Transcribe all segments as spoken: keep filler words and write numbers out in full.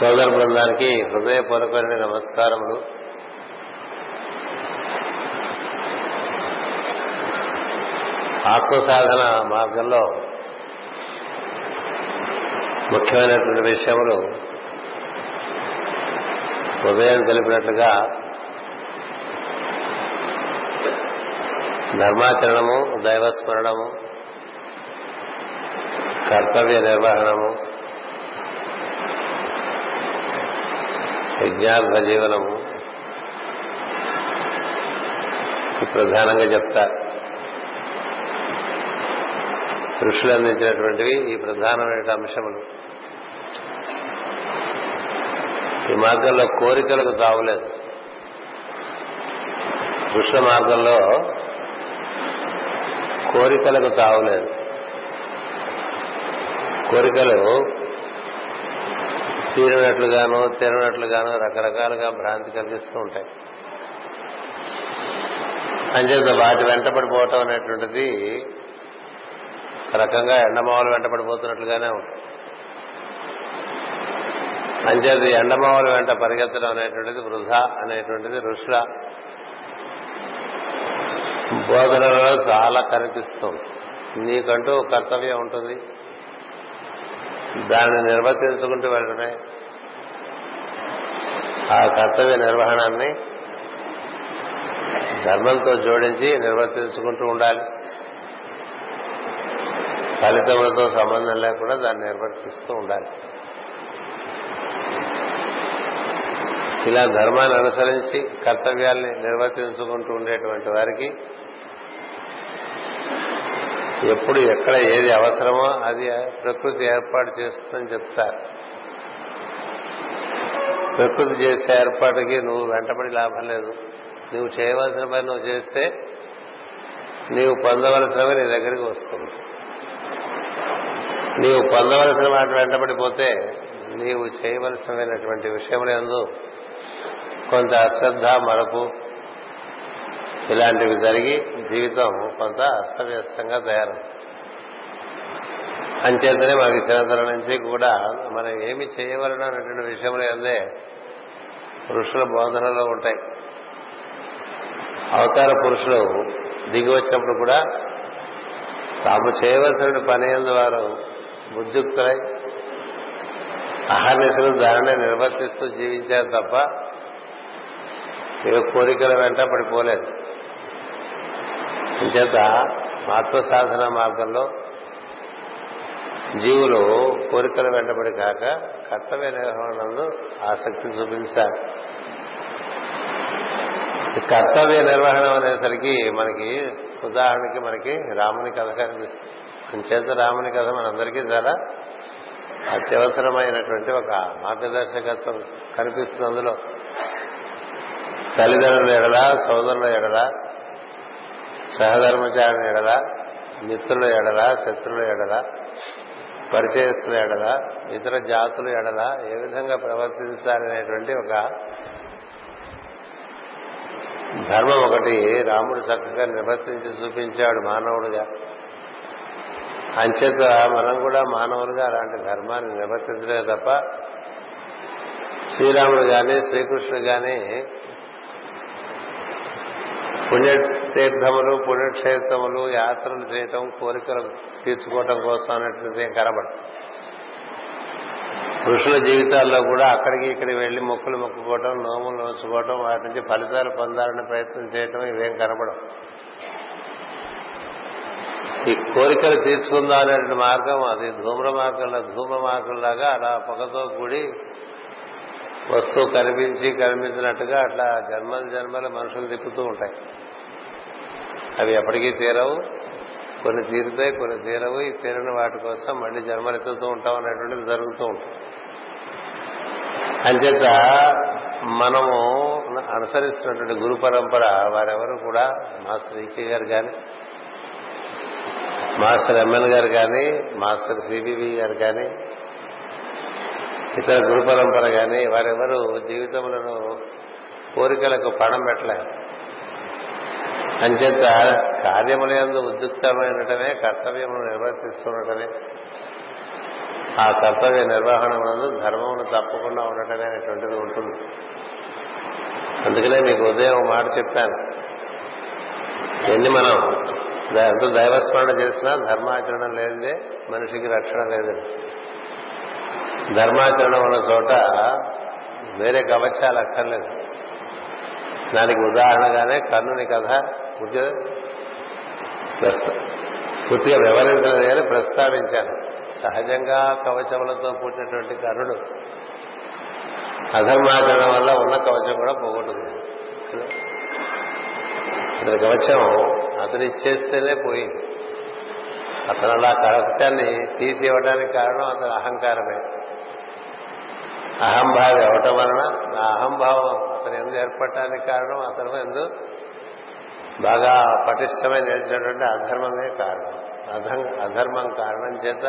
సోదర బృందానికి హృదయపూర్వకమైన నమస్కారములు. ఆత్మసాధన మార్గంలో ముఖ్యమైనటువంటి విషయములు ఉదయం తెలిపినట్లుగా ధర్మాచరణము, దైవస్మరణము, కర్తవ్య నిర్వహణము, యజ్ఞార్థ జీవనము ప్రధానంగా చెప్తారు. ఋషులు అందించినటువంటివి ఈ ప్రధానమైన అంశములు. ఈ మార్గంలో కోరికలకు తావులేదు. ఋషుల మార్గంలో కోరికలకు తావులేదు. కోరికలు తీరినట్లుగాను తీరినట్లుగాను రకరకాలుగా భ్రాంతి కలిగిస్తూ ఉంటాయి. అంచేత వాటి వెంట పడిపోవటం అనేటువంటిది రకంగా ఎండమావులు వెంట పడిపోతున్నట్లుగానే ఉంటుంది. అంచేత ఎండమావుల వెంట పరిగెత్తడం అనేటువంటిది వృధా అనేటువంటిది ఋషుల బోధనలో చాలా కనిపిస్తుంది. నీకంటూ కర్తవ్యం ఉంటుంది, దాన్ని నిర్వర్తించుకుంటూ వెళ్ళడమే. ఆ కర్తవ్య నిర్వహణాన్ని ధర్మంతో జోడించి నిర్వర్తించుకుంటూ ఉండాలి. ఫలితములతో సంబంధం లేకుండా దాన్ని నిర్వర్తిస్తూ ఉండాలి. ఇలా ధర్మాన్ని అనుసరించి కర్తవ్యాల్ని నిర్వర్తించుకుంటూ ఉండేటువంటి వారికి ఎప్పుడు ఎక్కడ ఏది అవసరమో అది ప్రకృతి ఏర్పాటు చేస్తుందని చెప్తారు. ప్రకృతి చేసే ఏర్పాటుకి నువ్వు వెంటబడి లాభం లేదు. నువ్వు చేయవలసిన పని నువ్వు చేస్తే నీవు పొందవలసినవి నీ దగ్గరికి వస్తుంది. నీవు పొందవలసిన వాటి వెంటబడిపోతే నీవు చేయవలసినటువంటి విషయంలో ఎందు కొంత అశ్రద్ధ, మరపు ఇలాంటివి జరిగి జీవితం కొంత అస్తవ్యస్తంగా తయారవుతుంది. అంచేతనే మనకి చిన్నతనం నుంచి కూడా మనం ఏమి చేయవలన అనేటువంటి విషయంలో అందే పురుషుల బోధనలో ఉంటాయి. అవతార పురుషులు దిగి వచ్చినప్పుడు కూడా తాము చేయవలసిన పని ఎందు వారు బుద్ధియుక్తులై అహర్నిశలు దానినే నిర్వర్తిస్తూ జీవించారు తప్ప ఏ కోరికల వెంట పడిపోలేదు. చేత ఆత్మసాధన మార్గంలో జీవులు కోరికల వెంటబడి కాక కర్తవ్య నిర్వహణలో ఆసక్తి చూపించారు. కర్తవ్య నిర్వహణ అనేసరికి మనకి ఉదాహరణకి మనకి రాముని కథ కనిపిస్తుంది. అంచేత రాముని కథ మనందరికీ చాలా అత్యవసరమైనటువంటి ఒక మార్గదర్శకత్వం కనిపిస్తుంది. అందులో తల్లిదండ్రుల ఎడల, సోదరుల ఎడల, సహధర్మచారుల ఎడల, మిత్రుల ఎడల, శత్రువుల ఎడల, పరిచయస్తుల ఎడల, ఇతర జాతుల ఎడల ఏ విధంగా ప్రవర్తించాలనేటువంటి ఒక ధర్మం ఒకటి రాముడు చక్కగా నిర్వర్తించి చూపించాడు మానవుడుగా. అంచేత మనం కూడా మానవులుగా అలాంటి ధర్మాన్ని నిర్వర్తించలేదు తప్ప శ్రీరాముడు కానీ శ్రీకృష్ణుడు కానీ పుణ్యతీర్థములు, పుణ్యక్షేత్రములు, యాత్రలు చేయటం, కోరికలు తీర్చుకోవటం కోసం అనేటువంటిది ఏం కనబడదు. పురుషుల జీవితాల్లో కూడా అక్కడికి ఇక్కడికి వెళ్లి మొక్కులు మొక్కుకోవటం, నోములు నోచుకోవటం, వాటి నుంచి ఫలితాలు పొందాలనే ప్రయత్నం చేయటం ఇవేం కనబడవు. ఈ కోరికలు తీర్చుకుందాం అనేటువంటి మార్గం అది ధూమ్ర మార్గంలో ధూమ మార్గంలాగా అలా పొగతో కూడి వస్తువు కనిపించి కనిపించినట్టుగా అట్లా జన్మల జన్మల మనుషులు తిప్పుతూ ఉంటాయి. అవి ఎప్పటికీ తీరవు. కొన్ని తీరుతాయి, కొన్ని తీరవు. ఈ తీరిన వాటి కోసం మళ్లీ జన్మలు ఎత్తుతూ ఉంటాం అనేటువంటిది జరుగుతూ ఉంటాయి. అంచేత మనము అనుసరిస్తున్నటువంటి గురు పరంపర వారెవరు కూడా మాస్టర్ ఈకే గారు కానీ, మాస్టర్ ఎంఎన్ గారు కానీ, మాస్టర్ సిబివి గారు కానీ, ఇతర గురు పరంపర కానీ వారెవరు జీవితంలో కోరికలకు పణం పెట్టలేదు. అంచేత కార్యములందు ఉద్యుక్తమైనటమే, కర్తవ్యమును నిర్వర్తిస్తుండటమే, ఆ కర్తవ్య నిర్వహణ నందు ధర్మమును తప్పకుండా ఉండటమే అనేటువంటిది ఉంటుంది. అందుకనే మీకు ఉదయం ఒక మాట చెప్పాను, ఎన్ని మనం ఎంత దైవస్మరణ చేసినా ధర్మాచరణ లేదే మనిషికి రక్షణ లేదండి. ధర్మాచరణ ఉన్న చోట వేరే కవచాలు అక్కర్లేదు. దానికి ఉదాహరణగానే కర్ణుని కథ పూర్తిగా పూర్తిగా వివరించలేదని ప్రస్తావించాను. సహజంగా కవచములతో పుట్టినటువంటి కర్ణుడు అధర్మాచరణ వల్ల ఉన్న కవచం కూడా పోగొట్టుకుంది. అతని కవచం అతను ఇచ్చేస్తేనే పోయింది. అతను అలా కవచాన్ని తీసి ఇవ్వడానికి కారణం అతని అహంకారమే. అహంభావం అవటం వలన ఆ అహంభావం అతను ఎందు ఏర్పడటానికి కారణం, అతను ఎందు బాగా పటిష్టమై నేర్చినటువంటి అధర్మమే కారణం. అధర్మం కారణం చేత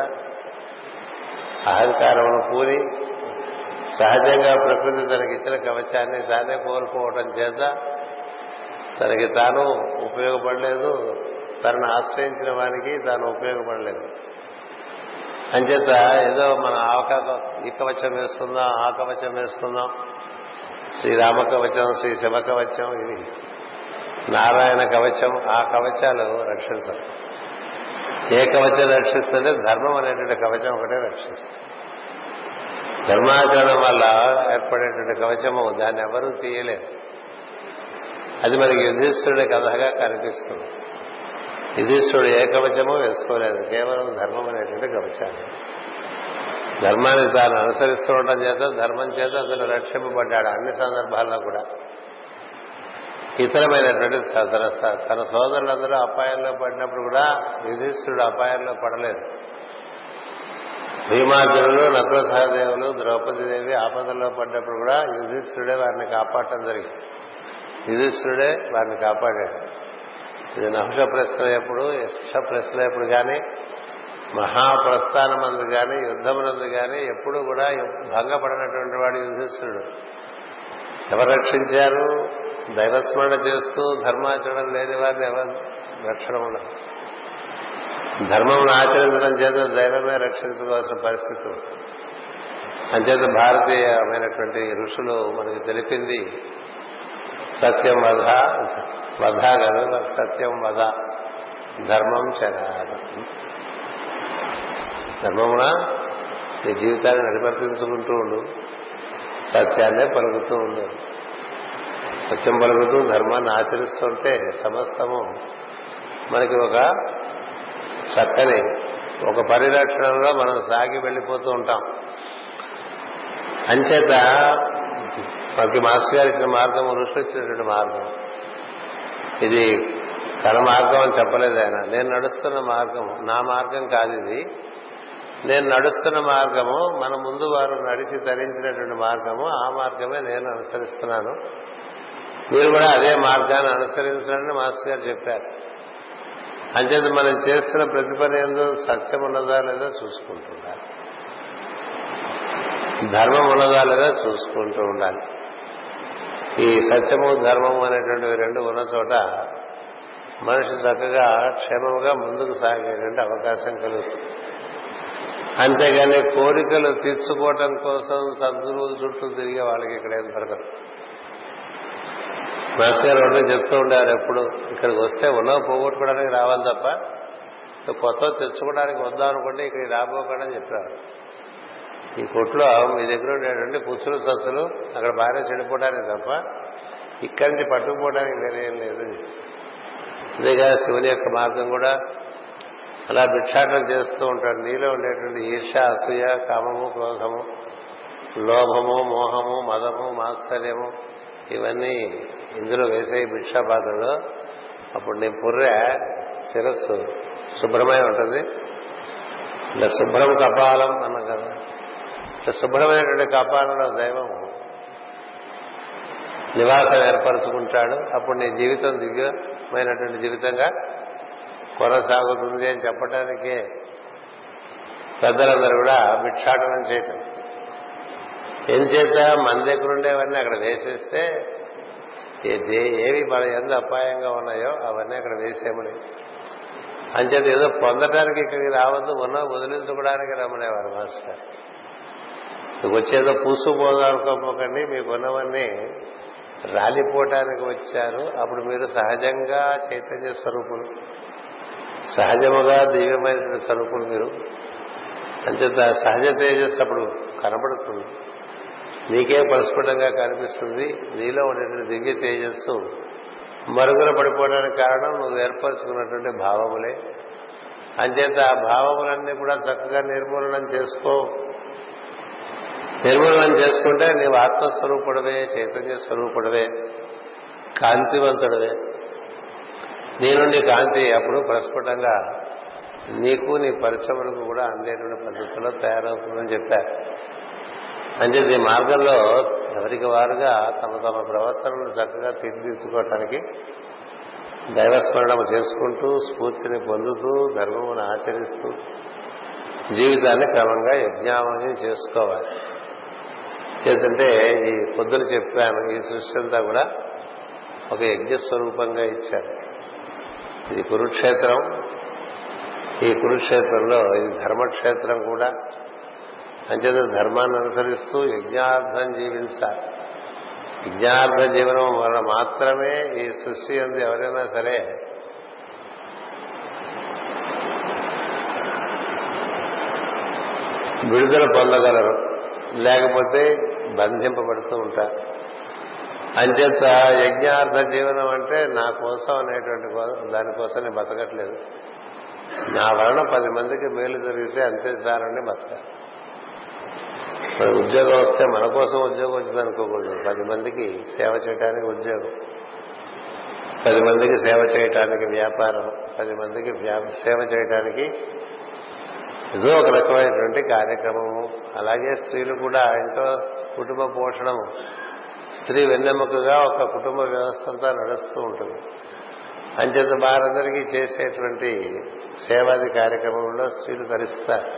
అహంకారమును పూని సహజంగా ప్రకృతి తనకిచ్చిన కవచాన్ని తానే కోల్పోవటం చేత తనకి తాను ఉపయోగపడలేదు, తనను ఆశ్రయించిన వారికి తాను ఉపయోగపడలేదు. అంచేత ఏదో మన ఆవక ఈ కవచం వేసుకుందాం, ఆ కవచం వేసుకుందాం, శ్రీరామ కవచం, శ్రీ శివ కవచం, ఇవి నారాయణ కవచం, ఆ కవచాలు రక్షించాలి. ఏ కవచం రక్షిస్తుంటే ధర్మం అనేటువంటి కవచం ఒకటే రక్షిస్తుంది. ధర్మాచరణ వల్ల ఏర్పడేటువంటి కవచము దాన్ని ఎవరూ తీయలేరు. అది మనకి యుధిష్ఠుడి కథగా కనిపిస్తుంది. యుధిష్ఠుడు ఏ కవచమో వేసుకోలేదు, కేవలం ధర్మం అనేటువంటి కవచాన్ని, ధర్మాన్ని తాను అనుసరిస్తూ ఉండటం చేత ధర్మం చేత అతను రక్షింపబడ్డాడు. అన్ని సందర్భాల్లో కూడా ఇతరమైనటువంటి తన తన సోదరులందరూ అపాయంలో పడినప్పుడు కూడా యుధిష్ఠుడు అపాయంలో పడలేదు. భీమార్జునులు, నకులసహదేవులు, ద్రౌపది దేవి ఆపదల్లో పడినప్పుడు కూడా యుధిష్ఠుడే వారిని కాపాడటం జరిగింది. యుధిష్ఠుడే వారిని కాపాడాడు. ఇది నహుష ప్రశ్నలప్పుడు, యక్ష ప్రశ్నలప్పుడు కానీ, మహాప్రస్థానమందు కానీ, యుద్ధమునందు కానీ ఎప్పుడు కూడా భంగపడినటువంటి వాడు యుధిష్ఠుడు. ఎవరు రక్షించారు? దైవస్మరణ చేస్తూ ధర్మాచరణ లేని వారిని ఎవరు రక్షణ ఉండదు. ధర్మం ఆచరించడం చేత దైవమే రక్షించుకోవాల్సిన పరిస్థితి ఉంది. అంచేత భారతీయమైనటువంటి ఋషులు మనకు తెలిపింది సత్యం వధ, వధ కాదు సత్యం వధ, ధర్మం చర. ధర్మమున నీ జీవితాన్ని నడిపించుకుంటూ ఉండు, సత్యాన్నే పలుకుతూ ఉండు. సత్యం పలుకుతూ ధర్మాన్ని ఆచరిస్తుంటే సమస్తము మనకి ఒక చక్కని ఒక పరిరక్షణలో మనం సాగి వెళ్ళిపోతూ ఉంటాం. అంచేత మనకి మాస్టర్ గారు ఇచ్చిన మార్గం, ఋషులు ఇచ్చినటువంటి మార్గం, ఇది తన మార్గం అని చెప్పలేదు ఆయన. నేను నడుస్తున్న మార్గం, నా మార్గం కాదు ఇది, నేను నడుస్తున్న మార్గము, మన ముందు వారు నడిచి తరించినటువంటి మార్గము, ఆ మార్గమే నేను అనుసరిస్తున్నాను, మీరు కూడా అదే మార్గాన్ని అనుసరించాలని మాస్టర్ గారు చెప్పారు. అంచేత మనం చేస్తున్న ప్రతి పని ఏందో సత్యం ఉన్నదా లేదా చూసుకుంటూ ఉండాలి, ధర్మం ఉన్నదా లేదా చూసుకుంటూ ఉండాలి. ఈ సత్యము ధర్మము అనేటువంటివి రెండు ఉన్న చోట మనిషి చక్కగా క్షేమముగా ముందుకు సాగేటువంటి అవకాశం కలుగుతుంది. అంతేగాని కోరికలు తీర్చుకోవటం కోసం సద్గురువుల చుట్టూ తిరిగే వాళ్ళకి ఇక్కడ ఏం దొరకదు. మాస్టర్ గారు చెప్తూ ఉండారు, ఎప్పుడు ఇక్కడికి వస్తే ఉన్నవి పోగొట్టుకోవడానికి రావాలి తప్ప కొత్త తెచ్చుకోవడానికి వద్దాం అనుకుంటే ఇక్కడ రాబోకుండా చెప్పారు. ఈ కొట్లో మీ దగ్గర ఉండేటువంటి పుచ్చులు సస్సులు అక్కడ బాగానే చెడిపోవడానికి తప్ప ఇక్కడి నుంచి పట్టుకుపోవడానికి నేనేం లేదు. అంతేగా శివుని యొక్క మార్గం కూడా అలా భిక్షాటం చేస్తూ ఉంటాడు. నీలో ఉండేటువంటి ఈర్ష, అసూయ, కామము, క్రోధము, లోభము, మోహము, మదము, మాత్సర్యము ఇవన్నీ ఇందులో వేసే భిక్షా పాత్రలో అప్పుడు నీ పుర్రె శిరస్సు శుభ్రమై ఉంటుంది. ఇలా శుభ్రం కపాలం అన్నాం కదా, ఇట్లా శుభ్రమైనటువంటి కపాలంలో దైవం నివాసం ఏర్పరచుకుంటాడు. అప్పుడు నీ జీవితం దివ్యమైనటువంటి జీవితంగా కొనసాగుతుంది అని చెప్పడానికే పెద్దలందరూ కూడా భిక్షాటనం చేయటం. ఎంచేత మన దగ్గర ఉండేవన్నీ అక్కడ వేసేస్తే ఏవి మన ఎంత అపాయంగా ఉన్నాయో అవన్నీ అక్కడ వేసేమని అంచేది ఏదో పొందడానికి ఇక్కడికి రావద్దు, ఉన్నా వదిలించుకోవడానికి రమ్మనేవారు మాస్టర్. మీకు వచ్చేదో పూసుకుపోదాం అనుకోపోకండి, మీకు ఉన్నవన్నీ రాలిపోవటానికి వచ్చారు. అప్పుడు మీరు సహజంగా చైతన్య స్వరూపులు, సహజముగా దివ్యమైన స్వరూపులు మీరు. అంచేత సహజ తేజస్సు అప్పుడు కనబడుతుంది, నీకే పరిస్ఫుటంగా కనిపిస్తుంది. నీలో ఉన్నటువంటి దివ్య తేజస్సు మరుగున పడిపోవడానికి కారణం నువ్వు ఏర్పరచుకున్నటువంటి భావములే. అంచేత ఆ భావములన్నీ కూడా చక్కగా నిర్మూలనం చేసుకో. నిర్మూలనం చేసుకుంటే నీవు ఆత్మస్వరూపుడవే, చైతన్య స్వరూపుడవే, కాంతివంతుడవే. నీ నుండి కాంతి అప్పుడు ప్రస్ఫుటంగా నీకు నీ పరిశ్రమలకు కూడా అందేటువంటి పద్ధతిలో తయారవుతుందని చెప్పారు. అంచేది ఈ మార్గంలో ఎవరికి వారుగా తమ తమ ప్రవర్తనను చక్కగా తీర్చిదిద్దుకోవటానికి దైవస్మరణ చేసుకుంటూ, స్ఫూర్తిని పొందుతూ, ధర్మమును ఆచరిస్తూ జీవితాన్ని క్రమంగా యజ్ఞామయం చేసుకోవాలి. చేతంటే ఈ పొద్దున చెప్పాను, ఈ సృష్టి అంతా కూడా ఒక యజ్ఞ స్వరూపంగా ఇచ్చారు. ఇది కురుక్షేత్రం. ఈ కురుక్షేత్రంలో ఇది ధర్మక్షేత్రం కూడా. అంచేత ధర్మాన్ని అనుసరిస్తూ యజ్ఞార్థం జీవించాలి. యజ్ఞార్థ జీవనం వల్ల మాత్రమే ఈ సృష్టి అందు ఎవరైనా సరే విడుదల పొందగలరు, లేకపోతే బంధింపబడుతూ ఉంటారు. అంచేత యజ్ఞార్థ జీవనం అంటే నా కోసం అనేటువంటి దానికోసం నేను బతకట్లేదు, నా వలన పది మందికి మేలు జరిగితే అంతే సారని బతకాలి. ఉద్యోగం వస్తే మన కోసం ఉద్యోగం వచ్చింది అనుకోకూడదు, పది మందికి సేవ చేయడానికి ఉద్యోగం, పది మందికి సేవ చేయటానికి వ్యాపారం, పది మందికి సేవ చేయటానికి ఏదో ఒక రకమైనటువంటి కార్యక్రమము. అలాగే స్త్రీలు కూడా ఇంట్లో కుటుంబ పోషణము, స్త్రీ వెన్నెముకగా ఒక కుటుంబ వ్యవస్థ అంతా నడుస్తూ ఉంటుంది. అంచేత వారందరికీ చేసేటువంటి సేవాది కార్యక్రమంలో స్త్రీలు తరిస్తారు.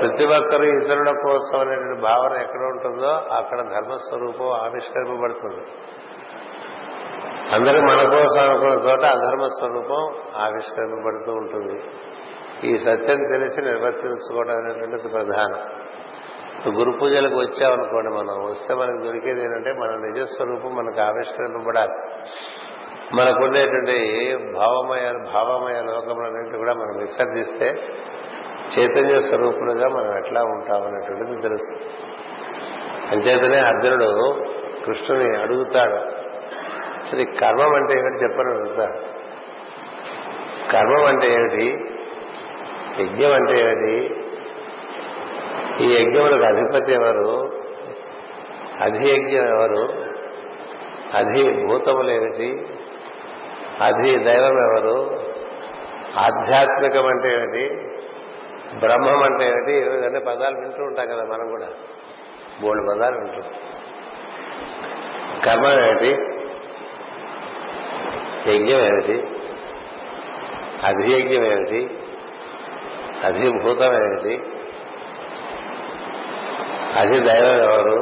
ప్రతి ఒక్కరూ ఇతరుల కోసం అనేటువంటి భావన ఎక్కడ ఉంటుందో అక్కడ ధర్మస్వరూపం ఆవిష్కరింపబడుతుంది. అందరూ మన కోసం అనుకున్న చోట అధర్మస్వరూపం ఆవిష్కరింపబడుతూ ఉంటుంది. ఈ సత్యం తెలిసి నిర్వర్తించుకోవడం అనేటువంటిది ప్రధానం. గురు పూజలకు వచ్చామనుకోండి, మనం వస్తే మనకు దొరికేది ఏంటంటే మన నిజస్వరూపం మనకు ఆవిష్కరింపబడాలి. మనకుండేటువంటి భావమయ భావమయ లోకములన్నింటి కూడా మనం విసర్జిస్తే చైతన్య స్వరూపులుగా మనం ఎట్లా ఉంటామనేటువంటిది తెలుస్తుంది. అంచేతనే అర్జునుడు కృష్ణుని అడుగుతాడు, అది కర్మం అంటే ఏమిటి చెప్పని అడుగుతాడు. కర్మం అంటే ఏమిటి, యజ్ఞం అంటే ఏమిటి, ఈ యజ్ఞములకు అధిపతి ఎవరు, అధియజ్ఞం ఎవరు, అధి భూతములేమిటి, అధి దైవం ఎవరు, ఆధ్యాత్మికం అంటే ఏమిటి, బ్రహ్మం అంటే ఏమిటి, ఇవన్నీ పదాలు వింటూ ఉంటాం కదా మనం కూడా, మూడు పదాలు వింటాం. కర్మ ఏమిటి, యజ్ఞం ఏమిటి, అధియజ్ఞం ఏమిటి, అధిభూతం ఏమిటి, అధి దైవం ఎవరు,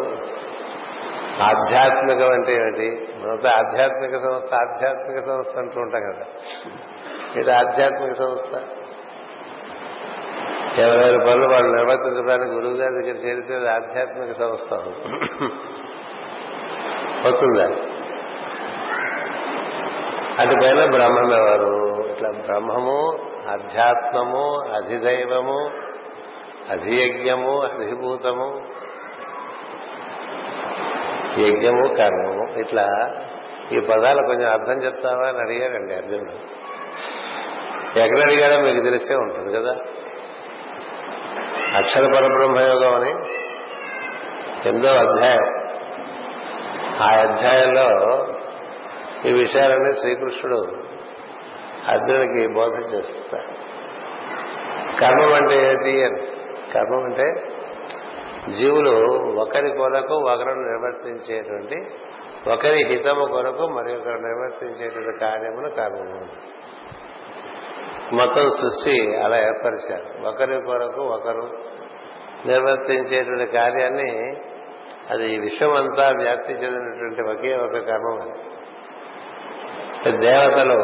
ఆధ్యాత్మికం అంటే ఏమిటి. మనతో ఆధ్యాత్మిక సంస్థ ఆధ్యాత్మిక సంస్థ అంటూ ఉంటాం కదా, ఇది ఆధ్యాత్మిక సంస్థ. ఎవరెవరి పనులు వాళ్ళు నిర్వర్తించడానికి గురువు గారి దగ్గర చేరితే ఆధ్యాత్మిక సంస్థ అవుతుందా. అటుపైన బ్రహ్మం ఎవరు, ఇట్లా బ్రహ్మము, ఆధ్యాత్మము, అధిదైవము, అధియజ్ఞము, అధిభూతము, యజ్ఞము, కర్మము, ఇట్లా ఈ పదాలు కొంచెం అర్థం చెప్తావా అని అడిగాడండి అర్జునుడు. ఎక్కడ అడిగాడో మీకు తెలిసే ఉంటుంది కదా, అక్షర పరబ్రహ్మయోగం అని ఎనిమిదో అధ్యాయం. ఆ అధ్యాయంలో ఈ విషయాలన్నీ శ్రీకృష్ణుడు అర్జునుడికి బోధ చేస్తాడు. కర్మం అంటే ఏంటి అని, కర్మం అంటే జీవులు ఒకరి కొరకు ఒకరు నిర్వర్తించేటువంటి, ఒకరి హితము కొరకు మరి ఒకరు నిర్వర్తించేటువంటి కార్యమును కర్మము. మొత్తం సృష్టి అలా ఏర్పరిచారు, ఒకరి కొరకు ఒకరు నిర్వర్తించేటువంటి కార్యాన్ని. అది విశ్వమంతా వ్యాప్తి చెందినటువంటి ఒకే ఒక కర్మం. దేవతలు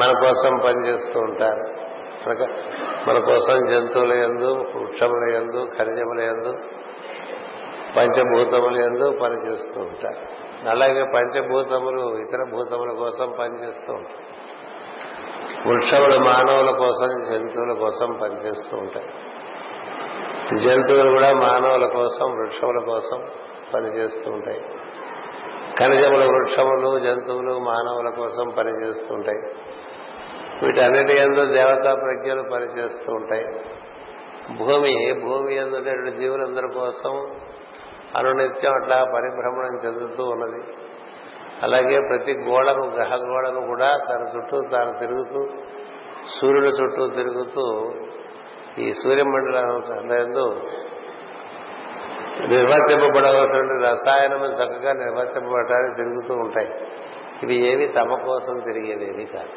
మన కోసం పనిచేస్తూ ఉంటారు. మన కోసం జంతువుల యందు, వృక్షముల యందు, ఖనిజముల యందు, పంచభూతముల యందు పనిచేస్తూ ఉంటారు. అలాగే పంచభూతములు ఇతర భూతముల కోసం పనిచేస్తూ ఉంటాయి. వృక్షములు మానవుల కోసం, జంతువుల కోసం పనిచేస్తూ ఉంటాయి. జంతువులు కూడా మానవుల కోసం, వృక్షముల కోసం పనిచేస్తూ ఉంటాయి. ఖనిజముల వృక్షములు, జంతువులు మానవుల కోసం పనిచేస్తూ ఉంటాయి. వీటన్నిటి యందు దేవతా ప్రజ్ఞలు పనిచేస్తూ ఉంటాయి. భూమి భూమి యందు ఉండేటువంటి జీవులందరి కోసం అనునిత్యం అట్లా పరిభ్రమణం చెందుతూ ఉన్నది. అలాగే ప్రతి గోడను, గ్రహ గోడను కూడా తన చుట్టూ తాను తిరుగుతూ, సూర్యుడి చుట్టూ తిరుగుతూ, ఈ సూర్యమండలందు నిర్వర్తింపబడవలసిన రసాయనము చక్కగా నిర్వర్తింపబడటానికి తిరుగుతూ ఉంటాయి. ఇవి ఏవి తమ కోసం తిరిగేవి కాదు.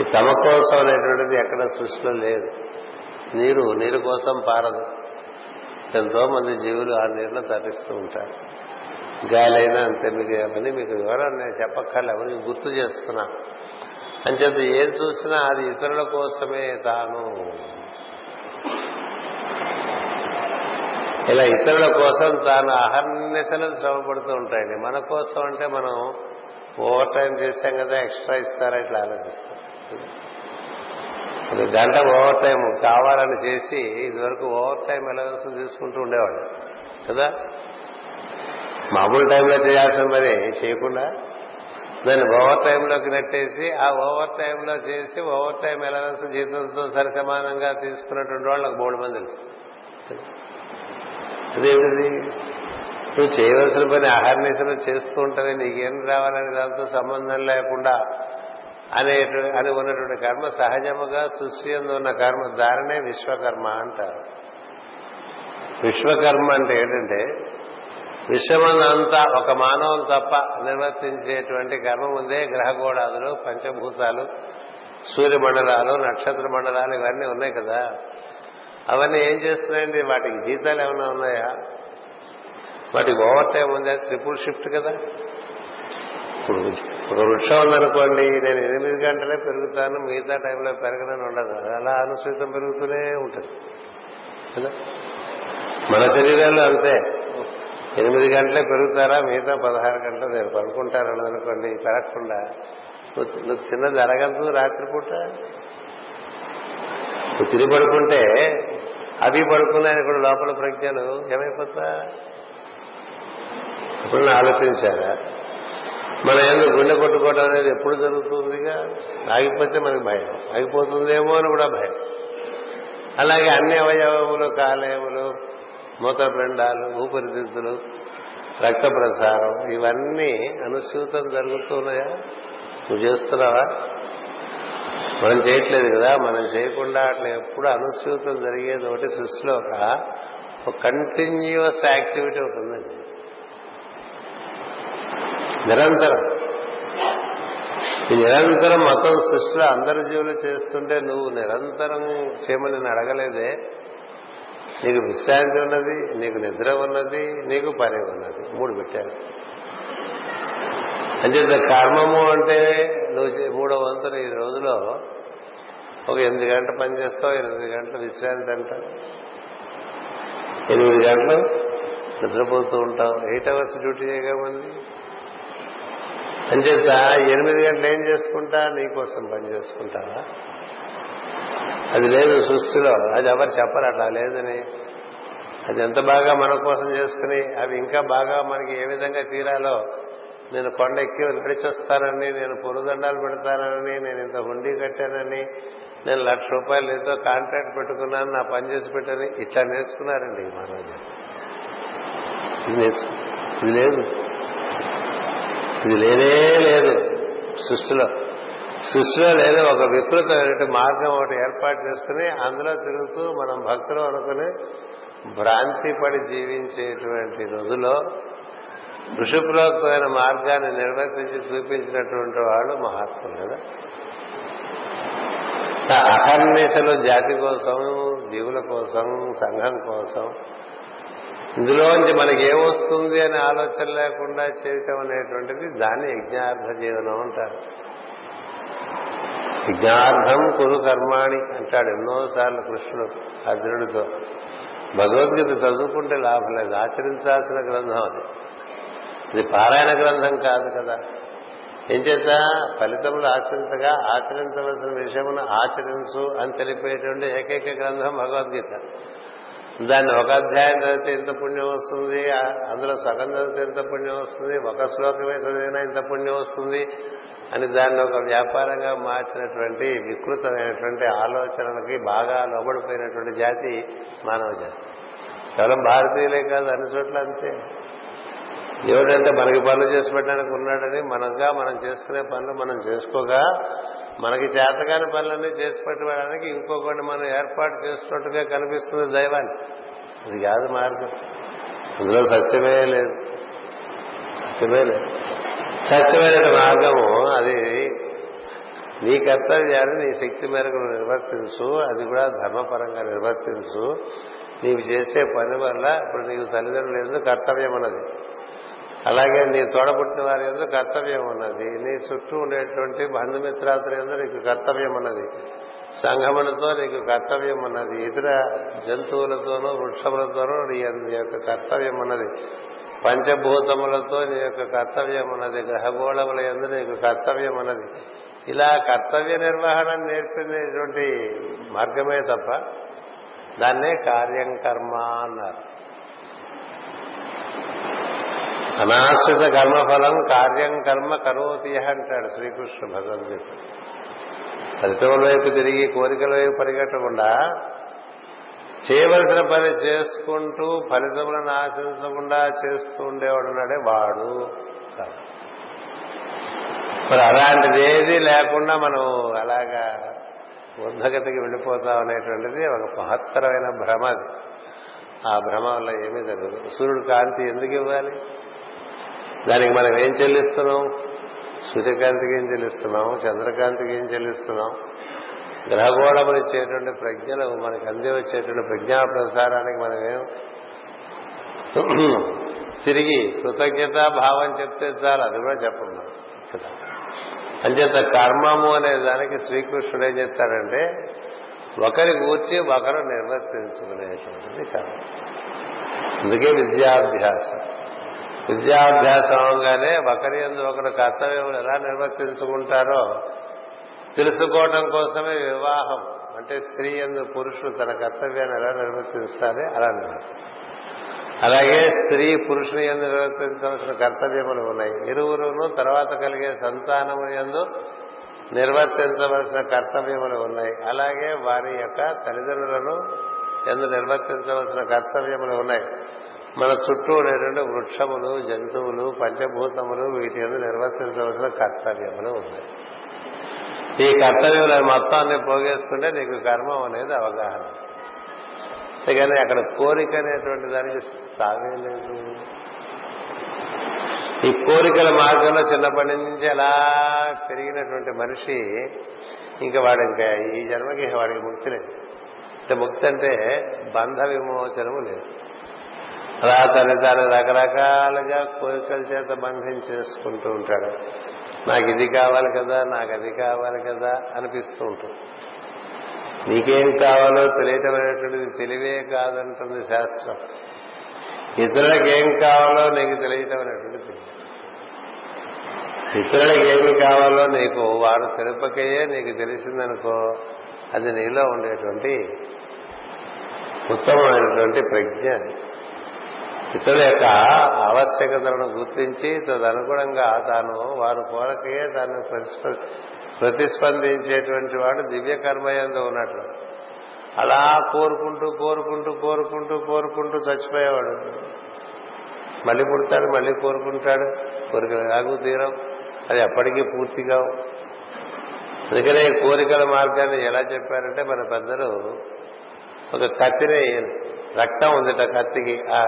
ఈ తమ కోసం అనేటువంటిది ఎక్కడ సృష్టిలో లేదు. నీరు నీరు కోసం పారదు. ఎంతో మంది జీవులు ఆ నీరులో తరిస్తూ ఉంటారు. గాలైనా అంతే. మీకు అని మీకు వివరణ నేను చెప్పక్కర్లే, ఎవరికి గుర్తు చేస్తున్నా. అంచేత ఏం చూసినా అది ఇతరుల కోసమే తాను. ఇలా ఇతరుల కోసం తాను అహర్నిశలు శ్రమపడుతూ ఉంటాయండి. మన కోసం అంటే మనం ఓవర్ టైం చేశాం కదా, ఎక్స్ట్రా ఇస్తారా ఇట్లా ఆలోచిస్తాం. ఒక గంట ఓవర్ టైం కావాలని చేసి ఇదివరకు ఓవర్ టైం ఎలవెన్స్ తీసుకుంటూ ఉండేవాడు కదా. మామూలు టైంలో చేయాల్సిన మరి చేయకుండా దాన్ని ఓవర్ టైంలోకి నెట్టేసి, ఆ ఓవర్ టైంలో చేసి ఓవర్ టైం ఎలవెన్స్ జీతంతో సరిసమానంగా తీసుకున్నటువంటి వాళ్ళు నాకు మూడు మంది తెలుసు. అదేమిటిది, నువ్వు చేయవలసిన పని ఆహర్నిశలు చేస్తూ ఉంటావే, నీకేం రావాలని దాంతో సంబంధం లేకుండా అనే అని ఉన్నటువంటి కర్మ సహజముగా సృష్టి ఎందు ఉన్న కర్మ. దానినే విశ్వకర్మ అంటారు. విశ్వకర్మ అంటే ఏంటంటే విశ్వమంతా ఒక మానవులు తప్ప నిర్వర్తించేటువంటి కర్మ ముందే గ్రహగోళాదులు, పంచభూతాలు, సూర్యమండలాలు, నక్షత్ర మండలాలు ఇవన్నీ ఉన్నాయి కదా. అవన్నీ ఏం చేస్తున్నాయండి? వాటికి జీతాలు ఏమైనా ఉన్నాయా? వాటికి ఓవర్ టైం ఉందా? ట్రిపుల్ షిఫ్ట్ కదా. ఇప్పుడు ఒక వృక్షం ఉందనుకోండి, నేను ఎనిమిది గంటలే పెరుగుతాను, మిగతా టైంలో పెరగనని ఉండదు. అలా అనుసృతం పెరుగుతూనే ఉంటుంది కదా. మన శరీరాలు అంతే. ఎనిమిది గంటలే పెరుగుతారా, మిగతా పదహారు గంటలు నేను పడుకుంటారని అనుకోండి, పెరగకుండా నువ్వు చిన్నది అరగంటూ రాత్రిపూట తిని పడుకుంటే అవి పడుకున్నాయని కూడా లోపల ప్రజ్ఞలు ఏమైపోతా. ఇప్పుడు ఆలోచించారా? మన ఏదో గుండె కొట్టుకోవడం అనేది ఎప్పుడు జరుగుతుందిగా, ఆగిపోతే మనకి భయం, ఆగిపోతుందేమో అని కూడా భయం. అలాగే అన్ని అవయవములు, కాలేయములు, మూత్రపిండాలు, ఊపిరితిత్తులు, రక్త ప్రసారం ఇవన్నీ అనుసూతం జరుగుతున్నాయా? నువ్వు చేస్తున్నావా? మనం చేయట్లేదు కదా. మనం చేయకుండా అట్లా ఎప్పుడు అనుసూతం జరిగేది ఒకటి. సృష్టిలో ఒక కంటిన్యూస్ యాక్టివిటీ ఉంటుందండి, నిరంతరం. ఈ నిరంతరం మొత్తం సృష్టిలో అందరి జీవులు చేస్తుంటే నువ్వు నిరంతరం చేయమని నేను అడగలేదే. నీకు విశ్రాంతి ఉన్నది, నీకు నిద్ర ఉన్నది, నీకు పని ఉన్నది, మూడు పెట్టాను. అంచేత కర్మము అంటే నువ్వు మూడో వంతులు ఈ రోజులో ఒక ఎనిమిది గంటలు పనిచేస్తావు, ఎనిమిది గంటలు విశ్రాంతి అంటావు, ఎనిమిది గంటలు నిద్రపోతూ ఉంటావు. ఎయిట్ అవర్స్ డ్యూటీ చేయకమంది. అంచేత ఎనిమిది గంటలు ఏం చేసుకుంటా? నీకోసం పని చేసుకుంటావా? అది లేదు సృష్టిలో. అది ఎవరు చెప్పరు అట్లా లేదని. అది ఎంత బాగా మన కోసం చేసుకుని అవి ఇంకా బాగా మనకి ఏ విధంగా తీరాలో, నేను కొండ ఎక్కి నడిచొస్తానని, నేను పొరుదండాలు పెడతానని, నేను ఇంత హుండీ కట్టానని, నేను లక్ష రూపాయలు ఏదో కాంట్రాక్ట్ పెట్టుకున్నాను, నా పని చేసి పెట్టాను, ఇట్లా నేర్చుకున్నారండి మానవ ఇది లేదు. ఇది లేనే లేదు సృష్టిలో. సృష్టిలో లేదు. ఒక వికృతమైన మార్గం ఒకటి ఏర్పాటు చేసుకుని అందులో తిరుగుతూ మనం భక్తులు అనుకుని భ్రాంతి పడి జీవించేటువంటి రోజులో ఋషుపులోకమైన మార్గాన్ని నిర్వర్తించి చూపించినటువంటి వాళ్ళు మహాత్ములు కదా. అహర్నిశలు జాతి కోసం, జీవుల కోసం, సంఘం కోసం, ఇందులోంచి మనకి ఏమొస్తుంది అనే ఆలోచన లేకుండా చేయటం అనేటువంటిది దాన్ని యజ్ఞార్థ జీవనం అంటారు. యజ్ఞార్థం కురు కర్మాణి అంటాడు ఎన్నోసార్లు కృష్ణుడు అర్జునుడితో. భగవద్గీత చదువుకుంటే లాభం లేదు, ఆచరించాల్సిన గ్రంథం అది. ఇది పారాయణ గ్రంథం కాదు కదా. ఏం చేత ఫలితములు ఆచరించగా ఆచరించవలసిన విషయమును ఆచరించు అని తెలిపేటువంటి ఏకైక గ్రంథం భగవద్గీత. దాన్ని ఒక అధ్యాయం చదివితే ఇంత పుణ్యం వస్తుంది, అందులో సగం చదివితే ఇంత పుణ్యం వస్తుంది, ఒక శ్లోకమే చదివినా ఇంత పుణ్యం వస్తుంది అని దాన్ని ఒక వ్యాపారంగా మార్చినటువంటి వికృతమైనటువంటి ఆలోచనలకి బాగా లోబడిపోయినటువంటి జాతి మానవ జాతి. కేవలం భారతీయులే కాదు, అన్ని చోట్ల అంతే. ఏమిటంటే మనకి పనులు చేసి పెట్టడానికి ఉన్నాడని మనగా మనం చేసుకునే పనులు మనం చేసుకోగా మనకి చేతగాని పనులన్నీ చేసి పెట్టడానికి ఇంకొకటి మనం ఏర్పాటు చేసినట్టుగా కనిపిస్తుంది దైవాన్ని. అది కాదు మార్గం, అందులో సత్యమే లేదు, సత్యమే లేదు. సత్యమైన మార్గము అది. నీ కర్తవ్యాన్ని నీ శక్తి మేరకు నిర్వర్తించు, అది కూడా ధర్మపరంగా నిర్వర్తించు. నీవు చేసే పని వల్ల ఇప్పుడు నీకు తల్లిదండ్రులు ఎందుకు కర్తవ్యం ఉన్నది, అలాగే నీ తోడబుట్టిన వారి ఎందుకు కర్తవ్యం ఉన్నది, నీ చుట్టూ ఉండేటువంటి బంధుమిత్రాతులు ఎందుకు నీకు కర్తవ్యం ఉన్నది, సంఘములతో నీకు కర్తవ్యం ఉన్నది, ఇతర జంతువులతోనూ వృక్షములతోనూ నీ యొక్క కర్తవ్యం ఉన్నది, పంచభూతములతో నీ యొక్క కర్తవ్యం ఉన్నది, గ్రహగోళముల యందు నీకు కర్తవ్యం ఉన్నది. ఇలా కర్తవ్య నిర్వహణ నేర్పినటువంటి మార్గమే తప్ప దాన్నే కార్యం కర్మ అన్నారు. అనాశ్రిత కర్మఫలం కార్యం కర్మ కరోతి అంటాడు శ్రీకృష్ణ భగవద్గీత. ఫలితముల వైపు తిరిగి కోరికల వైపు పరిగెట్టకుండా చేయవలసిన పని చేసుకుంటూ ఫలితములను ఆశించకుండా చేస్తూ ఉండేవాడున్నాడే వాడు. మరి అలాంటిదేది లేకుండా మనం అలాగా ఉద్ధగతికి వెళ్ళిపోతాం అనేటువంటిది ఒక మహత్తరమైన భ్రమ. అది ఆ భ్రమ వల్ల ఏమీ జరగదు. సూర్యుడు కాంతి ఎందుకు ఇవ్వాలి, దానికి మనం ఏం చెల్లిస్తున్నాం? సూర్యకాంతికి ఏం చెల్లిస్తున్నాం, చంద్రకాంతికి ఏం చెల్లిస్తున్నాం, గ్రహగోళములు ఇచ్చేటువంటి ప్రజ్ఞలు మనకు అంది వచ్చేటువంటి ప్రజ్ఞా ప్రసారానికి మనమేం తిరిగి కృతజ్ఞతా భావం చెప్తే చాలు, అది కూడా చెప్పండి. అంచేత కర్మము అనే దానికి శ్రీకృష్ణుడు ఏం చెప్తాడంటే ఒకరి గూర్చి ఒకరు నిర్వర్తించుకునేటువంటిది కర్మ. అందుకే విద్యాభ్యాసం విద్యాభ్యాసం అవగానే ఒకరి యందు ఒకరు కర్తవ్యములు ఎలా నిర్వర్తించుకుంటారో తెలుసుకోవడం కోసమే వివాహం అంటే స్త్రీ యందు పురుషుడు తన కర్తవ్యాన్ని ఎలా నిర్వర్తిస్తారే అలా నిర్వర్తి. అలాగే స్త్రీ పురుషుని యందు నిర్వర్తించవలసిన కర్తవ్యములు ఉన్నాయి. ఇరువురును తర్వాత కలిగే సంతానము యందు నిర్వర్తించవలసిన కర్తవ్యములు ఉన్నాయి. అలాగే వారి యొక్క తల్లిదండ్రులను యందు నిర్వర్తించవలసిన కర్తవ్యములు ఉన్నాయి. మన చుట్టూ ఉండేటువంటి వృక్షములు, జంతువులు, పంచభూతములు వీటి యందు నిర్వర్తించవలసిన కర్తవ్యములు ఉన్నాయి. ఈ కర్తవ్యముల మొత్తాన్ని పోగేసుకుంటే నీకు కర్మం అనేది అవగాహన. అంతేగాని అక్కడ కోరిక అనేటువంటి దానికి తావే లేదు. ఈ కోరికల మార్గంలో చిన్నప్పటి నుంచి అలా పెరిగినటువంటి మనిషి ఇంకా వాడి ఇంకా ఈ జన్మకి వాడికి ముక్తి లేదు. అంటే ముక్తి అంటే బంధ విమోచనము లేదు. అలా తను తాను రకరకాలుగా కోరికల చేత బంధం చేసుకుంటూ ఉంటాడు. నాకు ఇది కావాలి కదా, నాకు అది కావాలి కదా అనిపిస్తూ ఉంటుంది. నీకేం కావాలో తెలియటమైనటువంటిది తెలివే కాదంటుంది శాస్త్రం. ఇతరులకు ఏం కావాలో నీకు తెలియటమైనటువంటిది తెలియదు. ఇతరులకు ఏమి కావాలో నీకు వారు తెలుపకయే నీకు తెలిసిందనుకో, అది నీలో ఉండేటువంటి ఉత్తమమైనటువంటి ప్రజ్ఞ. ఇతరుల యొక్క ఆవశ్యకతలను గుర్తించి తదనుగుణంగా తాను వారు కోరకే తాను ప్రతిస్పందించేటువంటి వాడు దివ్య కర్మయందు ఉన్నట్లు. అలా కోరుకుంటూ కోరుకుంటూ కోరుకుంటూ కోరుకుంటూ చచ్చిపోయేవాడు. మళ్ళీ పుడతాడు, మళ్ళీ కోరుకుంటాడు, కోరికలు ఆగు తీరం, అది ఎప్పటికీ పూర్తిగా. అందుకనే కోరికల మార్గాన్ని ఎలా చెప్పారంటే మన పెద్దలు ఒక కత్తిని, రక్తం ఉందిట కత్తికి, ఆ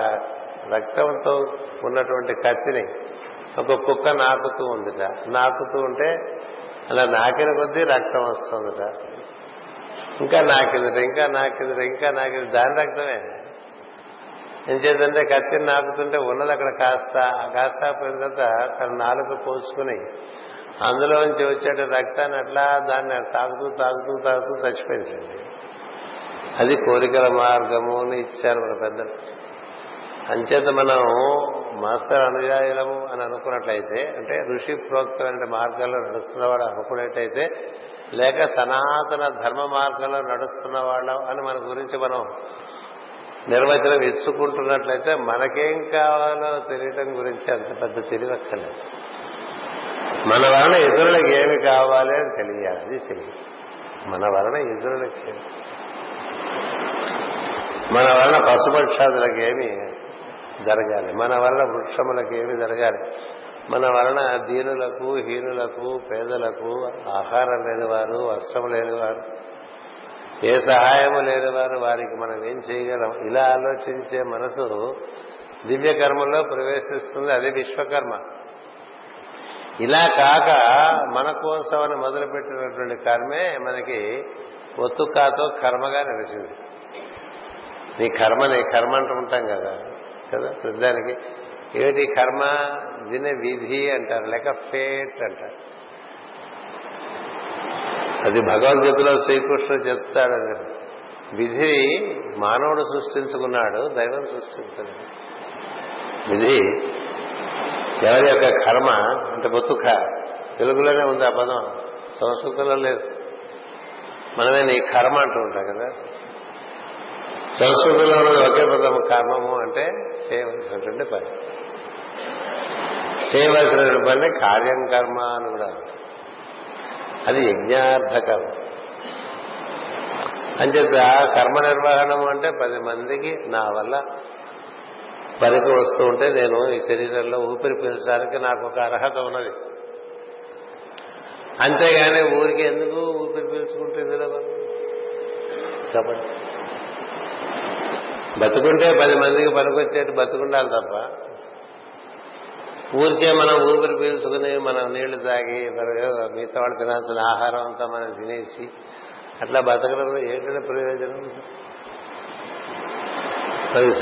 రక్తంతో ఉన్నటువంటి కత్తిని ఒక కుక్క నాకుతూ ఉందిట. నాకుతూ ఉంటే అలా నాకిన కొద్దీ రక్తం వస్తుందిట. ఇంకా నాకిందిట, ఇంకా నాకిందిట, ఇంకా నాకింది, దాని రక్తమే. ఏం చేద్దంటే కత్తిని నాకుతుంటే ఉన్నది అక్కడ కాస్త కాస్త పోయిన తర్వాత తన నాలుక కోసుకుని అందులోంచి వచ్చేట రక్తాన్ని అట్లా దాన్ని తాగుతూ తాగుతూ తాగుతూ చచ్చిపోయిందండి. అది కోరికల మార్గము అని ఇచ్చారు మన పెద్దలు. అంచేత మనం మాస్టర్ అనుయాయులము అని అనుకున్నట్లయితే, అంటే ఋషి ప్రోక్తమైన మార్గంలో నడుస్తున్నవాడు అనుకున్నట్టయితే, లేక సనాతన ధర్మ మార్గంలో నడుస్తున్న వాళ్ళం అని మన గురించి మనం నిర్వచనం ఇచ్చుకుంటున్నట్లయితే మనకేం కావాలో తెలియటం గురించి అంత పెద్ద తెలివి అక్కర్లేదు. మన వలన ఇతరులకు ఏమి కావాలి అని తెలియాలి, అది తెలియదు. మన వలన ఇతరులకి, మన వలన పశుపక్షాదులకు ఏమి జరగాలి, మన వలన వృక్షములకు ఏమి జరగాలి, మన వలన దీనులకు, హీనులకు, పేదలకు, ఆహారం లేనివారు, వస్త్రం లేనివారు, ఏ సహాయము లేనివారు వారికి మనం ఏం చేయగలం, ఇలా ఆలోచించే మనసు దివ్య కర్మలో ప్రవేశిస్తుంది. అదే విశ్వకర్మ. ఇలా కాక మన కోసం అని మొదలుపెట్టినటువంటి కర్మే మనకి ఒత్తుకాతో కర్మగా నిలిచింది. నీ కర్మని కర్మ అంటూ ఉంటాం కదా కదా ప్రతిదానికి. ఏమిటి కర్మ? దీని విధి అంటారు, లేక ఫేట్ అంటారు. అది భగవద్గీతలో శ్రీకృష్ణుడు చెప్తాడు, విధి మానవుడు సృష్టించుకున్నాడు, దైవం సృష్టించుకున్నాడు. విధి ఎవరి యొక్క కర్మ అంటే బొత్తుక. తెలుగులోనే ఉంది ఆ పదం, సంస్కృతంలో లేదు. మనమే నీ కర్మ అంటూ ఉంటాం కదా. సంస్కృతంలో ఒకే పదం కర్మము అంటే చేయవలసినటువంటి పని. చేయవలసినటువంటి పని కార్యం కర్మ అని కూడా. అది యజ్ఞార్థ కర్మ అని చెప్పి ఆ కర్మ నిర్వహణం అంటే పది మందికి నా వల్ల పనికి వస్తూ ఉంటే నేను ఈ శరీరంలో ఊపిరి పీల్చడానికి నాకు ఒక అర్హత ఉన్నది. అంతేగాని ఊరికి ఎందుకు ఊపిరి పీల్చుకుంటే చెప్పండి. బతుకుంటే పది మందికి పనికొచ్చేట్టు బతుకుండాలి తప్ప ఊరికే మనం ఊపిరి పీల్చుకుని మనం నీళ్లు తాగి మిగతా వాళ్ళు తినాల్సిన ఆహారం అంతా మనం తినేసి అట్లా బతకడంలో ఏంటంటే ప్రయోజనం.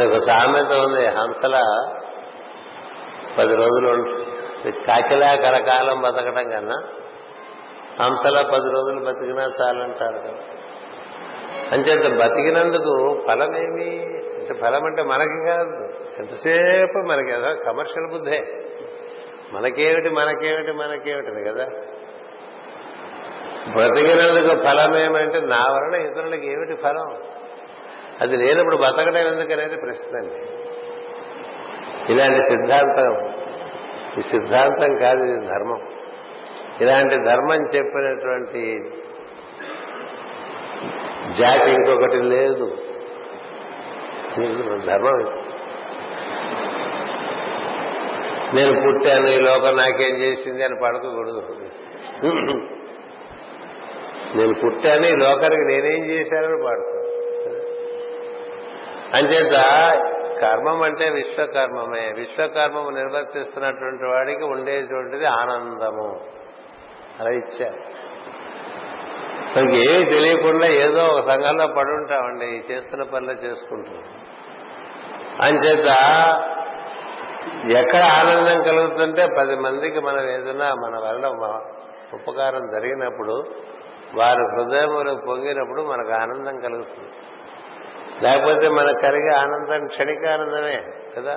ఒక సామెత ఉంది, హంసల పది రోజులు కాకిలా కరకాలం బతకడం కన్నా హంసల పది రోజులు బతికినా చాలంటారు. అంచేత బతికినందుకు ఫలమేమి అంటే, ఫలం అంటే మనకి కాదు, ఎంతసేపు మనకి ఏదో కమర్షియల్ బుద్ధే. మనకేమిటి మనకేమిటి మనకేమిటి కదా. బ్రతికినందుకు ఫలమేమంటే నా వలన ఇతరులకు ఏమిటి ఫలం, అది లేనప్పుడు బతకడం ఎందుకనేది ప్రశ్న అండి. ఇలాంటి సిద్ధాంతం, ఈ సిద్ధాంతం కాదు, ఇది ధర్మం. ఇలాంటి ధర్మం చెప్పినటువంటి జాతి ఇంకొకటి లేదు. ధర్మం నేను పుట్టాను, ఈ లోకం నాకేం చేసింది అని పడుకోకూడదు. నేను పుట్టాను, ఈ లోకానికి నేనేం చేశానని పడుకో. అంచేత కర్మం అంటే విశ్వకర్మమే. విశ్వకర్మము నిర్వర్తిస్తున్నటువంటి వాడికి ఉండేటువంటిది ఆనందము. అలా ఇచ్చారు. మనకి ఏమి తెలియకుండా ఏదో ఒక సంఘంలో పడి ఉంటామండి, చేస్తున్న పనులు చేసుకుంటాం. అంచేత ఎక్కడ ఆనందం కలుగుతుంటే పది మందికి మనం ఏదైనా మన వల్ల ఉపకారం జరిగినప్పుడు, వారి హృదయంలో పొంగినప్పుడు మనకు ఆనందం కలుగుతుంది. లేకపోతే మనకు కలిగే ఆనందం క్షణికానందమే కదా.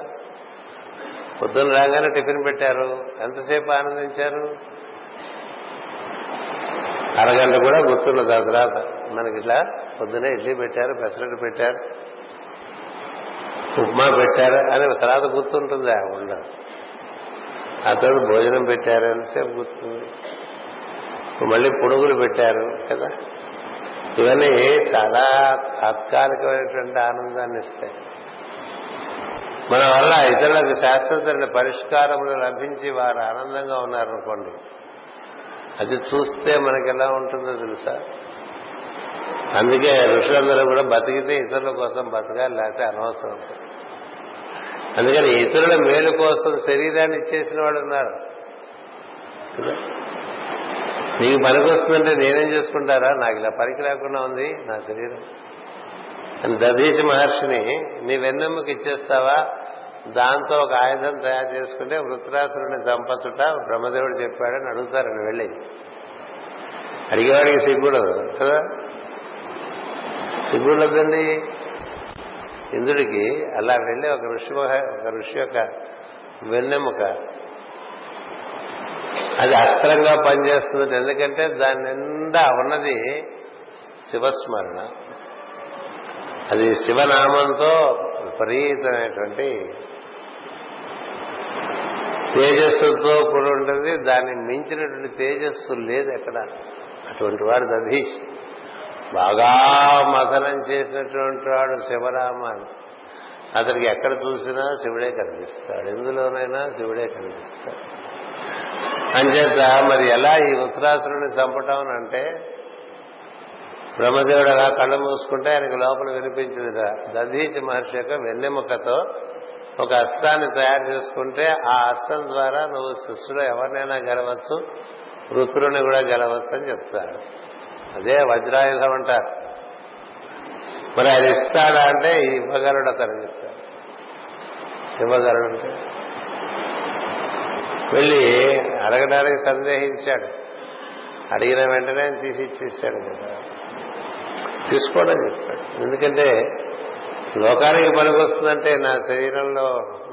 పొద్దున్న రాగానే టిఫిన్ పెట్టారు, ఎంతసేపు ఆనందించారు? అరగంట కూడా గుర్తున్నది. ఆ తర్వాత మనకి ఇట్లా పొద్దునే ఇడ్లీ పెట్టారు, పెసరట్టు పెట్టారు, ఉప్మా పెట్టారు అని తర్వాత గుర్తుంటుంది. ఆ ఉండ ఆ తర్వాత భోజనం పెట్టారు, ఎంతసేపు గుర్తుంది. మళ్ళీ పునుగులు పెట్టారు కదా. ఇవన్నీ చాలా తాత్కాలికమైనటువంటి ఆనందాన్ని ఇస్తాయి. మన వల్ల ఇతరులకు శాశ్వతమైన పరిష్కారములు లభించి వారు ఆనందంగా ఉన్నారనుకోండి, అది చూస్తే మనకి ఎలా ఉంటుందో తెలుసా. అందుకే ఋషులందరూ కూడా బతికితే ఇతరుల కోసం బతకాలి, లేకపోతే అనవసరం. అందుకని ఇతరుల మేలు కోసం శరీరాన్ని ఇచ్చేసిన వాళ్ళు ఉన్నారు. నీకు పనికి వస్తుందంటే నేనేం చేసుకుంటారా, నాకు ఇలా పనికి లేకుండా ఉంది నా శరీరం అని దధీచి మహర్షిని నీ వెన్నెమ్మకి ఇచ్చేస్తావా, దాంతో ఒక ఆయుధం తయారు చేసుకుంటే వృత్రాసురుడిని చంపచ్చుట బ్రహ్మదేవుడు చెప్పాడని అడుగుతారని వెళ్ళి అడిగేవాడికి సిగ్గుడదు కదా, సిగ్గుండదండి. ఇంద్రుడికి అలా వెళ్ళి ఒక ఋషి ఒక ఋషి యొక్క వెన్నెముక అది అస్త్రంగా పనిచేస్తుంది. ఎందుకంటే దాని నిండా ఉన్నది శివస్మరణ, అది శివనామంతో విపరీతమైనటువంటి తేజస్సుతో కూడా ఉంటుంది. దాన్ని మించినటువంటి తేజస్సు లేదు ఎక్కడ. అటువంటి వాడు దధీష్, బాగా మథనం చేసినటువంటి వాడు శివరామాన్ని. అతనికి ఎక్కడ చూసినా శివుడే కనిపిస్తాడు, ఎందులోనైనా శివుడే కనిపిస్తాడు. అంచేత మరి ఎలా ఈ ఉత్తరాసురుడిని చంపటం అంటే బ్రహ్మదేవుడు అలా కళ్ళు మూసుకుంటే ఆయనకు లోపల వినిపించింది దధీచి మహర్షి యొక్క వెన్నెముకతో ఒక అస్త్రాన్ని తయారు చేసుకుంటే ఆ అస్త్రం ద్వారా నువ్వు సృష్టిలో ఎవరినైనా గెలవచ్చు, ఋతురుని కూడా గెలవచ్చు అని చెప్తాడు. అదే వజ్రాయుధం అంటారు. మరి ఆయన ఇస్తాడా అంటే ఇవ్వగలడు అతను చెప్తాడు. ఇవ్వగలడు అంటే వెళ్ళి అడగడానికి సందేహించాడు, అడిగిన వెంటనే ఆయన తీసి ఇచ్చేసాడు కదా, తీసుకోవడం చెప్పాడు. ఎందుకంటే లోకానికి పనికొస్తుందంటే నా శరీరంలో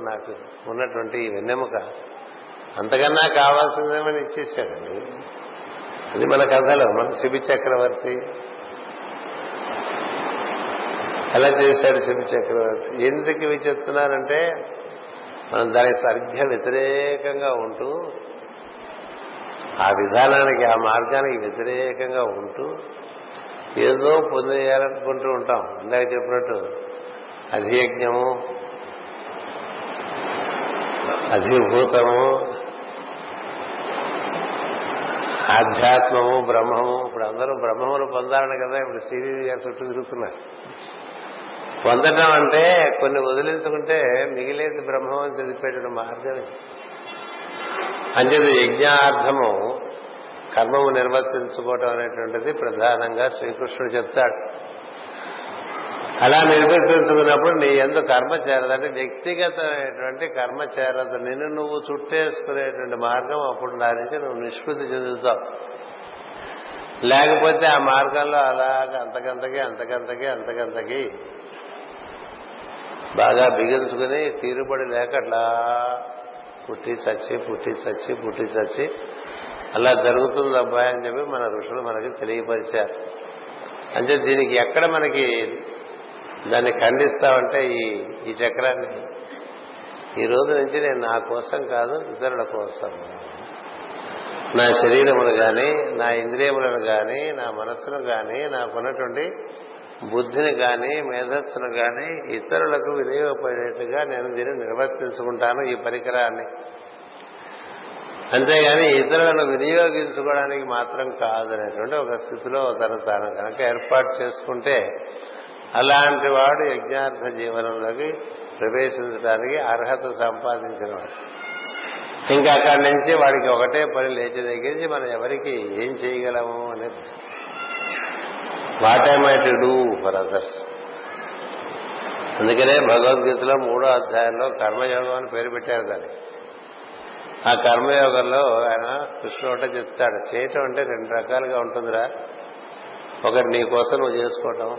నాకు ఉన్నటువంటి వెన్నెముక, అంతకన్నా కావాల్సిందేమని ఇచ్చేసాడండి. అది మన కథలో మన శిబి చక్రవర్తి ఎలా చేశాడు. శిబి చక్రవర్తి ఎందుకు ఇవి చెప్తున్నారంటే మనం దానికి సరిగ్గా వ్యతిరేకంగా ఉంటూ ఆ విధానానికి ఆ మార్గానికి వ్యతిరేకంగా ఉంటూ ఏదో పొందేయాలనుకుంటూ ఉంటాం. ఇందాక చెప్పినట్టు అధియజ్ఞము, అధిభూతము, ఆధ్యాత్మము, బ్రహ్మము. ఇప్పుడు అందరూ బ్రహ్మమును పొందాలని కదా ఇప్పుడు శ్రీదేవి గారి చుట్టూ తిరుగుతున్నారు. పొందడం అంటే కొన్ని వదిలించుకుంటే మిగిలేదు బ్రహ్మం అని తెలిపేట మార్గమే. అంచేత యజ్ఞార్థము కర్మము నిర్వర్తించుకోవటం అనేటువంటిది ప్రధానంగా శ్రీకృష్ణుడు చెప్తాడు. అలా నిర్వర్తించుకున్నప్పుడు నీ ఎందు కర్మ చేరదు అంటే వ్యక్తిగతమైనటువంటి కర్మ చేరదు. నిన్ను నువ్వు చుట్టేసుకునేటువంటి మార్గం అప్పుడు దానికి నువ్వు నిష్కృతి చెందుతావు. లేకపోతే ఆ మార్గంలో అలాగ అంతకంతకి అంతకంతకి అంతకంతకి బాగా బిగించుకుని తీరుబడి లేక అట్లా పుట్టి చచ్చి పుట్టి చచ్చి పుట్టి చచ్చి అలా జరుగుతుంది అబ్బాయి అని చెప్పి మన ఋషులు మనకి తెలియపరిచారు. అంటే దీనికి ఎక్కడ మనకి దాన్ని ఖండిస్తామంటే ఈ ఈ చక్రాన్ని ఈ రోజు నుంచి నేను నా కోసం కాదు ఇతరుల కోసం, నా శరీరమును కానీ, నా ఇంద్రియములను కానీ, నా మనస్సును కానీ, నాకున్నటువంటి బుద్ధిని కానీ, మేధస్సును కానీ ఇతరులకు వినియోగపడేట్టుగా నేను దీన్ని నిర్వర్తించుకుంటాను ఈ పరికరాన్ని. అంతేగాని ఇతరులను వినియోగించుకోవడానికి మాత్రం కాదనేటువంటి ఒక స్థితిలో తను తాను కనుక ఏర్పాటు చేసుకుంటే అలాంటి వాడు యజ్ఞార్థ జీవనంలోకి ప్రవేశించడానికి అర్హత సంపాదించిన వాడు. ఇంకా అక్కడి నుంచి వాడికి ఒకటే పని లేచి దగ్గరించి మనం ఎవరికి ఏం చేయగలము అనేది, what am I to do for others. అందుకనే భగవద్గీతలో మూడో అధ్యాయంలో కర్మయోగం అని పేరు పెట్టారు. దాన్ని ఆ కర్మయోగంలో ఆయన కృష్ణుడు ఒకటే చెప్తాడు, చేయటం అంటే రెండు రకాలుగా ఉంటుందిరా, ఒకటి నీ కోసం నువ్వు చేసుకోవటం,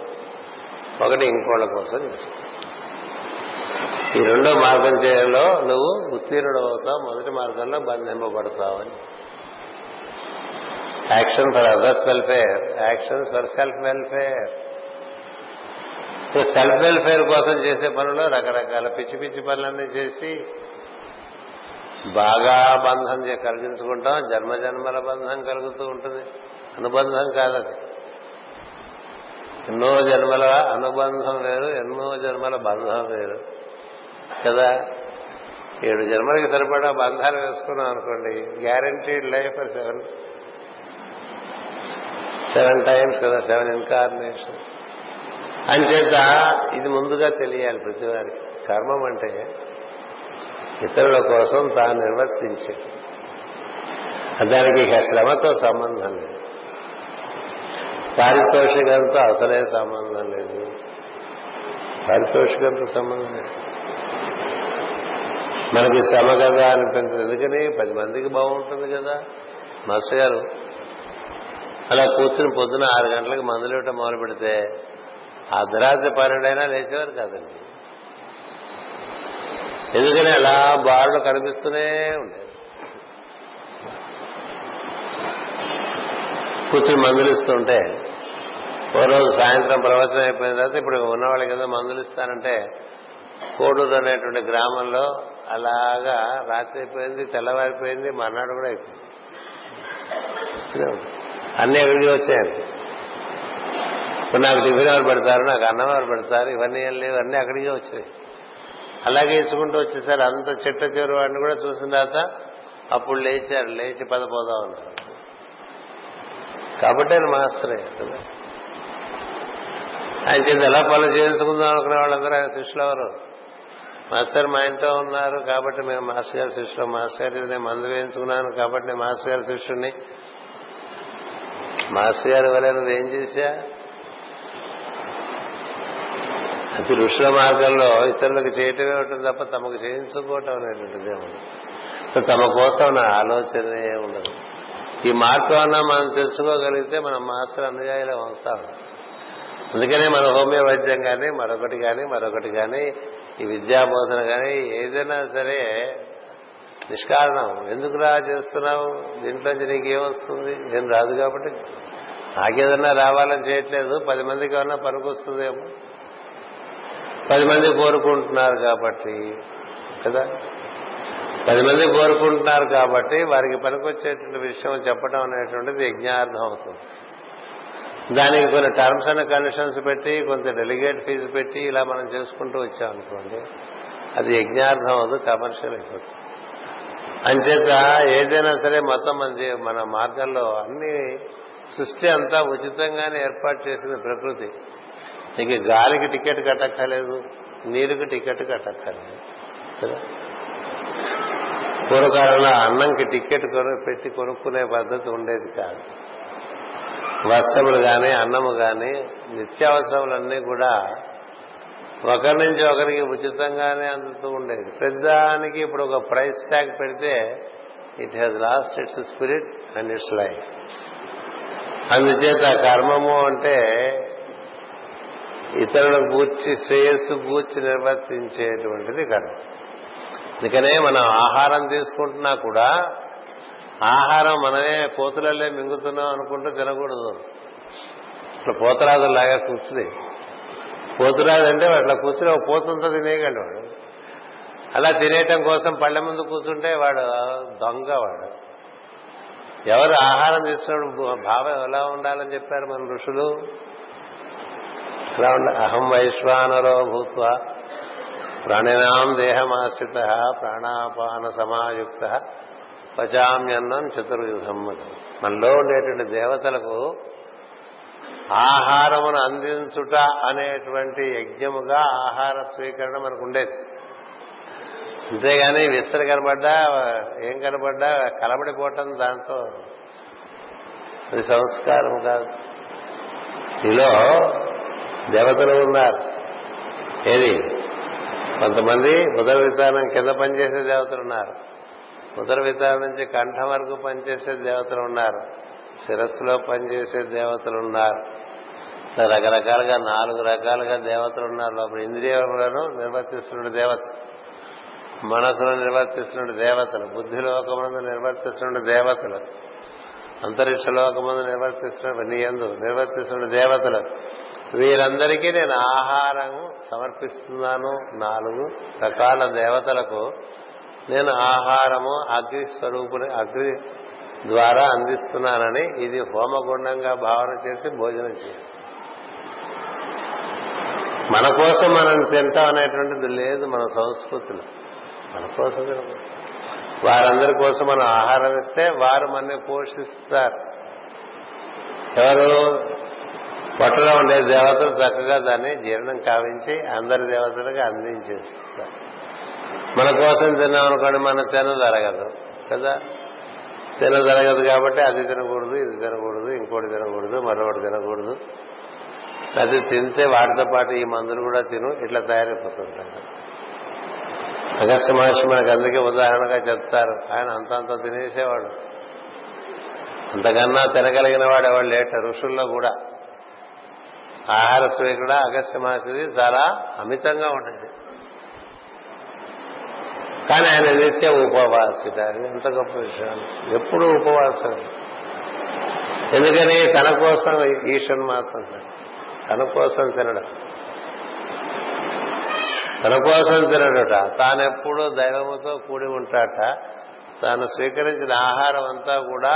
ఒకటి ఇంకోళ్ళ కోసం చేసుకోవటం. ఈ రెండో మార్గం చేయడంలో నువ్వు ఉత్తీర్ణుడు అవుతావు, మొదటి మార్గంలో బంధింపబడతావు అని. Action for others welfare, action for self welfare. Self welfare కోసం చేసే పనులు రకరకాల పిచ్చి పిచ్చి పనులన్నీ చేసి బాగా బంధం కలిగించుకుంటాం, జన్మ జన్మల బంధం కలుగుతూ ఉంటుంది. అనుబంధం కాదది, ఎన్నో జన్మల అనుబంధం వేరు, ఎన్నో జన్మల బంధం వేరు కదా. ఏడు జన్మలకి సరిపడా బంధాలు వేసుకున్నాం అనుకోండి, guaranteed life seven seven times కదా, సెవెన్ ఇన్కార్నేషన్. అంచేత ఇది ముందుగా తెలియాలి ప్రతి వారికి. కర్మం అంటే ఇతరుల కోసం తాను నిర్వర్తించే, దానికి ఇక శ్రమతో సంబంధం లేదు, పారితోషికంతో అసలే సంబంధం లేదు, పారితోషికంతో సంబంధం లేదు. మనకి శ్రమ కదా అనిపించదు. ఎందుకని పది మందికి బాగుంటుంది కదా. మాస్టర్ గారు అలా కూర్చుని పొద్దున ఆరు గంటలకు మందులు ఇవ్వటం మొదలు పెడితే అర్ధరాత్రి పన్నెండైనా లేచేవారు కాదండి. ఎందుకని అలా బారులు కనిపిస్తూనే ఉండేది. కూర్చుని మందులు ఇస్తుంటే ఓ రోజు సాయంత్రం ప్రవచనం అయిపోయిన తర్వాత ఇప్పుడు ఉన్నవాళ్ళకి ఏదో మందులు ఇస్తానంటే కోడూరు అనేటువంటి గ్రామంలో అలాగా రాత్రి అయిపోయింది, తెల్లవారిపోయింది, మర్నాడు కూడా అయిపోయింది. అన్నీ వీడియో వచ్చాయండి. ఇప్పుడు నాకు టిఫిన్ ఎవరు పెడతారు, నాకు అన్నం ఎవరు పెడతారు, ఇవన్నీ లేవు, అన్నీ అక్కడికే వచ్చాయి. అలాగే ఇచ్చుకుంటూ వచ్చేసారు. అంత చెట్ట చివరి వాడిని కూడా చూసిన తర్వాత అప్పుడు లేచారు, లేచి పదపోదా ఉన్నారు. కాబట్టి ఆయన మాస్టరే. ఆయన చేసి ఎలా పనులు చేయించుకుందాం అనుకునే వాళ్ళందరూ ఆయన శిష్యులు ఎవరు. మాస్టర్ మా ఇంట్లో ఉన్నారు కాబట్టి మేము మాస్టర్ గారి శిష్యులు. మాస్టర్ గారి నేను మందు వేయించుకున్నాను కాబట్టి నేను మాస్టర్ గారి శిష్యుడిని. మాస్టర్ గారు ఎవరైనా ఏం చేశా? అతి ఋషుల మార్గంలో ఇతరులకు చేయటమే ఉంటుంది తప్ప తమకు చేయించుకోవటం అనేటువంటిది ఏముంది. సో తమ కోసం నా ఆలోచనే ఉండదు. ఈ మార్గం అన్నా మనం తెలుసుకోగలిగితే మనం మాస్టర్ అనుయాయిలో ఉంటాం. అందుకనే మన హోమియో వైద్యం కానీ మరొకటి కానీ మరొకటి కానీ ఈ విద్యాబోధన కానీ ఏదైనా సరే నిష్కారణం. ఎందుకు రా చేస్తున్నావు, దీంట్లోంచి నీకేమొస్తుంది? ఏం రాదు. కాబట్టి నాకేదన్నా రావాలని చేయట్లేదు, పది మందికి ఏమన్నా పనికొస్తుందేమో, పది మంది కోరుకుంటున్నారు కాబట్టి కదా. పది మంది కోరుకుంటున్నారు కాబట్టి వారికి పనికొచ్చేటువంటి విషయం చెప్పడం అనేటువంటిది యజ్ఞార్థం అవుతుంది. దానికి కొన్ని టర్మ్స్ అండ్ కండిషన్స్ పెట్టి కొంత డెలిగేట్ ఫీజు పెట్టి ఇలా మనం చేసుకుంటూ వచ్చాం అనుకోండి, అది యజ్ఞార్థం అవ్వదు, కమర్షియల్ అయిపోతుంది. అంచేత ఏదైనా సరే మొత్తం మంది మన మార్గంలో అన్ని సృష్టి అంతా ఉచితంగానే ఏర్పాటు చేసింది ప్రకృతి. నీకు గాలికి టికెట్ కట్టక్కర్లేదు, నీరుకి టికెట్ కట్టక్కర్లేదు కదా. పూర్వకాలంలో అన్నంకి టికెట్ కొను పెట్టి కొనుక్కునే పద్ధతి ఉండేది కాదు. వస్త్రములు కానీ అన్నము కానీ నిత్యావసరములన్నీ కూడా ఒకరి నుంచి ఒకరికి ఉచితంగానే అందుతూ ఉండేది. ప్రతిదానికి ఇప్పుడు ఒక ప్రైస్ ట్యాగ్ పెడితే it has lost its spirit and its life. అందుచేత కర్మము అంటే ఇతరుల గూర్చి శ్రేయస్సు గూర్చి నిర్వర్తించేటువంటిది కర్మ. అందుకనే మనం ఆహారం తీసుకుంటున్నా కూడా ఆహారం మనమే పోతులల్లే మింగుతున్నాం అనుకుంటూ తినకూడదు. ఇట్లా పోతరాజులాగా కూర్చుని, పోతురాజు అంటే అట్లా కూర్చుని ఒక పోతుంతో తినేయగండి. వాడు అలా తినేయటం కోసం పళ్ళె ముందు కూర్చుంటే వాడు దొంగ. వాడు ఎవరు ఆహారం తీసుకున్నప్పుడు భావం ఎలా ఉండాలని చెప్పారు మన ఋషులు? ఎలా ఉండ అహం వైశ్వానరో భూత్వ ప్రాణినాం దేహమాశ్రిత ప్రాణాపాన సమాయుక్త పచామ్యన్నం చతుర్యుధం. మనలో ఉండేటువంటి దేవతలకు ఆహారమును అందించుట అనేటువంటి యజ్ఞముగా ఆహార స్వీకరణ మనకు ఉండేది. అంతేగాని విస్తరి కనబడ్డా ఏం కనబడ్డా కలబడిపోవటం దాంతో అది సంస్కారం కాదు. ఇలా దేవతలు ఉన్నారు. ఏది కొంతమంది ఉదర విధానం కింద పనిచేసే దేవతలు ఉన్నారు, ఉదర విధానం నుంచి కంఠం వరకు పనిచేసే దేవతలు ఉన్నారు, శిరస్సులో పనిచేసే దేవతలు ఉన్నారు, రకరకాలుగా నాలుగు రకాలుగా దేవతలు ఉన్నారు. అప్పుడు ఇంద్రియములను నిర్వర్తిస్తున్న దేవత, మనసును నిర్వర్తిస్తున్న దేవతలు, బుద్ధిలోకమును నిర్వర్తిస్తున్న దేవతలు, అంతరిక్ష లోకమును నిర్వర్తిస్తున్న యందు నిర్వర్తిస్తున్న దేవతలు. వీరందరికీ నేను ఆహారం సమర్పిస్తున్నాను. నాలుగు రకాల దేవతలకు నేను ఆహారము అగ్ని స్వరూపుని అగ్ని ద్వారా అందిస్తున్నానని ఇది హోమగుండంగా భావన చేసి భోజనం చేయాలి. మన కోసం మనం తింటాం అనేటువంటిది లేదు మన సంస్కృతిలో. మన కోసం వారందరి కోసం మనం ఆహారం ఇస్తే వారు మనని పోషిస్తారు. ఎవరు పొట్టలో ఉండే దేవతలు చక్కగా దాన్ని జీర్ణం కావించి అందరి దేవతలకు అందించేస్తారు. మన కోసం తిన్నామనుకోండి మనం తినదరగదు కదా. తినదరగదు కాబట్టి అది తినకూడదు, ఇది తినకూడదు, ఇంకోటి తినకూడదు, మరొకటి తినకూడదు. అది తింటే వాటితో పాటు ఈ మందులు కూడా తిను, ఇట్లా తయారైపోతుంటారు. అగస్త్య మహర్షి మనకు అందరికీ ఉదాహరణగా చెప్తారు. ఆయన అంతంత తినేసేవాడు, అంతకన్నా తినగలిగిన వాడు ఎవరు లేట ఋషుల్లో కూడా. ఆహార స్వీకరణ కూడా అగస్త్య మహర్షిది చాలా అమితంగా ఉంటుంది. కానీ ఆయన నిత్య ఉపవాసిత, ఎంత గొప్ప విషయం, ఎప్పుడు ఉపవాసం. ఎందుకని తన కోసం ఈశ్వరుని మాత్రం, తన కోసం తినడం, తన కోసం తినడట, తానెప్పుడూ దైవముతో కూడి ఉంటాట. తాను స్వీకరించిన ఆహారం అంతా కూడా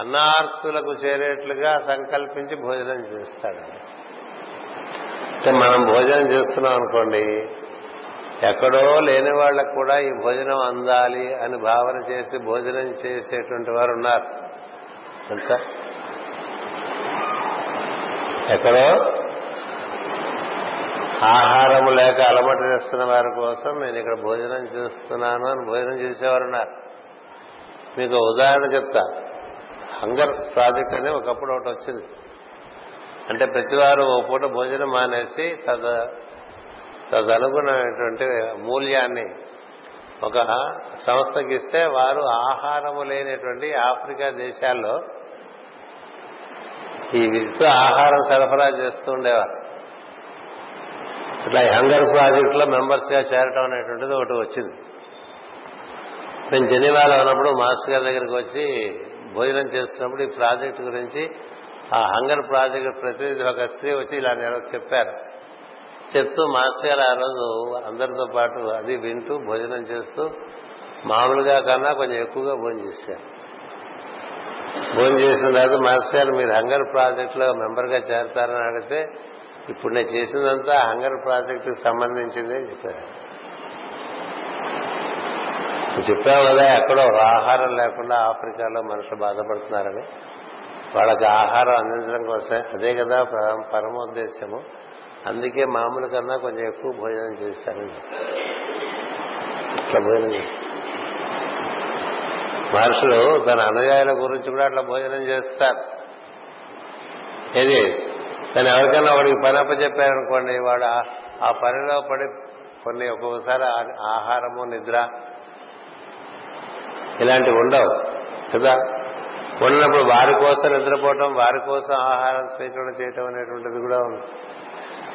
అన్నార్థులకు చేరేట్లుగా సంకల్పించి భోజనం చేస్తాడు. మనం భోజనం చేస్తున్నాం అనుకోండి, ఎక్కడో లేని వాళ్ళకు కూడా ఈ భోజనం అందాలి అని భావన చేసి భోజనం చేసేటువంటి వారు ఉన్నారు తెలుసా. ఎక్కడో ఆహారం లేక అలమట చేస్తున్న వారి కోసం నేను ఇక్కడ భోజనం చేస్తున్నాను అని భోజనం చేసేవారున్నారు. మీకు ఉదాహరణ చెప్తా. హంగర్ ప్రాజెక్ట్ అని ఒకప్పుడు ఒకటి వచ్చింది. అంటే ప్రతివారు ఓ పూట భోజనం మానేసి తద తదనుగుణమైనటువంటి మూల్యాన్ని ఒక సంస్థకి ఇస్తే వారు ఆహారము లేనటువంటి ఆఫ్రికా దేశాల్లో ఈ విధంగా ఆహారం సరఫరా చేస్తూ ఉండేవారు. ఇట్లా హంగర్ ప్రాజెక్ట్ లో మెంబర్స్ గా చేరటం అనేటువంటిది ఒకటి వచ్చింది. నేను జెనీవాలో ఉన్నప్పుడు మాస్టర్ గారి దగ్గరికి వచ్చి భోజనం చేస్తున్నప్పుడు ఈ ప్రాజెక్ట్ గురించి, ఆ హంగర్ ప్రాజెక్ట్ ప్రతినిధులు ఒక స్త్రీ వచ్చి ఇలా నేను చెప్పారు. చెప్తూ మాస్టర్ గారు ఆ రోజు అందరితో పాటు అది వింటూ భోజనం చేస్తూ మామూలుగా కన్నా కొంచెం ఎక్కువగా భోజనం చేశారు. భోజనం చేసిన తర్వాత మాస్టర్ గారు మీరు హంగర్ ప్రాజెక్ట్ లో మెంబర్ గా చేరతారని అడిగితే, ఇప్పుడు నేను చేసిందంతా హంగర్ ప్రాజెక్ట్ కి సంబంధించింది అని చెప్పారు. చెప్పావు కదా ఎక్కడో ఆహారం లేకుండా ఆఫ్రికాలో మనుషులు బాధపడుతున్నారని, వాళ్ళకి ఆహారం అందించడం కోసం అదే కదా పరమోద్దేశము, అందుకే మామూలు కన్నా కొంచెం ఎక్కువ భోజనం చేశారని. అట్లా భోజనం మనుషులు తన అనుయాయుల గురించి కూడా అట్లా భోజనం చేస్తారు. ఇది కానీ ఎవరికైనా వాడికి పని అప్పచెప్పారనుకోండి, వాడు ఆ పనిలో పడి కొన్ని ఒక్కొక్కసారి ఆహారము నిద్ర ఇలాంటివి ఉండవు కదా. ఉన్నప్పుడు వారి కోసం నిద్రపోవటం, వారి కోసం ఆహారం స్వీకరణ చేయటం అనేటువంటిది కూడా ఉంది.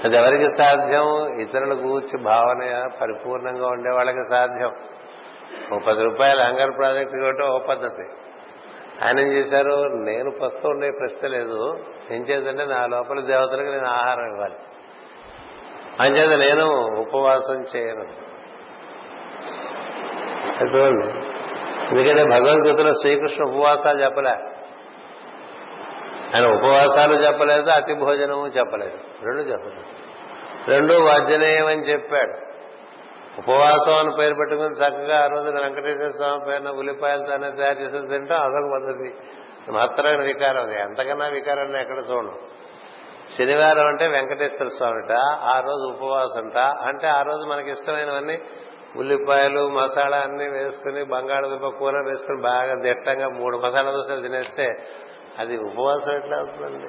అది ఎవరికి సాధ్యం? ఇతరుల గురించి భావన పరిపూర్ణంగా ఉండే వాళ్ళకి సాధ్యం. ఓ పది రూపాయలు హంగర్ ప్రాజెక్ట్ ఇవ్వటం ఓ పద్ధతి. ఆయన ఏం చేశారు, నేను ప్రస్తుతం ఉండే ప్రశ్న లేదు, ఏం చేద్దంటే నా లోపల దేవతలకు నేను ఆహారం ఇవ్వాలి, అంచేత నేను ఉపవాసం చేయను. చూడండి, ఎందుకంటే భగవద్గీతలో శ్రీకృష్ణ ఉపవాసాలు చెప్పలే, ఆయన ఉపవాసాలు చెప్పలేదు, అతి భోజనము చెప్పలేదు, రెండు చెప్పలేదు. రెండు వర్జనేయమని చెప్పాడు. ఉపవాసం అని పేరు పెట్టుకుని చక్కగా ఆ రోజున వెంకటేశ్వర స్వామి పేరున ఉల్లిపాయలతోనే తయారు చేసేది తింటాం, అదొక పద్ధతి. మహత్తరమైన వికారం అది, ఎంతకన్నా వికారాన్ని ఎక్కడ చూడం. శనివారం అంటే వెంకటేశ్వర స్వామిట, ఆ రోజు ఉపవాసంట, అంటే ఆ రోజు మనకి ఇష్టమైనవన్నీ ఉల్లిపాయలు మసాలా అన్ని వేసుకుని బంగాళదుంప కూర వేసుకుని బాగా దిట్టంగా మూడు మసాలా దోశలు తినేస్తే అది ఉపవాసం ఎట్లా అవుతుందండి?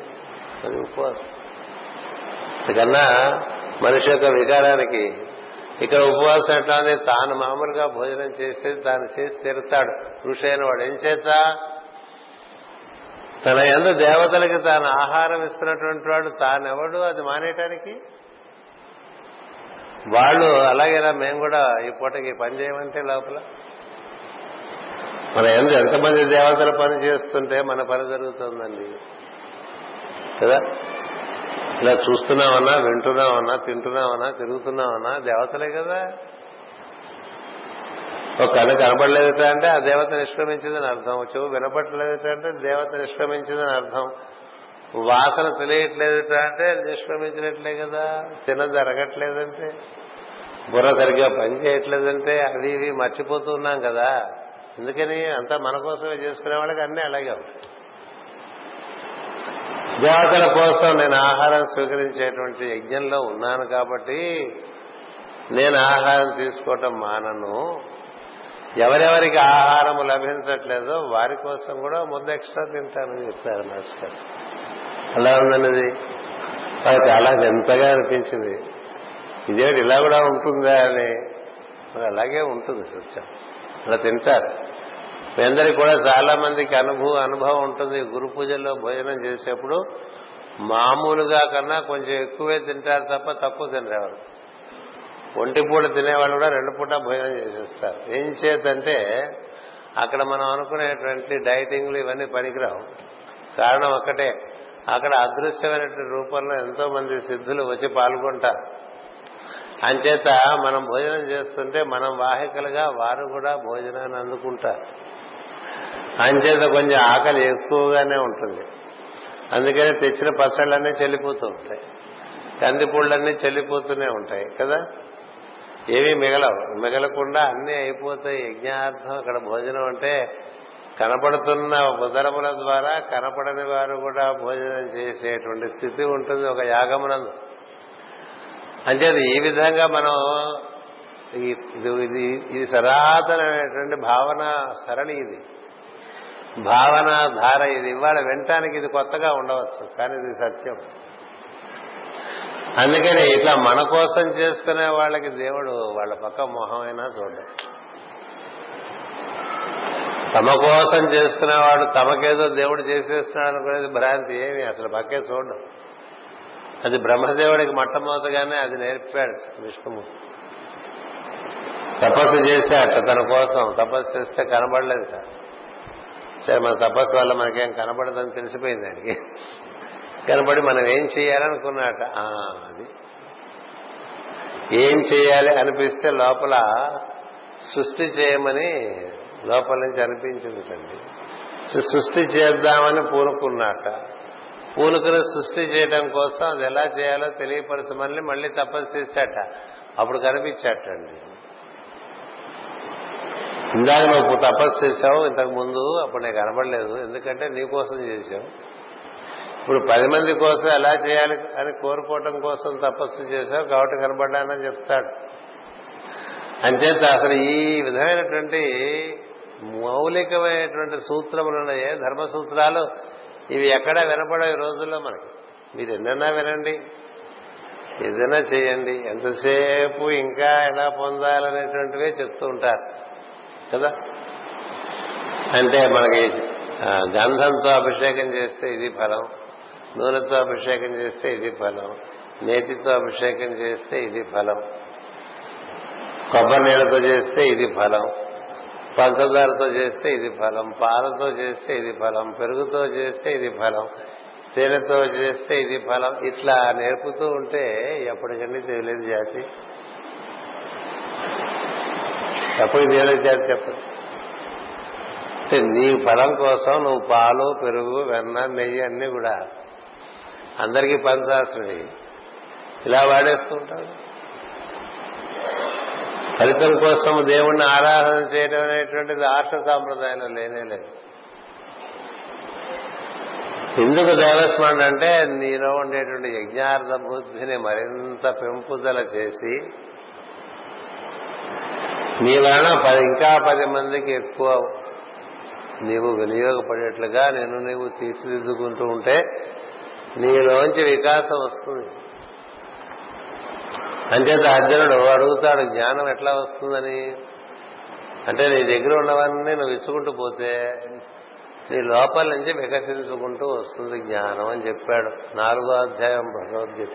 అది ఉపవాసం. అందుకన్నా మనిషి యొక్క వికారానికి ఇక్కడ ఉపవాసం ఎట్లా ఉంది? తాను మామూలుగా భోజనం చేసేది తాను చేసి తీరుతాడు ఋషి అయిన వాడు. ఏం చేత తన యందు దేవతలకి తాను ఆహారం ఇస్తున్నటువంటి వాడు తానెవడు అది మానేయటానికి? వాళ్ళు అలాగేలా మేము కూడా ఈ పూటకి పని చేయమంటే లోపల మన యందు ఎంతమంది దేవతలు పని చేస్తుంటే మన పని జరుగుతుందండి కదా. ఇలా చూస్తున్నామన్నా, వింటున్నామన్నా, తింటున్నామన్నా, తిరుగుతున్నామన్నా దేవతలే కదా. ఒక కళ కనపడలేదు అంటే ఆ దేవత నిష్క్రమించిందని అర్థం, చెవు వినపట్టలేదు అంటే దేవత నిష్క్రమించిందని అర్థం, వాసన తెలియట్లేదు అంటే నిష్క్రమించినట్లే కదా. తిన జరగట్లేదంటే, బుర్ర సరిగ్గా పని చేయట్లేదంటే అవి ఇవి మర్చిపోతూ ఉన్నాం కదా. అందుకని అంతా మన కోసమే చేసుకునే వాళ్ళకి అన్నీ అలాగే ఉంటాయి. దేవతల కోసం నేను ఆహారం స్వీకరించేటువంటి యజ్ఞంలో ఉన్నాను కాబట్టి నేను ఆహారం తీసుకోవటం మానను. ఎవరెవరికి ఆహారము లభించట్లేదో వారి కోసం కూడా ముద్ద ఎక్స్ట్రా తింటానని చెప్పారు మాస్టర్. అలా ఉందన్నది వాళ్ళకి అలా ఎంతగా అనిపించింది. ఇదేంటి ఇలా కూడా ఉంటుందా అని మరి అలాగే ఉంటుంది సత్యం. అలా తింటారు. మీ అందరికి కూడా చాలా మందికి అనుభవ అనుభవం ఉంటుంది. గురు పూజల్లో భోజనం చేసేప్పుడు మామూలుగా కన్నా కొంచెం ఎక్కువే తింటారు తప్ప తక్కువ తినరేవారు. ఒంటి పూట తినేవాళ్ళు కూడా రెండు పూట భోజనం చేసేస్తారు. ఏం చేతంటే అక్కడ మనం అనుకునేటువంటి డైటింగ్లు ఇవన్నీ పనికిరావు. కారణం ఒక్కటే, అక్కడ అదృశ్యమైనటువంటి రూపంలో ఎంతో మంది సిద్ధులు వచ్చి పాల్గొంటారు. అంచేత మనం భోజనం చేస్తుంటే మనం వాహికలుగా వారు కూడా భోజనాన్ని అందుకుంటారు. అంచేత కొంచెం ఆకలి ఎక్కువగానే ఉంటుంది. అందుకనే తెచ్చిన పసళ్ళన్నీ చెల్లిపోతూ ఉంటాయి, కందిపూళ్ళన్నీ చెల్లిపోతూనే ఉంటాయి కదా, ఏమీ మిగలవు. మిగలకుండా అన్నీ అయిపోతాయి యజ్ఞార్థం. అక్కడ భోజనం అంటే కనపడుతున్న ఉదరముల ద్వారా కనపడని వారు కూడా భోజనం చేసేటువంటి స్థితి ఉంటుంది ఒక యాగమునందు. అంచేది ఈ విధంగా మనం ఇది ఇది సనాతనమైనటువంటి భావన సరణి, ఇది భావన ధార. ఇది ఇవాళ వినటానికి ఇది కొత్తగా ఉండవచ్చు, కానీ ఇది సత్యం. అందుకని ఇట్లా మన కోసం చేసుకునే వాళ్ళకి దేవుడు వాళ్ళ పక్క మొహమైనా చూడడం. తమ కోసం చేసుకునేవాడు తమకేదో దేవుడు చేసేస్తున్నాడు అనుకునేది భ్రాంతి. ఏమి అసలు పక్కే చూడడం. అది బ్రహ్మదేవుడికి మొట్టమొదటిగానే అది నేర్పాడు విష్ణుమూర్తి. తపస్సు చేశాట తన కోసం. తపస్సు చేస్తే కనబడలేదు సార్. సరే మన తపస్సు వల్ల మనకేం కనబడదని తెలిసిపోయింది ఆయనకి. కనబడి మనం ఏం చేయాలనుకున్నాట, అది ఏం చేయాలి అనిపిస్తే లోపల సృష్టి చేయమని లోపల నుంచి అనిపించింది అండి. సృష్టి చేద్దామని పూనుకున్నాట. పూనుకుని సృష్టి చేయడం కోసం అది ఎలా చేయాలో తెలియపరచమని మళ్ళీ తపస్సు చేశాట. అప్పుడు కనిపించాటండి, ఇందాక నువ్వు తపస్సు చేశావు ఇంతకు ముందు, అప్పుడు నీకు కనబడలేదు, ఎందుకంటే నీ కోసం చేశావు. ఇప్పుడు పది మంది కోసం ఎలా చేయాలి అని కోరుకోవటం కోసం తపస్సు చేశావు కాబట్టి కనబడ్డానని చెప్తాడు. అంచేత అసలు ఈ విధమైనటువంటి మౌలికమైనటువంటి సూత్రములున్నాయే ధర్మ సూత్రాలు, ఇవి ఎక్కడా వినపడే రోజుల్లో మనకి. మీరు ఎన్నైనా వినండి, ఏదైనా చేయండి, ఎంతసేపు ఇంకా ఎలా పొందాలనేటువంటివే చెప్తూ ఉంటారు కదా. అంటే మనకి గంధంతో అభిషేకం చేస్తే ఇది ఫలం, నూనెతో అభిషేకం చేస్తే ఇది ఫలం, నేతితో అభిషేకం చేస్తే ఇది ఫలం, కొబ్బరి నీళ్ళతో చేస్తే ఇది ఫలం, పంచదారతో చేస్తే ఇది ఫలం, పాలతో చేస్తే ఇది ఫలం, పెరుగుతో చేస్తే ఇది ఫలం, తేనెతో చేస్తే ఇది ఫలం. ఇట్లా నేర్పుతూ ఉంటే ఎప్పటికంటే తెలియదు జాతి. ఎప్పుడు తెలియదు జాతి చెప్పండి. నీ ఫలం కోసం నువ్వు పాలు, పెరుగు, వెన్న, నెయ్యి అన్నీ కూడా అందరికీ పంచాల్సినవి ఇలా వాడేస్తూ ఉంటాడు. ఫలితం కోసం దేవుణ్ణి ఆరాధన చేయడం అనేటువంటిది ఆర్ష సాంప్రదాయంలో లేనే లేదు. ఎందుకు దైవస్మరణ అంటే నీలో ఉండేటువంటి యజ్ఞార్థ బుద్ధిని మరింత పెంపుదల చేసి నీ వలన ఇంకా పది మందికి ఎక్కువ నీవు వినియోగపడేట్లుగా నేను నీవు తీర్చిదిద్దుకుంటూ ఉంటే నీలోంచి వికాసం వస్తుంది. అంచేత అర్జునుడు అడుగుతాడు, జ్ఞానం ఎట్లా వస్తుందని అంటే నీ దగ్గర ఉన్నవన్నీ నువ్వు ఇచ్చుకుంటూ పోతే నీ లోపల నుంచి వికసించుకుంటూ వస్తుంది జ్ఞానం అని చెప్పాడు. నాలుగో అధ్యాయం భగవద్గీత.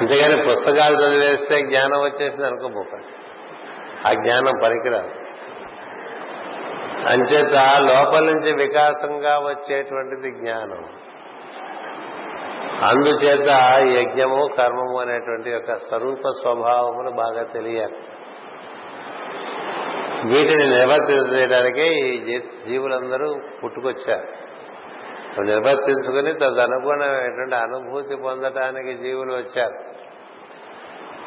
అంతేగాని పుస్తకాలు చదివేస్తే జ్ఞానం వచ్చేసింది అనుకోపోకండి, ఆ జ్ఞానం పనికిరాదు. అంచేత లోపల నుంచి వికాసంగా వచ్చేటువంటిది జ్ఞానం. అందుచేత యజ్ఞము కర్మము అనేటువంటి యొక్క స్వరూప స్వభావమును బాగా తెలియాలి. వీటిని నిర్వర్తించడానికే ఈ జీవులందరూ పుట్టుకొచ్చారు. నిర్వర్తించుకుని తదనుగుణమైనటువంటి అనుభూతి పొందటానికి జీవులు వచ్చారు.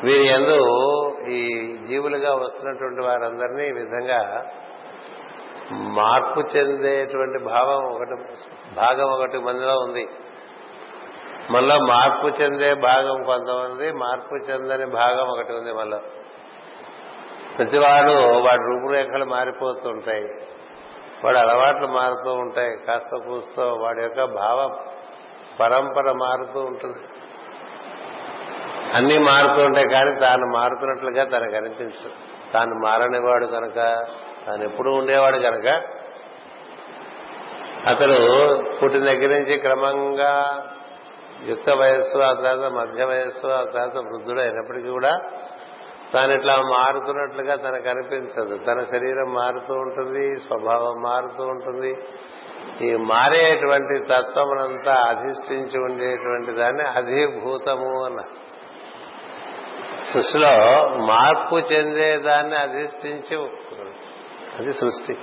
వీరి యందు ఈ జీవులుగా వస్తున్నటువంటి వారందరినీ ఈ విధంగా మార్పు చెందేటువంటి భావం ఒకటి భాగం ఒకటి మనలో ఉంది. మనలో మార్పు చెందే భాగం కొంతమంది, మార్పు చెందని భాగం ఒకటి ఉంది మనలో. ప్రతివాడు వాడి రూపురేఖలు మారిపోతూ ఉంటాయి, వాడి అలవాట్లు మారుతూ ఉంటాయి, కాస్త కూస్తో వాడి యొక్క భావ పరంపర మారుతూ ఉంటుంది. అన్నీ మారుతూ ఉంటాయి కానీ తాను మారుతున్నట్లుగా తనకు అనిపించదు. తాను మారనివాడు కనుక, తాను ఎప్పుడూ ఉండేవాడు కనుక అతడు పుట్టిన దగ్గర నుంచి క్రమంగా యుక్త వయస్సు, ఆ తర్వాత మధ్య వయస్సు, ఆ తర్వాత వృద్ధుడు అయినప్పటికీ కూడా తాను ఇట్లా మారుతున్నట్లుగా తనకు అనిపించదు. తన శరీరం మారుతూ ఉంటుంది, స్వభావం మారుతూ ఉంటుంది. ఈ మారేటువంటి తత్వమునంతా అధిష్ఠించి ఉండేటువంటి దాన్ని అధిభూతము అన్న సృష్టిలో మార్పు చెందేదాన్ని అధిష్ఠించి అది సృష్టి.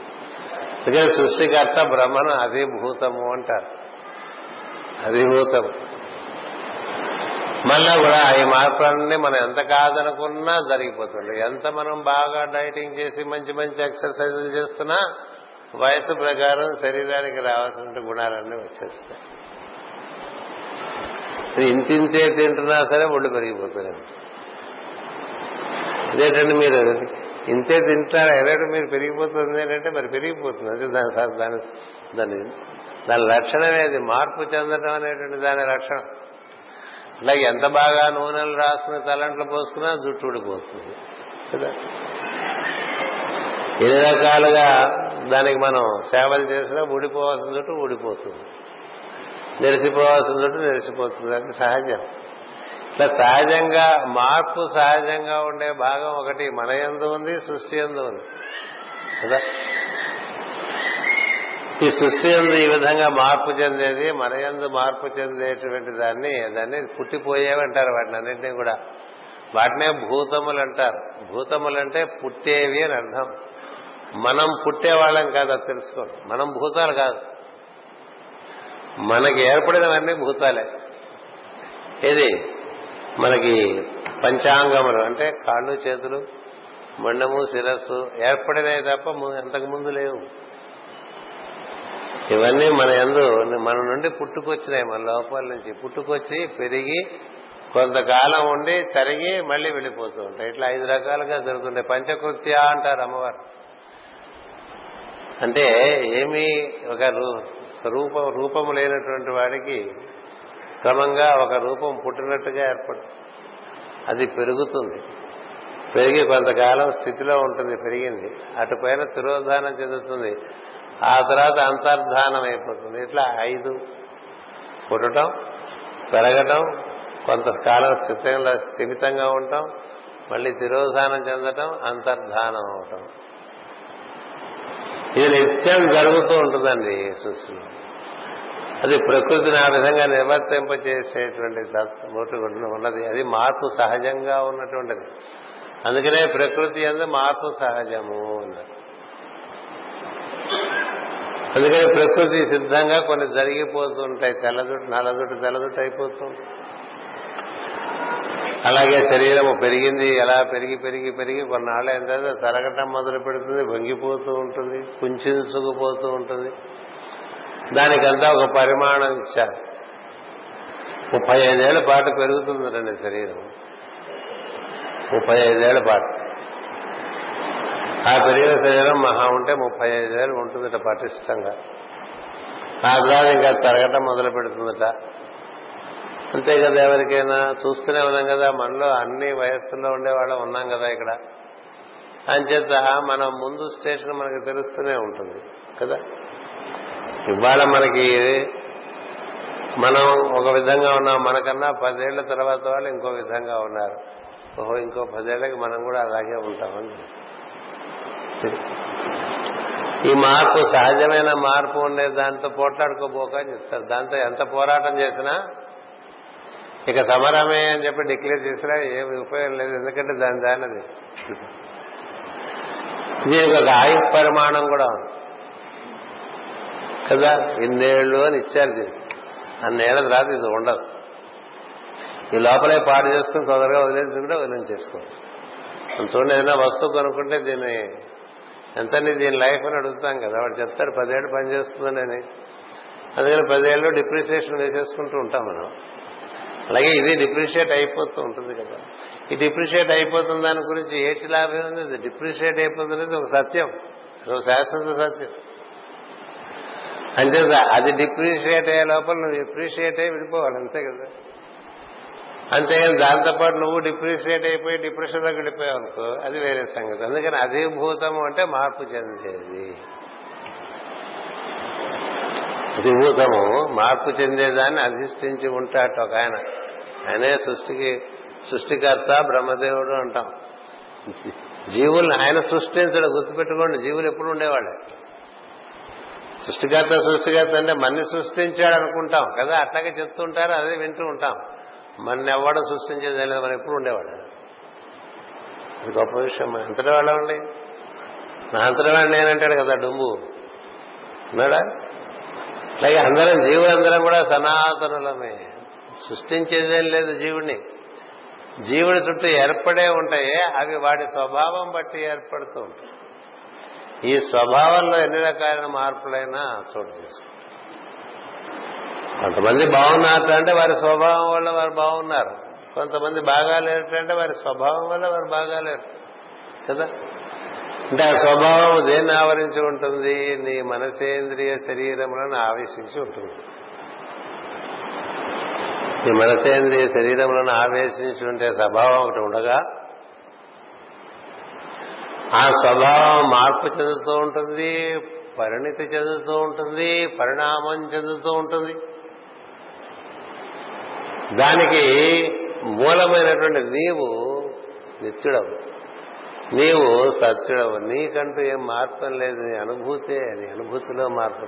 అందుకే సృష్టికర్త బ్రహ్మను అధిభూతము అంటారు. అధిభూతము మళ్ళా కూడా ఈ మార్పులన్నీ మనం ఎంత కాదనుకున్నా జరిగిపోతుంది. ఎంత మనం బాగా డైటింగ్ చేసి మంచి మంచి ఎక్సర్సైజులు చేస్తున్నా వయసు ప్రకారం శరీరానికి రావాల్సిన గుణాలన్నీ వచ్చేస్తాయి. ఇంతింతే తింటున్నా సరే ఒళ్ళు పెరిగిపోతుంది. అదేంటంటే మీరు ఇంతే తింటున్నారు ఎలాంటి మీరు పెరిగిపోతుంది ఏంటంటే మరి పెరిగిపోతుంది. అంటే దాని దాని దాని దాని లక్షణమే అది, మార్పు చెందడం అనేటువంటి దాని లక్షణం. అలాగే ఎంత బాగా నూనెలు రాసుకుని తలంట్లు పోసుకున్నా జుట్టు ఊడిపోతుంది కదా. ఎన్ని రకాలుగా దానికి మనం సేవలు చేసినా ఊడిపోవాల్సిన జుట్టు ఊడిపోతుంది, నెరిసిపోవాల్సిన జుట్టు నెరిసిపోతుంది. అది సహజం. ఇట్లా సహజంగా మార్పు సహజంగా ఉండే భాగం ఒకటి మన యందు ఉంది, సృష్టి యందు ఉంది కదా. ఈ సృష్టి యందు ఈ విధంగా మార్పు చెందేది, మన యందు మార్పు చెందేటువంటి దాన్ని దాన్ని పుట్టిపోయేవి అంటారు. వాటిని అన్నింటినీ కూడా వాటినే భూతములు అంటారు. భూతములంటే పుట్టేవి అని అర్థం. మనం పుట్టేవాళ్ళం కాదు, అది తెలుసుకోండి. మనం భూతాలు కాదు, మనకి ఏర్పడినవన్నీ భూతాలే. ఇది మనకి పంచాంగములు అంటే కాళ్ళు, చేతులు, మొండము, శిరస్సు ఏర్పడినవి తప్ప అంతకు ముందు లేవు. ఇవన్నీ మన యందు మన నుండి పుట్టుకొచ్చినాయి. మన లోపల నుంచి పుట్టుకొచ్చి పెరిగి కొంతకాలం ఉండి తరిగి మళ్లీ వెళ్ళిపోతూ ఉంటాయి. ఇట్లా ఐదు రకాలుగా జరుగుతుంటాయి. పంచకృత్య అంటారు అమ్మవారు. అంటే ఏమీ ఒక స్వరూప రూపం లేనటువంటి వాడికి క్రమంగా ఒక రూపం పుట్టినట్టుగా ఏర్పడుతుంది. అది పెరుగుతుంది, పెరిగి కొంతకాలం స్థితిలో ఉంటుంది. పెరిగింది అటుపైన తిరోధానం చెందుతుంది, ఆ తర్వాత అంతర్ధానం అయిపోతుంది. ఇట్లా ఐదు: పుట్టడం, పెరగటం, కొంతకాలం స్థితంగా స్థిమితంగా ఉండటం, మళ్లీ తిరోధానం చెందటం, అంతర్ధానం అవటం. ఇది నిత్యం జరుగుతూ ఉంటుందండి సృష్టిలో. అది ప్రకృతిని ఆ విధంగా నిర్వర్తింపచేసేటువంటి తత్వం ఉన్నది. అది మార్పు సహజంగా ఉన్నటువంటిది. అందుకనే ప్రకృతి అందు మార్పు సహజము అన్నారు. అందుకని ప్రకృతి సిద్ధంగా కొన్ని జరిగిపోతూ ఉంటాయి. తెల్లజుట్టు నల్లజుట్టు తెల్లజుట్టు అయిపోతుంది. అలాగే శరీరము పెరిగింది, ఎలా పెరిగి పెరిగి పెరిగి కొన్నాళ్ళు ఏంటంటే తరగటం మొదలు పెడుతుంది, వంగిపోతూ ఉంటుంది, కుంచుకుపోతూ ఉంటుంది. దానికంతా ఒక పరిమాణం ఇచ్చారు. ముప్పై ఐదేళ్ల పాటు పెరుగుతుందండి శరీరం. ముప్పై ఐదేళ్ల పాటు ఆ పెరిగిన శరీరం మహా ఉంటే ముప్పై ఐదేళ్ళు ఉంటుందట పటిష్టంగా. ఆ తర్వాత ఇంకా తరగటం మొదలు పెడుతుందట. అంతే కదా. ఎవరికైనా చూస్తూనే ఉన్నాం కదా, మనలో అన్ని వయస్సులో ఉండేవాళ్ళం ఉన్నాం కదా ఇక్కడ. అంచేత మనం ముందు స్టేషన్ మనకు తెలుస్తూనే ఉంటుంది కదా. ఇవాళ మనకి మనం ఒక విధంగా ఉన్నాం, మనకన్నా పదేళ్ల తర్వాత వాళ్ళు ఇంకో విధంగా ఉన్నారు. ఓహో, ఇంకో పదేళ్లకి మనం కూడా అలాగే ఉంటామని. ఈ మార్పు సహజమైన మార్పు ఉండే దాంతో పోట్లాడుకోబోక అని చెప్తారు. దాంతో ఎంత పోరాటం చేసినా ఇక సమరమే అని చెప్పి డిక్లేర్ చేసినా ఏమి ఉపయోగం లేదు. ఎందుకంటే దాని దానిది దీనికి ఒక ఆయు పరిమాణం కూడా ఉంది కదా. ఇన్నేళ్లు అని ఇచ్చారు. దీనికి అన్నేళ్ల తర్వాత ఇది ఉండదు. ఈ లోపలే పాడు చేసుకుని తొందరగా వదిలేసి కూడా వదిలించేసుకోండి. చూడండి, ఏదైనా వస్తువు కొనుక్కుంటే దీన్ని ఎంతని దీని లైఫ్ అని అడుగుతాం కదా. వాడు చెప్తాడు పదేళ్ళు పని చేస్తుందని. అందుకని పదేళ్ళు డిప్రిసియేషన్ వేసేసుకుంటూ ఉంటాం మనం. అలాగే ఇది డిప్రిషియేట్ అయిపోతూ ఉంటుంది కదా. ఈ డిప్రిషియేట్ అయిపోతున్న దాని గురించి ఏటి లాభం ఉంది? ఇది డిప్రిషియేట్ అయిపోతుంది, ఒక సత్యం, ఒక శాశ్వత సత్యం. అంతే, అది డిప్రిషియేట్ అయ్యే లోపల నువ్వు ఎప్రిషియేట్ అయ్యి విడిపోవాలి. అంతే కదా. అంతేగాని దాంతోపాటు నువ్వు డిప్రిషియేట్ అయిపోయి డిప్రెషన్లోకి వెళ్ళిపోయావు అనుకో, అది వేరే సంగతి. అందుకని అధిభూతము అంటే మార్పు చెందేది. అధిభూతము మార్పు చెందేదాన్ని అధిష్ఠించి ఉంటాట ఒక ఆయన. ఆయనే సృష్టికి సృష్టికర్త, బ్రహ్మదేవుడు అంటాం. జీవుల్ని ఆయన సృష్టించడం గుర్తుపెట్టుకోండి. జీవులు ఎప్పుడు ఉండేవాళ్ళు. సృష్టికర్త సృష్టికర్త అంటే మన్ని సృష్టించాడు అనుకుంటాం కదా, అట్లాగే చెప్తుంటారు, అదే వింటూ ఉంటాం. మన్నెవ్వడం సృష్టించేదే లేదు, మనం ఎప్పుడు ఉండేవాడు. అది గొప్ప విషయం. మన అంతటి వాళ్ళండి, నా అంతటి వాడు నేనంటాడు కదా డుంబు ఉన్నాడా. అలాగే అందరం జీవులందరం కూడా సనాతనులమే, సృష్టించేదేం లేదు జీవుడిని. జీవుడి చుట్టూ ఏర్పడే ఉంటాయే అవి వాడి స్వభావం బట్టి ఏర్పడుతూ ఉంటాయి. ఈ స్వభావంలో ఎన్ని రకాలైన మార్పులైనా చోటు చేసుకుంటారు. కొంతమంది బాగున్నారు అంటే వారి స్వభావం వల్ల వారు బాగున్నారు, కొంతమంది బాగాలేటంటే వారి స్వభావం వల్ల వారు బాగాలేరు కదా. అంటే ఆ స్వభావం దేన్ని ఆవరించి ఉంటుంది? నీ మనసేంద్రియ శరీరములను ఆవేశించి ఉంటుంది. నీ మనసేంద్రియ శరీరములను ఆవేశించి ఉంటే స్వభావం ఒకటి ఉండగా ఆ స్వభావం మార్పు చెందుతూ ఉంటుంది, పరిణితి చెందుతూ ఉంటుంది, పరిణామం చెందుతూ ఉంటుంది. దానికి మూలమైనటువంటి నీవు నిత్యుడవు, నీవు సత్యుడవు. నీకంటూ ఏం మార్పు లేదు, నీ అనుభూతే, నీ అనుభూతిలో మార్పు.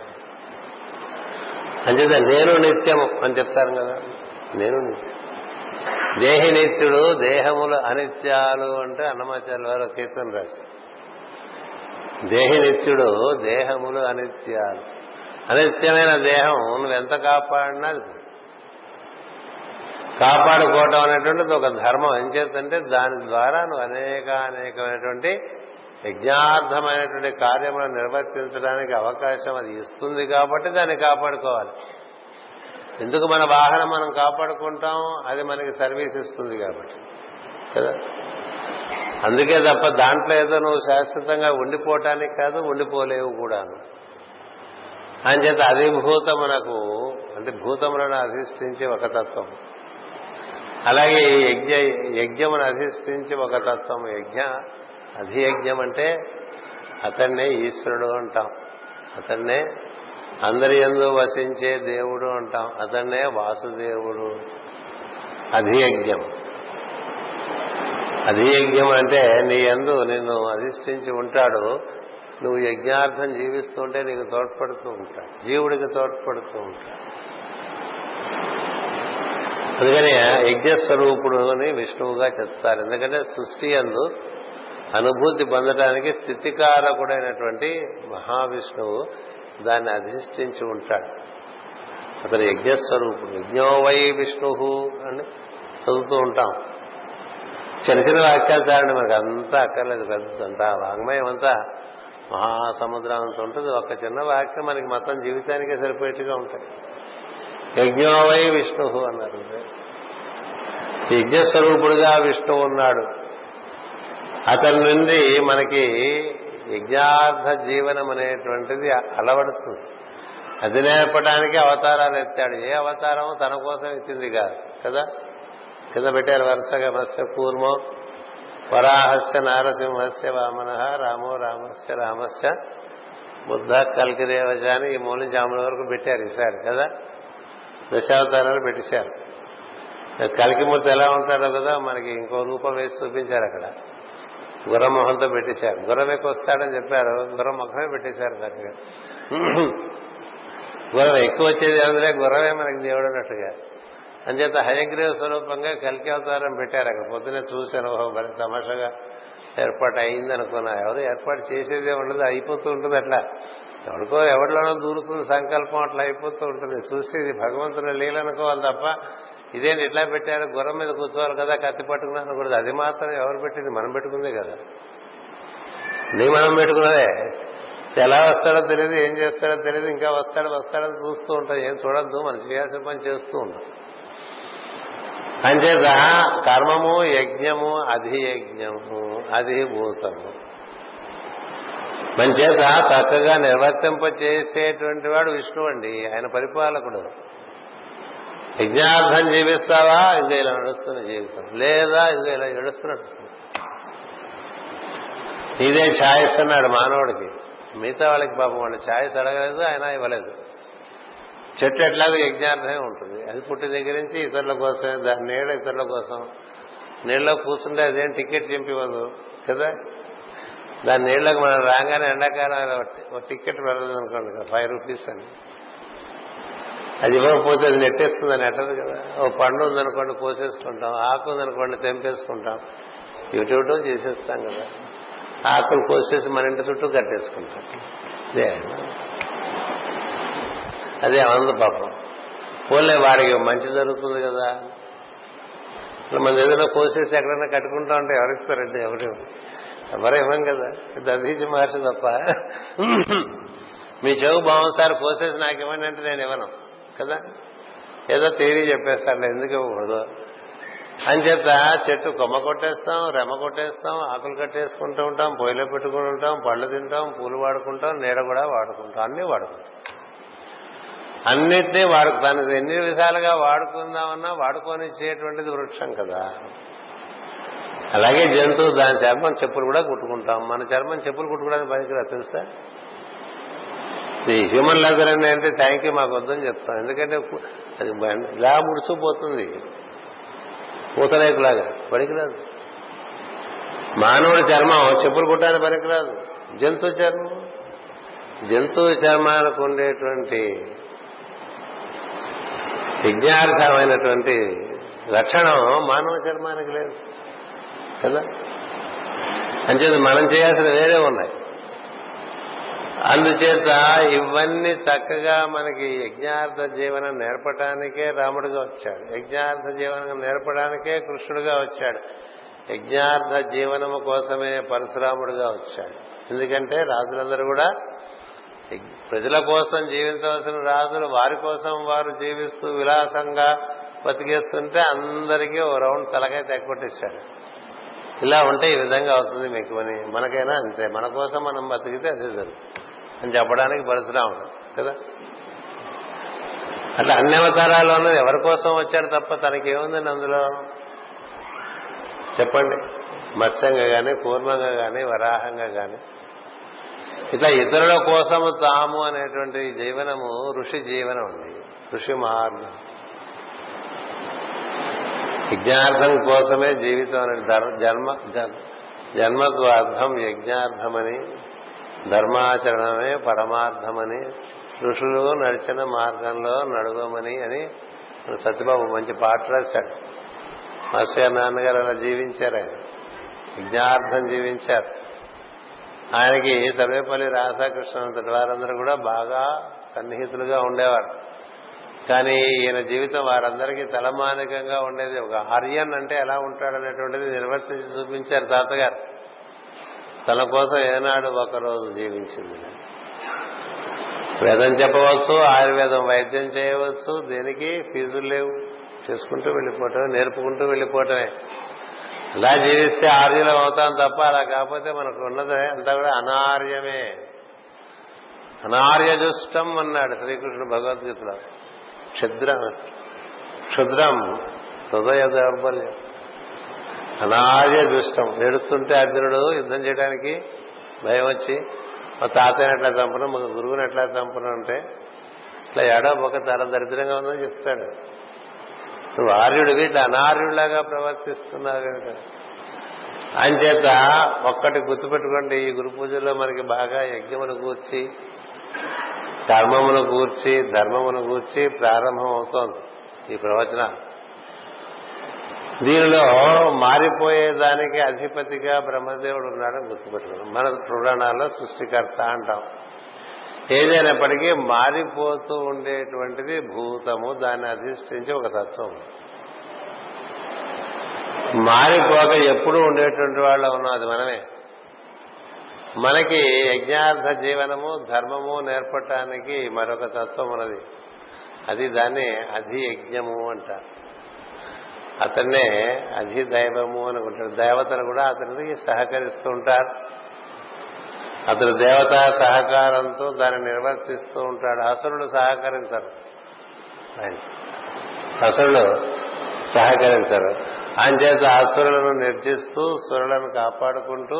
అంచేత నేను నిత్యము అని చెప్తాను కదా. నేను నిత్యం, దేహి నిత్యుడు, దేహములు అనిత్యాలు అంటే అన్నమాచార్యుల వారు కీర్తన రాశారు. దేహి నిత్యుడు, దేహములు అనిత్యాలు. అనిత్యమైన దేహం నువ్వెంత కాపాడినా కాపాడుకోవటం అనేటువంటిది ఒక ధర్మం. ఏం చేద్దంటే దాని ద్వారా నువ్వు అనేక అనేకమైనటువంటి యజ్ఞార్థమైనటువంటి కార్యములను నిర్వర్తించడానికి అవకాశం అది ఇస్తుంది, కాబట్టి దాన్ని కాపాడుకోవాలి. ఎందుకు? మన వాహనం మనం కాపాడుకుంటాం, అది మనకి సర్వీస్ ఇస్తుంది కాబట్టి కదా. అందుకే తప్ప దాంట్లో ఏదో నువ్వు శాశ్వతంగా ఉండిపోవటానికి కాదు, ఉండిపోలేవు కూడాను. అని చేత అధిభూతమునకు అంటే భూతములను అధిష్ఠించి ఒక తత్వం, అలాగే ఈ యజ్ఞ యజ్ఞమును అధిష్ఠించి ఒక తత్వం. యజ్ఞ అధియజ్ఞం అంటే అతన్నే ఈశ్వరుడు అంటాం, అతన్నే అందరి యందు వసించే దేవుడు అంటాం, అతన్నే వాసుదేవుడు. అధియజ్ఞం అధియజ్ఞం అంటే నీ యందు నిన్ను అధిష్ఠించి ఉంటాడు. నువ్వు యజ్ఞార్థం జీవిస్తుంటే నీకు తోడ్పడుతూ ఉంటాడు, జీవుడికి తోడ్పడుతూ ఉంటాడు. అందుకని యజ్ఞస్వరూపుడు అని విష్ణువుగా చెప్తారు. ఎందుకంటే సృష్టి యందు అనుభూతి పొందడానికి స్థితికారకుడైనటువంటి మహావిష్ణువు దాన్ని అధిష్ఠించి ఉంటాడు. అతను యజ్ఞస్వరూపుడు. యజ్ఞోవై విష్ణు అని చదువుతూ ఉంటాం. చిన్న చిన్న వాక్యాలు చాలండి, మనకు అంతా అక్కర్లేదు. పెద్దంతా వాంగ్మయం అంతా మహాసముద్రం అంత ఉంటుంది. ఒక చిన్న వాక్యం మనకి మొత్తం జీవితానికే సరిపోయేట్టుగా ఉంటాయి. యజ్ఞోవై విష్ణు అన్నారు. యజ్ఞస్వరూపుడుగా విష్ణువు ఉన్నాడు. అతని నుండి మనకి యజ్ఞార్థ జీవనం అనేటువంటిది అలవడుతుంది. అది నేర్పడానికి అవతారాలు ఎత్తాడు. ఏ అవతారం తన కోసం ఎత్తింది కాదు కదా. కింద పెట్టారు వరుసగా మత్స్య కూర్మో వరాహస్య నారసింహస్య వామనః రామో రామస్య రామస్య బుద్ధ కల్కిదేవచ అని ఈ మూల నుంచి ఆమెల వరకు పెట్టారు ఈసారి కదా. దశావతారాలు పెట్టేశారు. కలికిమూర్తి ఎలా ఉంటాడో కదా మనకి ఇంకో రూపం వేసి చూపించారు. అక్కడ గుర్రం మొహంతో పెట్టేశారు. గుర్రం ఎక్కువ వస్తాడని చెప్పారు, గుర్రం మొహమే పెట్టేశారు. కరెక్ట్గా గుర్రం ఎక్కువ వచ్చేది అందులో గుర్రమే మనకి దేవుడు అన్నట్టుగా. అంచేత హయగ్రీవ స్వరూపంగా కలికి అవతారం పెట్టారు. అక్కడ పొద్దునే చూశాను, మరి తమాషాగా ఏర్పాటు అయింది అనుకున్నా. ఎవరు ఏర్పాటు చేసేదే ఉండదు, అయిపోతూ ఉంటుంది. అట్లా ఎవరికో ఎవరిలోనో దూరుతుంది సంకల్పం, అట్లా అయిపోతూ ఉంటుంది. చూసేది భగవంతుని లీలనుకోవాలి తప్ప ఇదేంటి ఇట్లా పెట్టారు, గుర్రం మీద కూర్చోవాలి కదా, కత్తి పట్టుకున్నాను కూడా. అది మాత్రం ఎవరు పెట్టింది? మనం పెట్టుకుందే కదా. నీ మనం పెట్టుకున్నదే. ఎలా వస్తాడో తెలియదు, ఏం చేస్తాడో తెలియదు, ఇంకా వస్తాడో వస్తాడని చూస్తూ ఉంటాం. ఏం చూడద్దు, మనం చేయాల్సిన పని చేస్తూ ఉంటాం. అంచేత కర్మము యజ్ఞము అధియజ్ఞము అధిభూతము మన చేత చక్కగా నిర్వర్తింపచేసేటువంటి వాడు విష్ణువు అండి. ఆయన పరిపాలకుడు, యజ్ఞార్థం జీవిస్తావా ఇంకా ఇలా నడుస్తున్న జీవితం లేదా ఇంకా ఇలా నడుస్తున్నట్టు నీదే ఛాయిస్ అన్నాడు మానవుడికి. మిగతా వాళ్ళకి పాపం వాళ్ళు ఛాయిస్ అడగలేదు, ఆయన ఇవ్వలేదు. చెట్టు ఎట్లాగో యజ్ఞార్థమే ఉంటుంది, అది పుట్టిన దగ్గర నుంచి ఇతరుల కోసం, దాని నీడ ఇతరుల కోసం. నీళ్ళలో కూర్చుంటే అదేం టికెట్ చింపివ్వదు కదా, దాని నీళ్ళకి మనం రాగానే ఎండాకాలం ఒక టికెట్ పెడదు అనుకోండి ఫైవ్ రూపీస్ అని, అది ఇవ్వకపోతే అది నెట్టేస్తుందని నెట్టదు కదా. ఓ పండు ఉందనుకోండి కోసేసుకుంటాం, ఆకు ఉందనుకోండి తెంపేసుకుంటాం, ఇటు చేసేస్తాం కదా. ఆకులు కోసేసి మన ఇంటి చుట్టూ కట్టేసుకుంటాం. అదే ఆనంద పాపం. పోలే వాడికి మంచి జరుగుతుంది కదా, మన ఏదైనా కోసేసి ఎక్కడైనా కట్టుకుంటా ఉంటే ఎవరిస్తారండి? ఎవరు ఎవరు ఇవ్వం కదా. దధీచి మహర్షి తప్ప మీ చెవు బాగుంటారు కోసేసి నాకు ఇవ్వండి అంటే నేను ఇవ్వను కదా, ఏదో థియరీ చెప్పేస్తాను ఎందుకు ఇవ్వకూడదు అని చెప్తా. చెట్టు కొమ్మ కొట్టేస్తాం, రెమ్మ కొట్టేస్తాం, ఆకులు కట్టేసుకుంటూ ఉంటాం, పొయ్యిలో పెట్టుకుని ఉంటాం, పళ్ళు తింటాం, పూలు వాడుకుంటాం, నీడ కూడా వాడుకుంటాం, అన్నీ వాడుకుంటాం. అన్నిటినీ వాడు తను ఎన్ని విధాలుగా వాడుకుందామన్నా వాడుకోనిచ్చేటువంటిది వృక్షం కదా. అలాగే జంతువు దాని చర్మం చెప్పులు కూడా కుట్టుకుంటాం, మన చర్మం చెప్పులు కుట్టుకోవడానికి పనికిరా తెలుసా. హ్యూమన్ లెదర్ అని అంటే థ్యాంక్ యూ మాకు వద్దని చెప్తాం, ఎందుకంటే అది ఇలా ముడుచుపోతుంది పూతరేకులాగా, పనికిరాదు. మానవుడి చర్మం చెప్పులు కుట్టడానికి పనికిరాదు. జంతువు చర్మం జంతువు చర్మానికి ఉండేటువంటి యజ్ఞార్థమైనటువంటి లక్షణం మానవ చర్మానికి లేదు కదా. అంచేత మనం చేయాల్సిన వేరే ఉన్నాయి. అందుచేత ఇవన్నీ చక్కగా మనకి యజ్ఞార్థ జీవనం నేర్పడానికే రాముడిగా వచ్చాడు, యజ్ఞార్థ జీవనం నేర్పడానికే కృష్ణుడిగా వచ్చాడు, యజ్ఞార్థ జీవనము కోసమే పరశురాముడిగా వచ్చాడు. ఎందుకంటే రాజులందరూ కూడా ప్రజల కోసం జీవించవలసిన రాజులు వారి కోసం వారు జీవిస్తూ విలాసంగా బతికేస్తుంటే అందరికీ ఓ రౌండ్ తలకాయ తెగొట్టేశాడు. ఇలా ఉంటే ఈ విధంగా అవుతుంది మీకు అని, మనకైనా అంతే, మన కోసం మనం బతికితే అదే జరుగుతుంది అని చెప్పడానికి పరశురాముడు కదా. అట్లా అన్ని అవతారాల్లోనూ ఎవరి కోసం వచ్చారు తప్ప తనకేముందండి అందులో చెప్పండి. మత్స్యంగా కానీ, కూర్మంగా కానీ, వరాహంగా కానీ, ఇట్లా ఇతరుల కోసము తాము అనేటువంటి జీవనము ఋషి జీవనం అండి, ఋషి మార్గం. యజ్ఞార్థం కోసమే జీవితం అనే జన్మ జన్మకు అర్థం యజ్ఞార్థమని, ధర్మాచరణమే పరమార్థమని, ఋషులు నడిచిన మార్గంలో నడవమని అని సత్యబాబు మంచి పాట రాశాడు. మాస్టర్ నాన్నగారు అలా జీవించారు, ఆయన యజ్ఞార్థం జీవించారు. ఆయనకి సర్వేపల్లి రాధాకృష్ణంతటి వారందరూ కూడా బాగా సన్నిహితులుగా ఉండేవారు. కానీ ఈయన జీవితం వారందరికీ తలమానికంగా ఉండేది. ఒక ఆర్యన్ అంటే ఎలా ఉంటాడనేటువంటిది నిర్వర్తించి చూపించారు తాతగారు. తన కోసం ఏనాడు ఒకరోజు జీవించింది. వేదం చెప్పవచ్చు, ఆయుర్వేదం వైద్యం చేయవచ్చు, దీనికి ఫీజులు లేవు, చేసుకుంటూ వెళ్ళిపోవటమే, నేర్పుకుంటూ వెళ్ళిపోవటమే. అలా జీవిస్తే ఆర్యులం అవుతాం తప్ప అలా కాకపోతే మనకు ఉన్నదే అంతా కూడా అనార్యమే. అనార్య దుష్టం అన్నాడు శ్రీకృష్ణుడు భగవద్గీతలో. క్షుద్రం క్షుద్రం హృదయ దౌర్బల్యం, అనార్య దుష్టం. నేడుస్తుంటే అర్జునుడు యుద్ధం చేయడానికి భయం వచ్చి మా తాతయ్యని ఎట్లా చంపను, మా గురువుని ఎట్లా చంపను అంటే ఇట్లా ఏడో ఒక చాలా దరిద్రంగా ఉందని చెప్తాడు. నువ్వు ఆర్యుడివి, ఇట్లా అనార్యుడిలాగా ప్రవర్తిస్తున్నావు అని చేత ఒక్కటి గుర్తుపెట్టుకోండి. ఈ గురు పూజల్లో మనకి బాగా యజ్ఞమును కూర్చి, కర్మమును కూర్చి, ధర్మమును కూర్చి ప్రారంభం అవుతోంది ఈ ప్రవచన. దీనిలో మారిపోయేదానికి అధిపతిగా బ్రహ్మదేవుడు ఉన్నాడని గుర్తుపెట్టుకున్నాం. మన పురాణాల్లో సృష్టికర్త అంటాం. ఏదైనప్పటికీ మారిపోతూ ఉండేటువంటిది భూతము, దాన్ని అధిష్ఠించి ఒక తత్వం. మారిపోక ఎప్పుడూ ఉండేటువంటి వాళ్ళ ఉన్నాం, అది మనమే. మనకి యజ్ఞార్థ జీవనము ధర్మము నేర్పడానికి మరొక తత్వం ఉన్నది, అది దాన్ని అధియజ్ఞము అంటారు. అతన్నే అధిదైవము అనుకుంటారు. దేవతలు కూడా అతనికి సహకరిస్తూ ఉంటారు, అతడు దేవతా సహకారంతో దాన్ని నిర్వర్తిస్తూ ఉంటాడు. అసురుడు సహకరించరు, హసరులు సహకరించరు. అంచేత ఆ సురులను నిర్జిస్తూ సురులను కాపాడుకుంటూ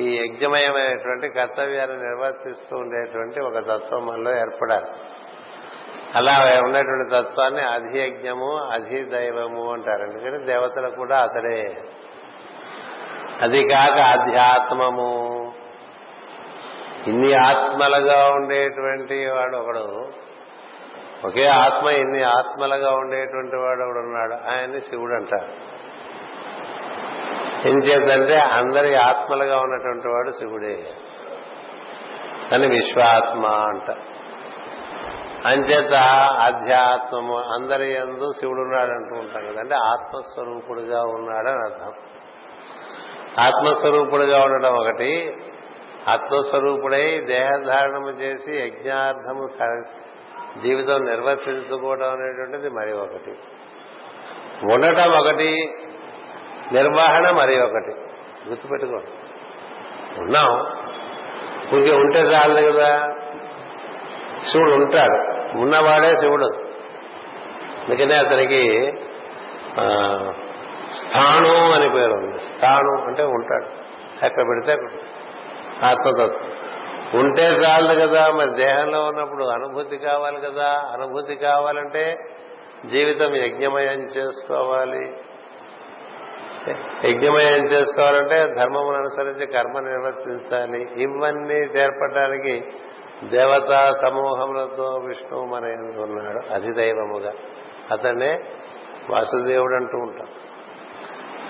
ఈ యజ్ఞమయమైనటువంటి కర్తవ్యాన్ని నిర్వర్తిస్తూ ఉండేటువంటి ఒక తత్వం మనలో ఏర్పడాలి. అలా ఉన్నటువంటి తత్వాన్ని అధియజ్ఞము అధిదైవము అంటారు. ఎందుకంటే దేవతలు కూడా అతడే. అది కాక అధ్యాత్మము, ఇన్ని ఆత్మలుగా ఉండేటువంటి వాడు ఒకడు, ఒకే ఆత్మ ఇన్ని ఆత్మలుగా ఉండేటువంటి వాడు ఒకడు ఉన్నాడు. ఆయన్ని శివుడు అంటారు. ఏం చేద్దంటే అందరి ఆత్మలుగా ఉన్నటువంటి వాడు శివుడే అని విశ్వాత్మ అంట. అంచేత ఆధ్యాత్మము, అందరి యందు శివుడు ఉన్నాడు అంటూ ఉంటాం కదా, అంటే ఆత్మస్వరూపుడుగా ఉన్నాడని అర్థం. ఆత్మస్వరూపుడుగా ఉండడం ఒకటి, ఆత్మస్వరూపుడై దేహధారణము చేసి యజ్ఞార్థము జీవితం నిర్వర్తించుకోవడం అనేటువంటిది మరి ఒకటి, ఉండటం ఒకటి, నిర్వహణ మరి ఒకటి. గుర్తుపెట్టుకోండి, ఉన్నాం ఇంకే ఉంటే చాలదు కదా. శివుడు ఉంటాడు, ఉన్నవాడే శివుడు. అందుకనే అతనికి స్థాణు అని పేరు ఉంది. స్థాణు అంటే ఉంటాడు, ఎక్కడ పెడితే అక్కడ ఆత్మతత్వం. ఉంటే చాలదు కదా, మరి దేహంలో ఉన్నప్పుడు అనుభూతి కావాలి కదా. అనుభూతి కావాలంటే జీవితం యజ్ఞమయం చేసుకోవాలి. యజ్ఞమయం చేసుకోవాలంటే ధర్మమును అనుసరించి కర్మ నిర్వర్తించాలి. ఇవన్నీ చేర్పడడానికి దేవతా సమూహములతో విష్ణువు మన యందు ఉన్నాడు అధిదైవముగా. అతనే వాసుదేవుడు అంటూ ఉంటాం.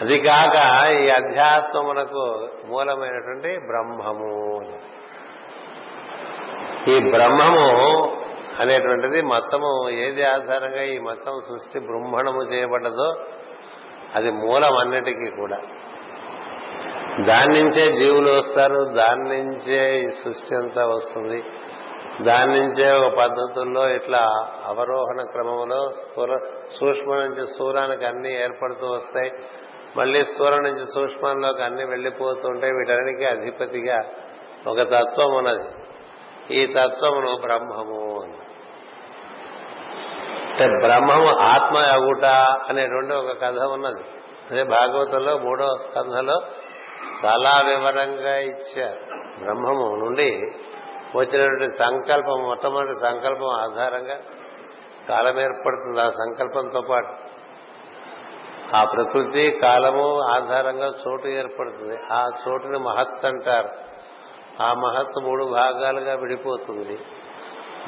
అది కాక ఈ అధ్యాత్మమునకు మూలమైనటువంటి బ్రహ్మము. ఈ బ్రహ్మము అనేటువంటిది మొత్తము ఏది ఆధారంగా ఈ మొత్తం సృష్టి బృంహణము చేయబడ్డదో అది మూలం అన్నిటికీ కూడా. దాని నుంచే జీవులు వస్తారు, దాని నుంచే ఈ సృష్టి అంతా వస్తుంది. దాని నుంచే ఒక పద్ధతుల్లో ఇట్లా అవరోహణ క్రమంలో సూక్ష్మ నుంచి స్థూలానికి అన్ని ఏర్పడుతూ వస్తాయి. మళ్లీ స్థూలం నుంచి సూక్ష్మంలోకి అన్ని వెళ్లిపోతుంటాయి. వీటన్నిటికీ అధిపతిగా ఒక తత్వం ఉన్నది. ఈ తత్వమును బ్రహ్మము అన్న బ్రహ్మము ఆత్మ అగుట అనేటువంటి ఒక కథ ఉన్నది. అదే భాగవతంలో మూడో స్కంధంలో చాలా వివరంగా ఇచ్చారు. బ్రహ్మము నుండి వచ్చినటువంటి సంకల్పం, మొట్టమొదటి సంకల్పం ఆధారంగా కాలం ఏర్పడుతుంది. ఆ సంకల్పంతో పాటు ఆ ప్రకృతి కాలము ఆధారంగా చోటు ఏర్పడుతుంది. ఆ చోటుని మహత్ అంటారు. ఆ మహత్తు మూడు భాగాలుగా విడిపోతుంది.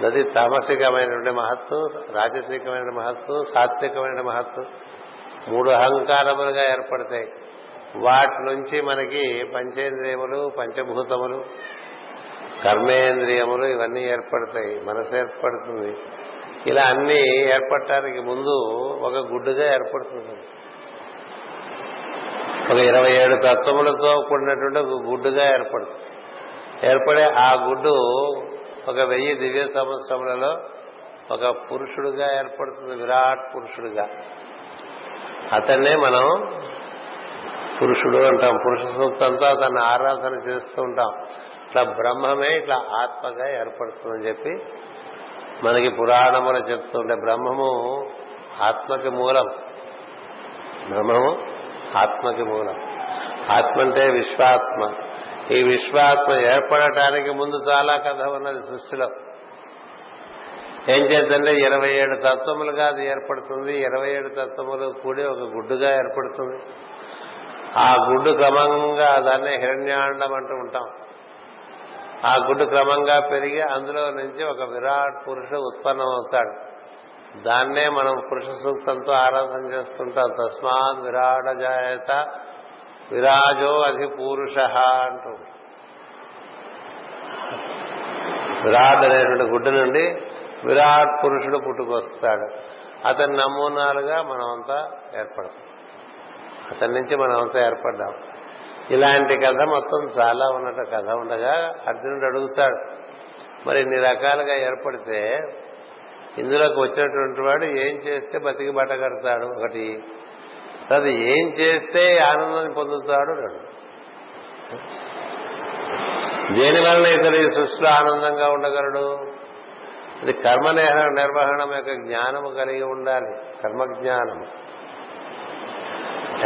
అది తామసికమైనటువంటి మహత్తు, రాజసికమైన మహత్తు, సాత్వికమైన మహత్తు. మూడు అహంకారములుగా ఏర్పడతాయి. వాటి నుంచి మనకి పంచేంద్రియములు, పంచభూతములు, కర్మేంద్రియములు ఇవన్నీ ఏర్పడతాయి. మనసు ఏర్పడుతుంది. ఇలా అన్ని ఏర్పడటానికి ముందు ఒక గుడ్డుగా ఏర్పడుతుంది. ఒక ఇరవై ఏడు తత్వములతో కూడినటువంటి ఒక గుడ్డుగా ఏర్పడుతుంది. ఏర్పడే ఆ గుడ్డు ఒక వెయ్యి దివ్య సంవత్సరములలో ఒక పురుషుడుగా ఏర్పడుతుంది, విరాట్ పురుషుడుగా. అతన్నే మనం పురుషుడు అంటాం. పురుష సూక్తంతో అతన్ని ఆరాధన చేస్తూ ఉంటాం. ఇట్లా బ్రహ్మమే ఇట్లా ఆత్మగా ఏర్పడుతుందని చెప్పి మనకి పురాణములు చెప్తుంటే, బ్రహ్మము ఆత్మకి మూలం. బ్రహ్మము ఆత్మకి మూలం. ఆత్మ అంటే విశ్వాత్మ. ఈ విశ్వాత్మ ఏర్పడటానికి ముందు చాలా కథ ఉన్నది సృష్టిలో. ఏం చేద్దంటే ఇరవై ఏడు తత్వములుగా అది ఏర్పడుతుంది. ఇరవై ఏడు తత్వములు కూడి ఒక గుడ్డుగా ఏర్పడుతుంది. ఆ గుడ్డు క్రమంగా దాన్ని హిరణ్యాండం అంటూ ఉంటాం. ఆ గుడ్డు క్రమంగా పెరిగి అందులో నుంచి ఒక విరాట్ పురుషుడు ఉత్పన్నమవుతాడు. దాన్నే మనం పురుష సూక్తంతో ఆరాధన చేస్తుంటాం. తస్మాత్ విరాట జాయత విరాజో అధి పురుష అంటూ విరాట్ అనేటువంటి గుడ్డు నుండి విరాట్ పురుషుడు పుట్టుకొస్తాడు. అతని నమూనాలుగా మనమంతా ఏర్పడతాం. అతని నుంచి మనమంతా ఏర్పడ్డాం. ఇలాంటి కథ మొత్తం చాలా ఉన్నట్టు కథ ఉండగా అర్జునుడు అడుగుతాడు, మరి ఇన్ని రకాలుగా ఏర్పడితే ఇందులోకి వచ్చినటువంటి వాడు ఏం చేస్తే బతికి బట్ట కడతాడు? ఒకటి అది ఏం చేస్తే ఆనందాన్ని పొందుతాడు? రెండు దేనివలన ఇతడు ఈ సృష్టిలో ఆనందంగా ఉండగలడు? ఇది కర్మ నిర్వహణ యొక్క జ్ఞానము కలిగి ఉండాలి. కర్మ జ్ఞానము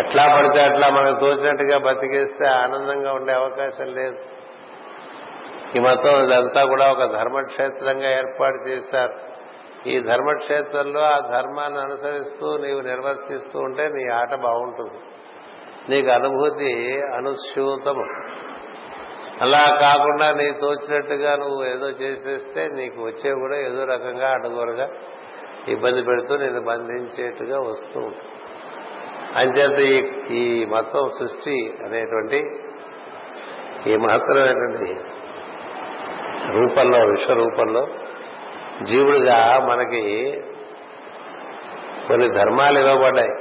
ఎట్లా పడితే అట్లా మనకు తోచినట్టుగా బతికేస్తే ఆనందంగా ఉండే అవకాశం లేదు. ఈ మతం ఇదంతా కూడా ఒక ధర్మక్షేత్రంగా ఏర్పాటు చేశారు. ఈ ధర్మక్షేత్రంలో ఆ ధర్మాన్ని అనుసరిస్తూ నీవు నిర్వర్తిస్తూ ఉంటే నీ ఆట బాగుంటుంది, నీకు అనుభూతి అనుస్యూతము. అలా కాకుండా నీ తోచినట్టుగా నువ్వు ఏదో చేసేస్తే నీకు వచ్చే కూడా ఏదో రకంగా అడుగురుగా ఇబ్బంది పెడుతూ నేను బంధించేట్టుగా వస్తూ ఉంటుంది. అంచేత ఈ మతం సృష్టి అనేటువంటి ఈ మహత్తరమైనటువంటి రూపంలో విశ్వరూపంలో జీవుడిగా మనకి కొన్ని ధర్మాలు ఇవ్వబడ్డాయి.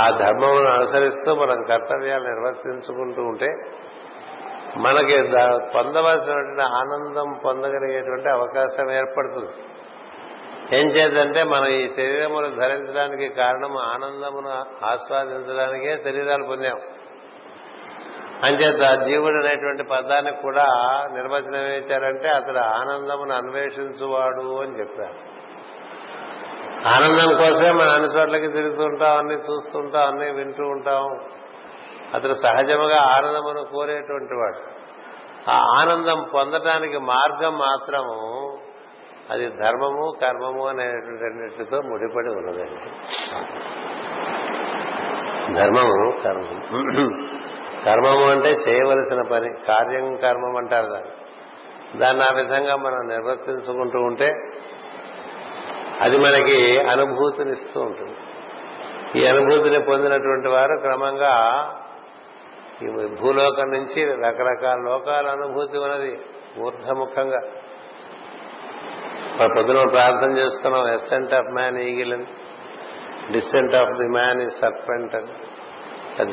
ఆ ధర్మమును అనుసరిస్తూ మనం కర్తవ్యాలు నిర్వర్తించుకుంటూ ఉంటే మనకి పొందవలసినటువంటి ఆనందం పొందగలిగేటువంటి అవకాశం ఏర్పడుతుంది. ఏం చేద్దంటే మనం ఈ శరీరమును ధరించడానికి కారణం ఆనందమును ఆస్వాదించడానికే శరీరాలు పొందాం. అంచేత జీవుడు అనేటువంటి పదాన్ని కూడా నిర్వచనం ఇచ్చారంటే అతడు ఆనందమును అన్వేషించువాడు అని చెప్పారు. ఆనందం కోసమే మనం అన్ని చోట్లకి తిరుగుతుంటాం, అన్ని చూస్తుంటాం, అన్ని వింటూ ఉంటాం. అతడు సహజముగా ఆనందమును కోరేటువంటి వాడు. ఆ ఆనందం పొందడానికి మార్గం మాత్రము అది ధర్మము కర్మము అనేటువంటి రెండింటితో ముడిపడి ఉన్నదండి. ధర్మము కర్మము, కర్మము అంటే చేయవలసిన పని, కార్యం కర్మం అంటారు దాన్ని. దాన్ని ఆ విధంగా మనం నిర్వర్తించుకుంటూ ఉంటే అది మనకి అనుభూతినిస్తూ ఉంటుంది. ఈ అనుభూతిని పొందినటువంటి వారు క్రమంగా ఈ భూలోకం నుంచి రకరకాల లోకాల అనుభూతి ఉన్నది ఊర్ధముఖంగా. మన పొద్దున ప్రార్థన చేసుకున్నాం, ఎసెంట్ ఆఫ్ మ్యాన్ ఈగిల్ అని, డిసెంట్ ఆఫ్ ది మ్యాన్ ఈ సర్పెంట్ అని.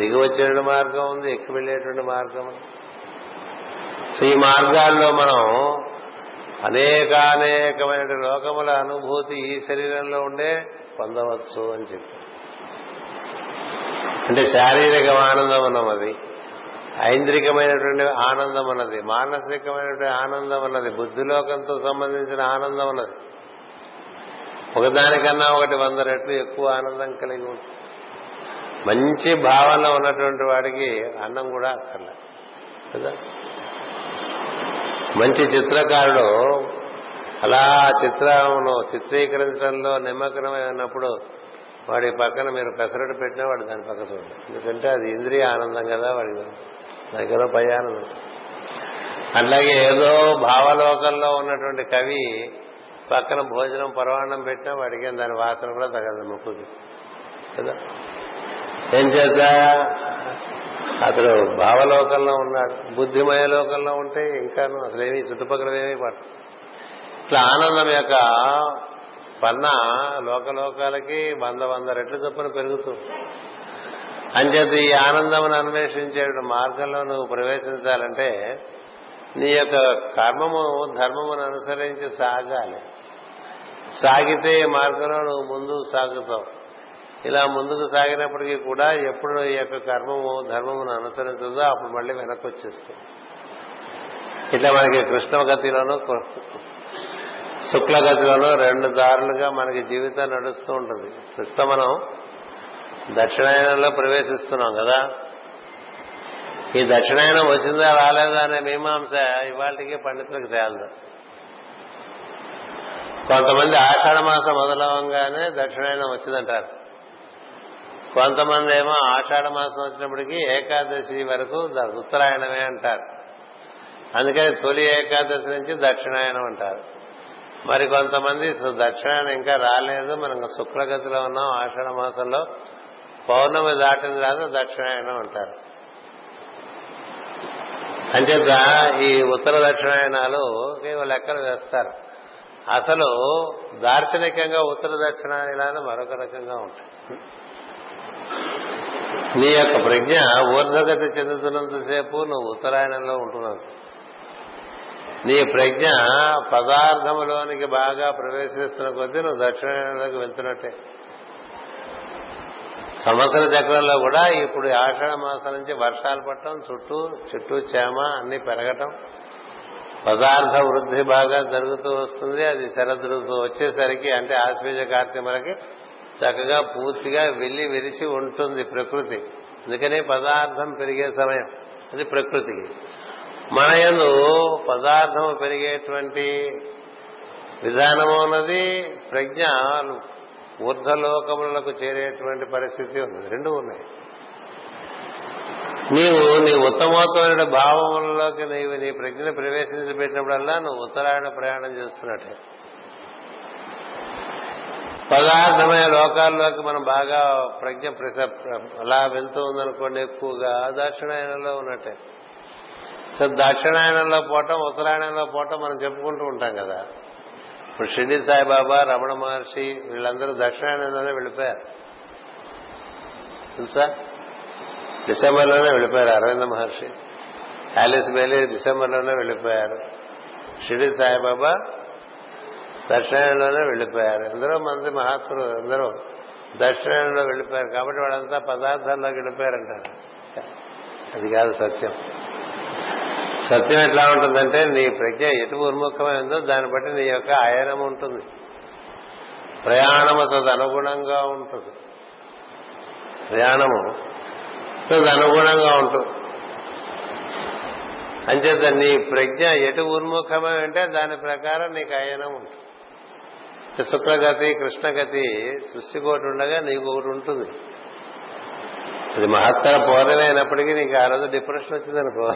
దిగి వచ్చేటువంటి మార్గం ఉంది, ఎక్కి వెళ్ళేటువంటి మార్గం ఉంది. ఈ మార్గాల్లో మనం అనేకానేకమైన లోకముల అనుభూతి ఈ శరీరంలో ఉండే పొందవచ్చు అని చెప్పి, అంటే శారీరక ఆనందం ఉన్నది, ఐంద్రికమైనటువంటి ఆనందం ఉన్నది, మానసికమైనటువంటి ఆనందం ఉన్నది, బుద్ధిలోకంతో సంబంధించిన ఆనందం ఉన్నది. ఒకదానికన్నా ఒకటి వంద రెట్లు ఎక్కువ ఆనందం కలిగి ఉంటుంది. మంచి భావన ఉన్నటువంటి వాడికి అన్నం కూడా అక్కర్లేదు కదా. మంచి చిత్రకారుడు అలా చిత్రమును చిత్రీకరించడంలో నిమగ్నమై ఉన్నప్పుడు వాడి పక్కన మీరు పెసరట్టు పెట్టినా వాడు దాని పక్క చూడండి. ఎందుకంటే అది ఇంద్రియ ఆనందం కదా, వాడి దగ్గర పై ఆనందం. అట్లాగే ఏదో భావలోకంలో ఉన్నటువంటి కవి పక్కన భోజనం పరవాణం పెట్టినా వాడికి దాని వాసన కూడా తగదు ముక్కుది కదా. ఏం చేత అతడు భావలోకంలో ఉన్నాడు. బుద్ధిమయ లోకంలో ఉంటే ఇంకాను అసలేమి చుట్టుపక్కల ఏమీ పడదు. ఇట్లా ఆనందం యొక్క పన్న లోకలోకాలకి వంద వంద రెట్లు చొప్పున పెరుగుతుంది. అంచేత ఈ ఆనందమును అన్వేషించే మార్గంలో నువ్వు ప్రవేశించాలంటే నీ యొక్క కర్మము ధర్మమును అనుసరించి సాగాలి. సాగితే ఈ మార్గంలో నువ్వు ముందు సాగుతావు. ఇలా ముందుకు సాగినప్పటికీ కూడా ఎప్పుడు ఈ యొక్క కర్మము ధర్మమును అనుసరించదో అప్పుడు మళ్ళీ వెనక్కి వచ్చేస్తుంది. ఇట్లా మనకి కృష్ణగతిలోనూ శుక్లగతిలోనూ రెండు దారులుగా మనకి జీవితం నడుస్తూ ఉంటుంది. ప్రస్తుతం మనం దక్షిణాయనంలో ప్రవేశిస్తున్నాం కదా. ఈ దక్షిణాయనం వచ్చిందా రాలేదా అనే మీమాంస ఇవాళకి పండితులకు తేలదు. కొంతమంది ఆషాఢ మాసం మొదలవగానే దక్షిణాయనం వచ్చిందంటారు, కొంతమంది ఏమో ఆషాఢ మాసం వచ్చినప్పటికీ ఏకాదశి వరకు ఉత్తరాయణమే అంటారు. అందుకని తొలి ఏకాదశి నుంచి దక్షిణాయనం అంటారు. మరి కొంతమంది దక్షిణాయనం ఇంకా రాలేదు, మనం శుక్రగతిలో ఉన్నాం, ఆషాఢ మాసంలో పౌర్ణమి దాటిన తర్వాత దక్షిణాయనం అంటారు. అంచేత ఈ ఉత్తర దక్షిణాయనాలు కేవలం లెక్కలు వేస్తారు. అసలు దార్శనికంగా ఉత్తర దక్షిణాయనాలు మరొక రకంగా ఉంటాయి. నీ యొక్క ప్రజ్ఞ ఊర్ధ్వగతి చెందుతున్నంతసేపు నువ్వు ఉత్తరాయణంలో ఉంటున్నావు. నీ ప్రజ్ఞ పదార్థములోనికి బాగా ప్రవేశిస్తున్న కొద్దీ నువ్వు దక్షిణాయనంలోకి వెళ్తున్నట్టే. సంవత్సర చక్రంలో కూడా ఇప్పుడు ఆషాఢ మాసం నుంచి వర్షాలు పడటం, చుట్టూ చెట్టు చేమ అన్ని పెరగటం, పదార్థ వృద్ధి బాగా జరుగుతూ వస్తుంది. అది శరద్ ఋతువు వచ్చేసరికి అంటే ఆశ్వేజ కార్తీమలకి చక్కగా పూర్తిగా వెళ్లి వెలిసి ఉంటుంది ప్రకృతి. అందుకనే పదార్థం పెరిగే సమయం అది ప్రకృతికి. మన యందు పదార్థం పెరిగేటువంటి విధానము ఉన్నది, ప్రజ్ఞ ఊర్ధలోకములకు చేరేటువంటి పరిస్థితి ఉన్నది. రెండు ఉన్నాయి. నీవు నీ ఉత్తమోత్తమైన భావములలోకి నీవు నీ ప్రజ్ఞను ప్రవేశించి పెట్టినప్పుడల్లా నువ్వు ఉత్తరాయణ ప్రయాణం చేస్తున్నట్టే. పదార్థమైన లోకాల్లోకి మనం బాగా ప్రజ్ఞ అలా వెళ్తూ ఉందనుకోండి, ఎక్కువగా దక్షిణాయనంలో ఉన్నట్టే. సో దక్షిణాయనంలో పోవటం, ఉత్తరాయణంలో పోవటం మనం చెప్పుకుంటూ ఉంటాం కదా. ఇప్పుడు షిర్డీ సాయిబాబా, రమణ మహర్షి వీళ్ళందరూ దక్షిణాయనంలోనే వెళ్ళిపోయారు తెలుసా. డిసెంబర్లోనే వెళ్ళిపోయారు. అరవింద మహర్షి, ఆలిస్ బెయిలీ డిసెంబర్లోనే వెళ్ళిపోయారు. షిర్డీ సాయిబాబా దక్షిణాయనంలోనే వెళ్ళిపోయారు. అందరూ మంది మహాత్ములు అందరూ దక్షిణాయనంలో వెళ్ళిపోయారు. కాబట్టి వాళ్ళంతా పదార్థాల్లోకి వెళ్ళిపోయారంటారు. అది కాదు సత్యం. సత్యం ఎట్లా ఉంటుందంటే నీ ప్రజ్ఞ ఎటు ఉన్ముఖమైందో దాన్ని బట్టి నీ యొక్క ఆయనం ఉంటుంది, ప్రయాణము తదనుగుణంగా ఉంటుంది. ప్రయాణము తదనుగుణంగా ఉంటుంది. అంచేత నీ ప్రజ్ఞ ఎటు ఉన్ముఖమై అంటే దాని ప్రకారం నీకు అయనం ఉంటుంది. శుక్లగతి, కృష్ణగతి సృష్టికి ఒకటి ఉండగా నీకు ఒకటి ఉంటుంది. అది మహత్తర పౌర్ణమి అయినప్పటికీ నీకు ఆ రోజు డిప్రెషన్ వచ్చిందనుకో.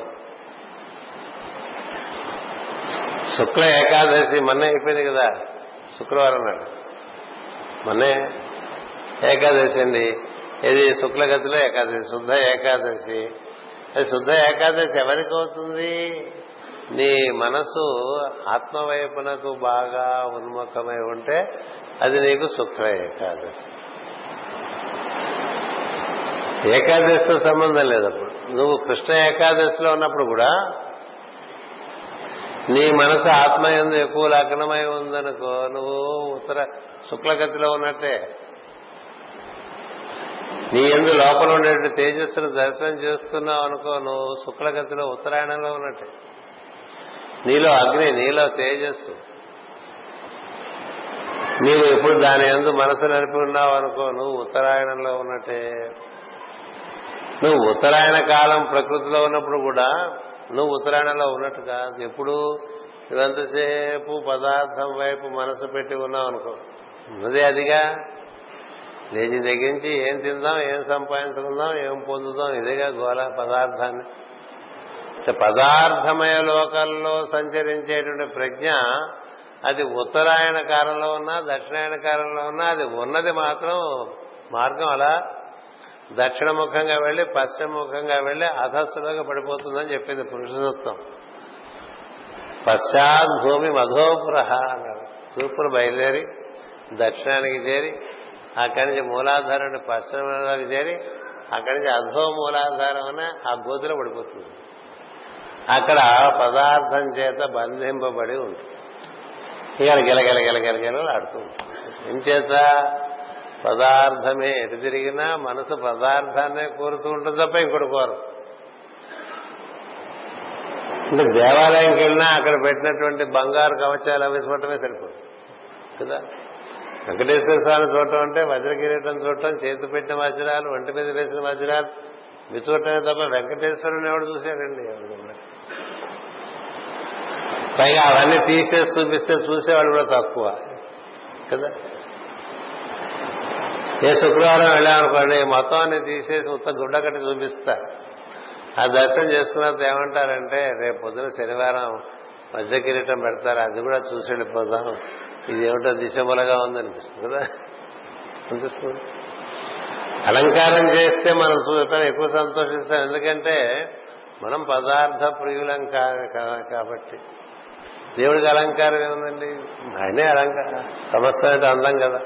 శుక్ల ఏకాదశి మొన్నే అయిపోయింది కదా, శుక్రవారం నాడు మొన్నే ఏకాదశి అండి. ఇది శుక్లగతిలో ఏకాదశి, శుద్ధ ఏకాదశి. అది శుద్ధ ఏకాదశి ఎవరికి అవుతుంది? నీ మనసు ఆత్మవైపునకు బాగా ఉన్ముఖమై ఉంటే అది నీకు శుక్ల ఏకాదశి. ఏకాదశితో సంబంధం లేదప్పుడు. నువ్వు కృష్ణ ఏకాదశిలో ఉన్నప్పుడు కూడా నీ మనసు ఆత్మ యందు ఎక్కువ లగ్నమై ఉందనుకో, నువ్వు ఉత్తర శుక్లగతిలో ఉన్నట్టే. నీ యందు లోపల ఉండేటువంటి తేజస్సును దర్శనం చేస్తున్నావు అనుకో, నువ్వు శుక్లగతిలో ఉత్తరాయణంలో ఉన్నట్టే. నీలో అగ్ని, నీలో తేజస్సు, నీవు ఎప్పుడు దాని యందు మనసు నడిపి ఉన్నావు అనుకో, నువ్వు ఉత్తరాయణంలో ఉన్నట్టే. నువ్వు ఉత్తరాయణ కాలం ప్రకృతిలో ఉన్నప్పుడు కూడా నువ్వు ఉత్తరాయణలో ఉన్నట్టు కాదు. ఎప్పుడు నువ్వెంతసేపు పదార్థం వైపు మనసు పెట్టి ఉన్నావు అనుకో, ఉన్నదే అదిగా. లేచి తెగించి ఏం తిందాం, ఏం సంపాదించుకుందాం, ఏం పొందుదాం, ఇదిగా గోళ పదార్థాన్ని. పదార్థమయ లోకంలో సంచరించేటువంటి ప్రజ్ఞ అది ఉత్తరాయణ కాలంలో ఉన్నా దక్షిణాయన కాలంలో ఉన్నా అది ఉన్నది మాత్రం మార్గం అలా దక్షిణముఖంగా వెళ్లి పశ్చిమముఖంగా వెళ్లి అధస్సులోకి పడిపోతుందని చెప్పింది పురుషసూత్రం. పశ్చాత్ భూమి మధోపురహ అన్నాడు. తూర్పును బయలుదేరి దక్షిణానికి చేరి అక్కడి నుంచి మూలాధారాన్ని పశ్చిమలోకి చేరి అక్కడి నుంచి అధో మూలాధారం అనే ఆ గోతిలో పడిపోతుంది. అక్కడ పదార్థం చేత బంధింపబడి ఉంటుంది. ఇక గెలగెల గెలగెలగెలలు ఆడుతూ ఉంటుంది. ఇంచేత పదార్థమే ఎటు తిరిగినా మనసు పదార్థాన్నే కోరుతూ ఉంటుంది తప్ప ఇంకోటి కోరు. అంటే దేవాలయంకి వెళ్ళినా అక్కడ పెట్టినటువంటి బంగారు కవచాలు అవి చూడటమే సరిపోతుంది కదా. వెంకటేశ్వర స్వామి చూడటం అంటే వజ్ర కిరీటం చూడటం, చేతి పెట్టిన వజ్రాలు, ఒంటి మీద వేసిన వజ్రాలు ఇవి చూడటమే తప్ప వెంకటేశ్వరుని ఎవడు చూశాడండి? పైగా అవన్నీ తీసేసి చూపిస్తే చూసేవాళ్ళు కూడా తక్కువ కదా. ఏ శుక్రవారం వెళ్ళామనుకోండి మొత్తం అన్ని తీసేసి ఉత్త గుడ్డ కట్టి చూపిస్తారు. ఆ దర్శనం చేసుకున్న ఏమంటారంటే రేపు పొద్దున శనివారం మధ్య కిరీటం పెడతారు, అది కూడా చూసి వెళ్ళిపోతాం, ఇదేమిటో దిశమూలగా ఉందనిపిస్తుంది కదా అనిపిస్తుంది. అలంకారం చేస్తే మనం చూస్తాం, ఎక్కువ సంతోషిస్తాం. ఎందుకంటే మనం పదార్థ ప్రియులం కాబట్టి. దేవుడికి అలంకారం ఏముందండి? ఆయనే అలంకారం. సమస్తం అందం కదా.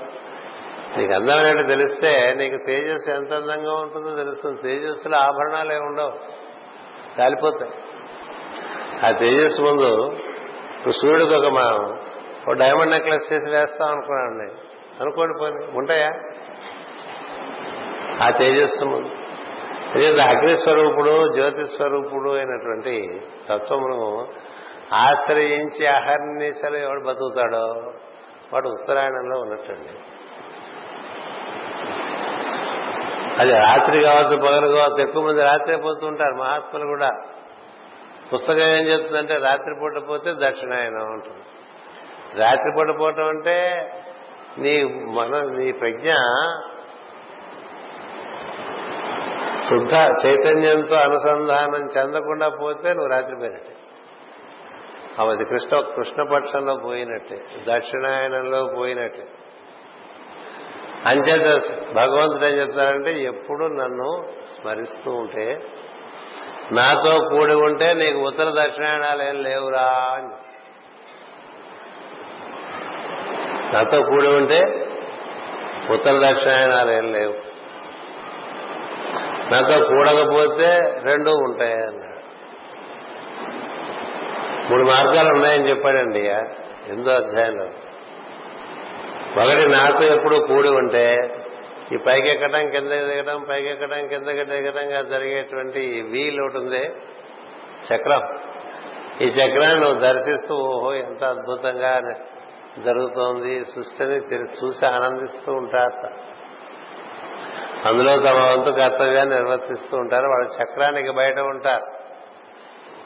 నీకు అందమైనట్టు తెలిస్తే నీకు తేజస్సు ఎంత అందంగా ఉంటుందో తెలుస్తుంది. తేజస్సులో ఆభరణాలు ఏమి ఉండవు, కాలిపోతాయి. ఆ తేజస్సు ముందు ఇప్పుడు సూర్యుడికి ఒక మనం ఒక డైమండ్ నెక్లెస్ చేసి వేస్తాం అనుకున్నాను అనుకోండి, పోయి ఉంటాయా ఆ తేజస్సు ముందు? అదే అగ్నిస్వరూపుడు, జ్యోతిస్వరూపుడు అయినటువంటి తత్వమును ఆశ్రయించి అహర్నిశలు ఎవడు బతుకుతాడో వాడు ఉత్తరాయణంలో ఉన్నట్టండి. అది రాత్రి కావచ్చు పగలు కావచ్చు, ఎక్కువ మంది రాత్రి పోతుంటారు. మహాత్ములు కూడా పుస్తకం ఏం చెప్తుందంటే రాత్రిపూట పోతే దక్షిణాయనం ఉంటుంది. రాత్రిపూట పోవటం అంటే నీ మన నీ ప్రజ్ఞ శుద్ధ చైతన్యంతో అనుసంధానం చెందకుండా పోతే నువ్వు రాత్రి పోయినట్టే. అది కృష్ణ కృష్ణపక్షంలో పోయినట్టే, దక్షిణాయనంలో పోయినట్టే. అంచేత భగవంతుడు ఏం చెప్తారంటే ఎప్పుడు నన్ను స్మరిస్తూ ఉంటే, నాతో కూడి ఉంటే నీకు ఉత్తర దక్షిణాయనాలు ఏం లేవురా అని. నాతో కూడి ఉంటే ఉత్తర దక్షిణాయనాలు ఏం లేవు, నాతో కూడకపోతే రెండూ ఉంటాయి అన్నాడు. మూడు మార్గాలు ఉన్నాయని చెప్పాడండి ఎంతో అధ్యాయంలో. ఒకటి, నాతో ఎప్పుడు కూడి ఉంటే ఈ పైకెక్కడం కింద దిగడం పైకెక్కడం కింద దిగడంగా జరిగేటువంటి వీల్ ఒకటి ఉంది, చక్రం. ఈ చక్రాన్ని నువ్వు దర్శిస్తూ ఓహో ఎంత అద్భుతంగా జరుగుతోంది సృష్టిని చూసి ఆనందిస్తూ ఉంటారు. అందులో తమ వంతు కర్తవ్యాన్ని నిర్వర్తిస్తూ ఉంటారు. వాళ్ళ చక్రానికి బయట ఉంటారు.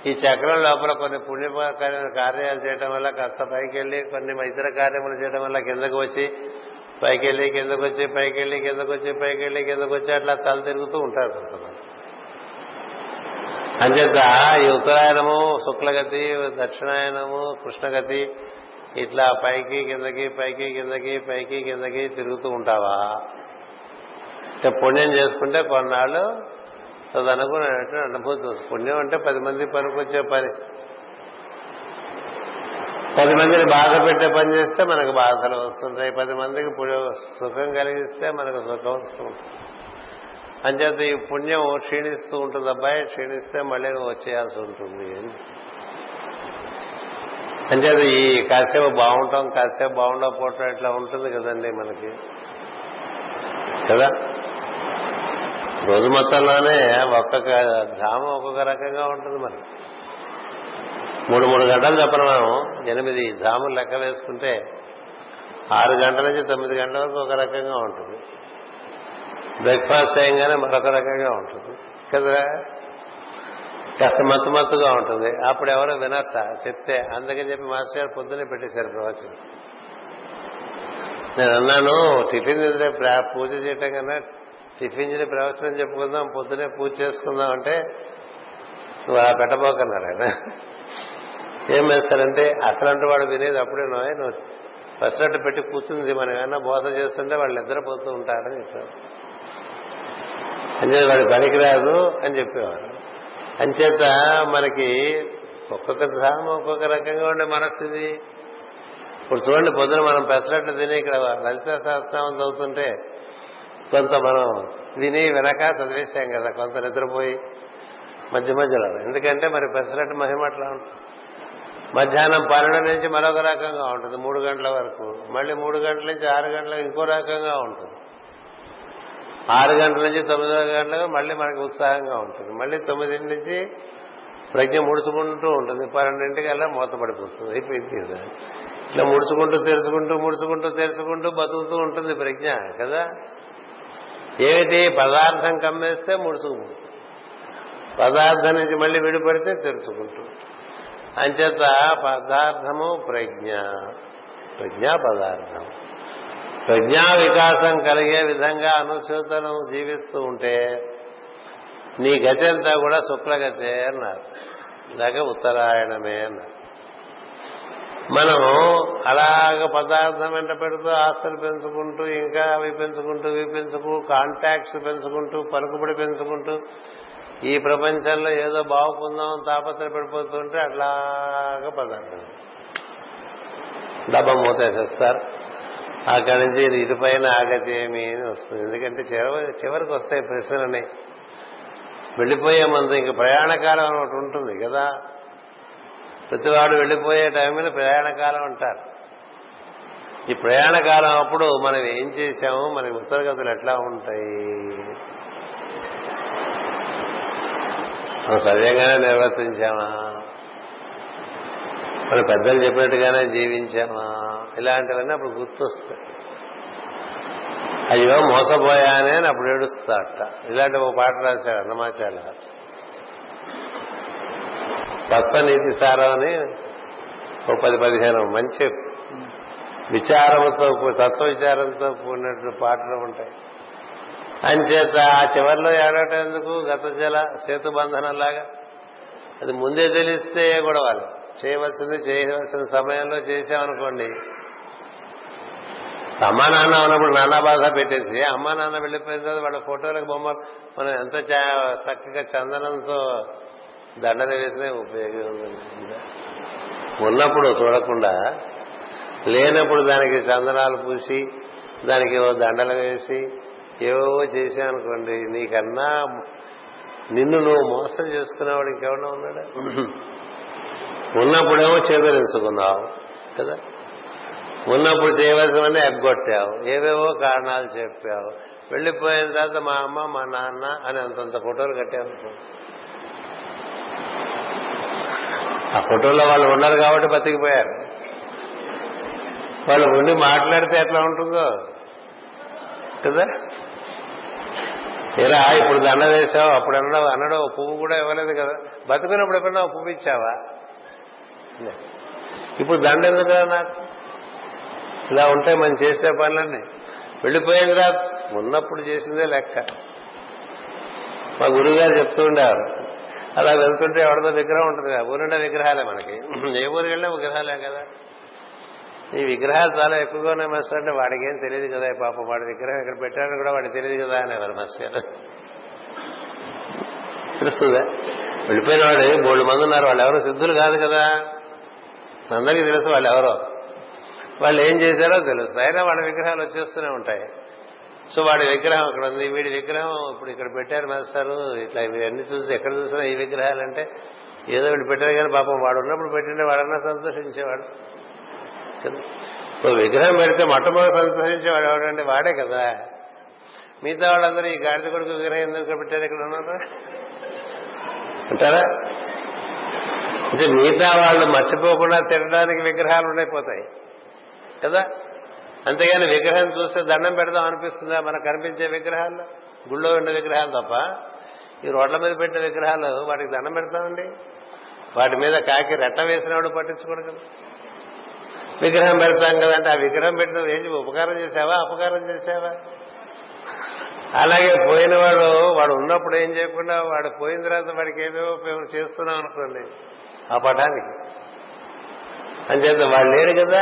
ఈ చక్రం లోపల కొన్ని పుణ్య కార్యాలు చేయడం వల్ల కాస్త పైకి వెళ్ళి, కొన్ని ఇతర కార్యములు చేయడం వల్ల కిందకు వచ్చి పైకెళ్ళి కిందకు వచ్చి పైకెళ్ళి కిందకు వచ్చి పైకెళ్ళి కిందకు వచ్చి అట్లా తల తిరుగుతూ ఉంటారు కొంతమంది. అంచేత ఈ ఉత్తరాయణము శుక్లగతి, దక్షిణాయనము కృష్ణగతి, ఇట్లా పైకి కిందకి పైకి కిందకి పైకి కిందకి తిరుగుతూ ఉంటావా అంటే పుణ్యం చేసుకుంటే కొన్నాళ్ళు తదనుకున్నట్టు అనుభూతి. పుణ్యం అంటే పది మంది పనికొచ్చే పని, పది మందిని బాధ పెట్టే పని చేస్తే మనకు బాధలు వస్తుంటాయి, పది మందికి సుఖం కలిగిస్తే మనకు సుఖం వస్తుంది. అంచేత ఈ పుణ్యం క్షీణిస్తూ ఉంటుంది. అబ్బాయి క్షీణిస్తే మళ్ళీ వచ్చేయాల్సి ఉంటుంది. అంచేత ఈ కాసేపు బాగుంటాం కాసేపు బాగుండకపోవటం ఇట్లా ఉంటుంది కదండి మనకి కదా. రోజు మొత్తంలోనే ఒక్కొక్క ధామం ఒక్కొక్క రకంగా ఉంటుంది. మరి మూడు మూడు గంటలు తప్పన మనం ఎనిమిది ధాములు లెక్క వేసుకుంటే ఆరు గంటల నుంచి తొమ్మిది గంటల వరకు ఒక రకంగా ఉంటుంది. బ్రేక్ఫాస్ట్ చేయంగానే మరొక రకంగా ఉంటుంది కదా. కాస్త మత్తు మత్తుగా ఉంటుంది. అప్పుడు ఎవరో వినట్ట చెప్తే, అందుకని చెప్పి మాస్టర్ గారు పొద్దునే పెట్టేశారు ప్రవచనం. నేను అన్నాను టిఫిన్ తింటే పూజ చేయటం కన్నా టిఫిన్ తిని ప్రవచనం చెప్పుకుందాం, పొద్దునే పూజ చేసుకుందాం అంటే నువ్వు అలా పెట్టబోకన్నారు ఆయన. ఏం చేస్తారంటే అసలంటే వాడు వినేది అప్పుడే నోయ్, నువ్వు ఫస్ట్ అట్టు పెట్టి కూర్చుంది మనం ఏమైనా బోధ చేస్తుంటే వాళ్ళు నిద్రపోతూ ఉంటారని చెప్పారు. అంచేత వాడు పనికిరాదు అని చెప్పేవారు. అంచేత మనకి ఒక్కొక్క ధామ ఒక్కొక్క రకంగా ఉండే మనస్థితి. ఇప్పుడు చూడండి పొద్దున మనం పెసరట్లు తిని ఇక్కడ లలిత సహస్రనామం చదువుతుంటే కొంత మనం విని వెనక చదివేశాం కదా, కొంత నిద్రపోయి మధ్య మధ్యలో. ఎందుకంటే మరి పెసరట్టు మహిమట్లా ఉంటుంది. మధ్యాహ్నం పన్నెండు నుంచి మరొక రకంగా ఉంటుంది మూడు గంటల వరకు, మళ్ళీ మూడు గంటల నుంచి ఆరు గంటలకు ఇంకో రకంగా ఉంటుంది, ఆరు గంటల నుంచి తొమ్మిది గంటలకు మళ్ళీ మనకి ఉత్సాహంగా ఉంటుంది, మళ్ళీ తొమ్మిదింటి నుంచి ప్రజ్ఞ ముడుచుకుంటూ ఉంటుంది, పన్నెండింటికల్లా మూత పడిపోతుంది, అయిపోయింది. ఇట్లా ముడుచుకుంటూ తెరుచుకుంటూ ముడుచుకుంటూ తెరుచుకుంటూ బతుకుతూ ఉంటుంది ప్రజ్ఞ కదా. ఏమిటి పదార్థం కమ్మేస్తే ముడుచుకుంటుంది, పదార్థం నుంచి మళ్ళీ విడిపడితే తెరుచుకుంటూ. అంచేత పదార్థము ప్రజ్ఞ, ప్రజ్ఞా పదార్థం. ప్రజ్ఞా వికాసం కలిగే విధంగా అనుసూతను జీవిస్తూ ఉంటే నీ గతి అంతా కూడా శుక్లగతే అన్నారు, లేక ఉత్తరాయణమే అన్నారు. మనం అలాగ పదార్థం వెంట పెడుతూ ఆస్తులు పెంచుకుంటూ ఇంకా అవి పెంచుకుంటూ ఇవి పెంచుకు కాంటాక్ట్స్ పెంచుకుంటూ పలుకుబడి పెంచుకుంటూ ఈ ప్రపంచంలో ఏదో బాగుకుందాం తాపత్ర పడిపోతుంటే అట్లాగా పదార్థం డబ్బా మూతేసేస్తారు. అక్కడి నుంచి ఇటుపైన ఆగతి ఏమి అని వస్తుంది. ఎందుకంటే చివరికి వస్తాయి ప్రశ్నలని. వెళ్ళిపోయే ముందు ఇంక ప్రయాణకాలం అని ఒకటి ఉంటుంది కదా, ప్రతివాడు వెళ్ళిపోయే టైంలో ప్రయాణకాలం అంటారు. ఈ ప్రయాణకాలం అప్పుడు మనం ఏం చేశాము, మన ఉత్తరగతులు ఎట్లా ఉంటాయి, మనం సవ్యంగానే నిర్వర్తించామా, మన పెద్దలు చెప్పినట్టుగానే జీవించామా ఇలాంటివన్నీ అప్పుడు గుర్తొస్తాయి. అయ్యో మోసపోయానే అని అప్పుడు ఏడుస్తాట. ఇలాంటి ఒక పాట రాశాడు అన్నమాచార్య. తత్వనీతి సారం అని ఒక పది పదిహేను మంచి విచారంతో తత్వ విచారంతో కూడినట్టు పాటలు ఉంటాయి. అంచేత ఆ చివరిలో ఏడవటం ఎందుకు, గత జల సేతు బంధనం లాగా అది ముందే తెలిస్తే గొడవలు. చేయవలసింది చేయవలసిన సమయంలో చేశామనుకోండి. అమ్మ నాన్న ఉన్నప్పుడు నాన్న బాధ పెట్టేసి అమ్మ నాన్న వెళ్ళిపోయిన తర్వాత వాళ్ళ ఫోటోలకు బొమ్మలు మనం ఎంత చక్కగా చందనంతో దండన వేసినా ఉపయోగం ఉన్నప్పుడు చూడకుండా, లేనప్పుడు దానికి చందనాలు పూసి దానికి ఏవో దండలు వేసి ఏవో చేశామనుకోండి, నీకన్నా నిన్ను నువ్వు మోసం చేసుకునేవాడు ఇంకెవడో ఉన్నాడా? ఉన్నప్పుడేమో చేదరించుకున్నావు కదా, ఉన్నప్పుడు చేయవలసినవన్నీ ఎగ్గొట్టావు, ఏవేవో కారణాలు చెప్పావు, వెళ్ళిపోయిన తర్వాత మా అమ్మ మా నాన్న అని అంతంత ఫోటోలు కట్టావు. ఆ ఫోటోల్లో వాళ్ళు ఉన్నారు కాబట్టి బతికిపోయారు. వాళ్ళు ఉండి మాట్లాడితే ఎట్లా ఉంటుందో కదా. ఇలా ఇప్పుడు దండ వేసావు, అప్పుడు అన్న అన్నడో పువ్వు కూడా ఇవ్వలేదు కదా, బతుకున్నప్పుడు ఎప్పుడన్నా పువ్వు ఇచ్చావా? ఇప్పుడు దండ ఎందుకు కదా నాకు? ఇలా ఉంటాయి మనం చేసే పనులన్నీ. వెళ్ళిపోయిన తర్వాత ఉన్నప్పుడు చేసిందే లెక్క. మా గురువుగారు చెప్తూ ఉండేవారు, అలా వెళ్తుంటే ఎవరిదో విగ్రహం ఉంటుంది కదా, ఊరుండే విగ్రహాలే మనకి, ఏ ఊరికి వెళ్ళినా విగ్రహాలే కదా. ఈ విగ్రహాలు చాలా ఎక్కువగానే మస్తు అంటే వాడికి ఏం తెలియదు కదా, పాపం వాడి విగ్రహం ఇక్కడ పెట్టాడని కూడా వాడికి తెలియదు కదా అనేవారు మస్తు. తెలుస్తుందా? వెళ్ళిపోయిన వాడు మూడు మంది ఉన్నారు, వాళ్ళు ఎవరో సిద్ధులు కాదు కదా, అందరికీ తెలుసు వాళ్ళు ఎవరో, వాళ్ళు ఏం చేశారో తెలుసు. అయినా వాడి విగ్రహాలు వచ్చేస్తూనే ఉంటాయి. సో వాడి విగ్రహం అక్కడ ఉంది, వీడి విగ్రహం ఇప్పుడు ఇక్కడ పెట్టారు మేస్తారు, ఇట్లా ఇవన్నీ చూసి ఎక్కడ చూసినా ఈ విగ్రహాలంటే ఏదో వీళ్ళు పెట్టారు కానీ పాపం వాడు ఉన్నప్పుడు పెట్టిండే వాడన్నా సంతోషించేవాడు కదా. ఓ విగ్రహం పెడితే మొట్టమొదటి సంతోషించేవాడు ఎవడంటే వాడే కదా. మిగతా వాళ్ళందరూ ఈ గాడిద కొడుకు విగ్రహం ఎందుకు పెట్టారు ఇక్కడ ఉన్నారా అంటారా? అంటే మిగతా వాళ్ళు మర్చిపోకుండా తినడానికి విగ్రహాలు ఉండైపోతాయి కదా. అంతేగాని విగ్రహం చూస్తే దండం పెడదాం అనిపిస్తుందా? మనకు కనిపించే విగ్రహాలు గుళ్ళో ఉండే విగ్రహాలు తప్ప ఈ రోడ్ల మీద పెట్టిన విగ్రహాలు వాటికి దండం పెడతామండి. వాటి మీద కాకి రెట్ట వేసిన వాడు పట్టించుకోడు కదా. విగ్రహం పెడతాం కదా అంటే ఆ విగ్రహం పెట్టిన ఏం ఉపకారం చేసావా అపకారం చేసావా? అలాగే పోయిన వాడు వాడు ఉన్నప్పుడు ఏం చేయకుండా వాడు పోయిన తర్వాత వాడికి ఏమేమో చేస్తున్నాం అనుకోండి ఆ పటానికి. అంచేత వాడు లేడు కదా,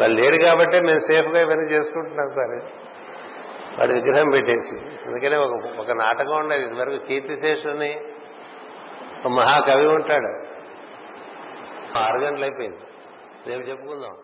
వాళ్ళు లేరు కాబట్టి మేము సేఫ్గా ఇవన్నీ చేసుకుంటున్నాం సరే వాడి విగ్రహం పెట్టేసి. అందుకనే ఒక ఒక నాటకం ఉండేది ఇంతవరకు, కీర్తిశేషుని ఒక మహాకవి ఉంటాడు. ఆరు గంటలు అయిపోయింది, రేపు చెప్పుకుందాం.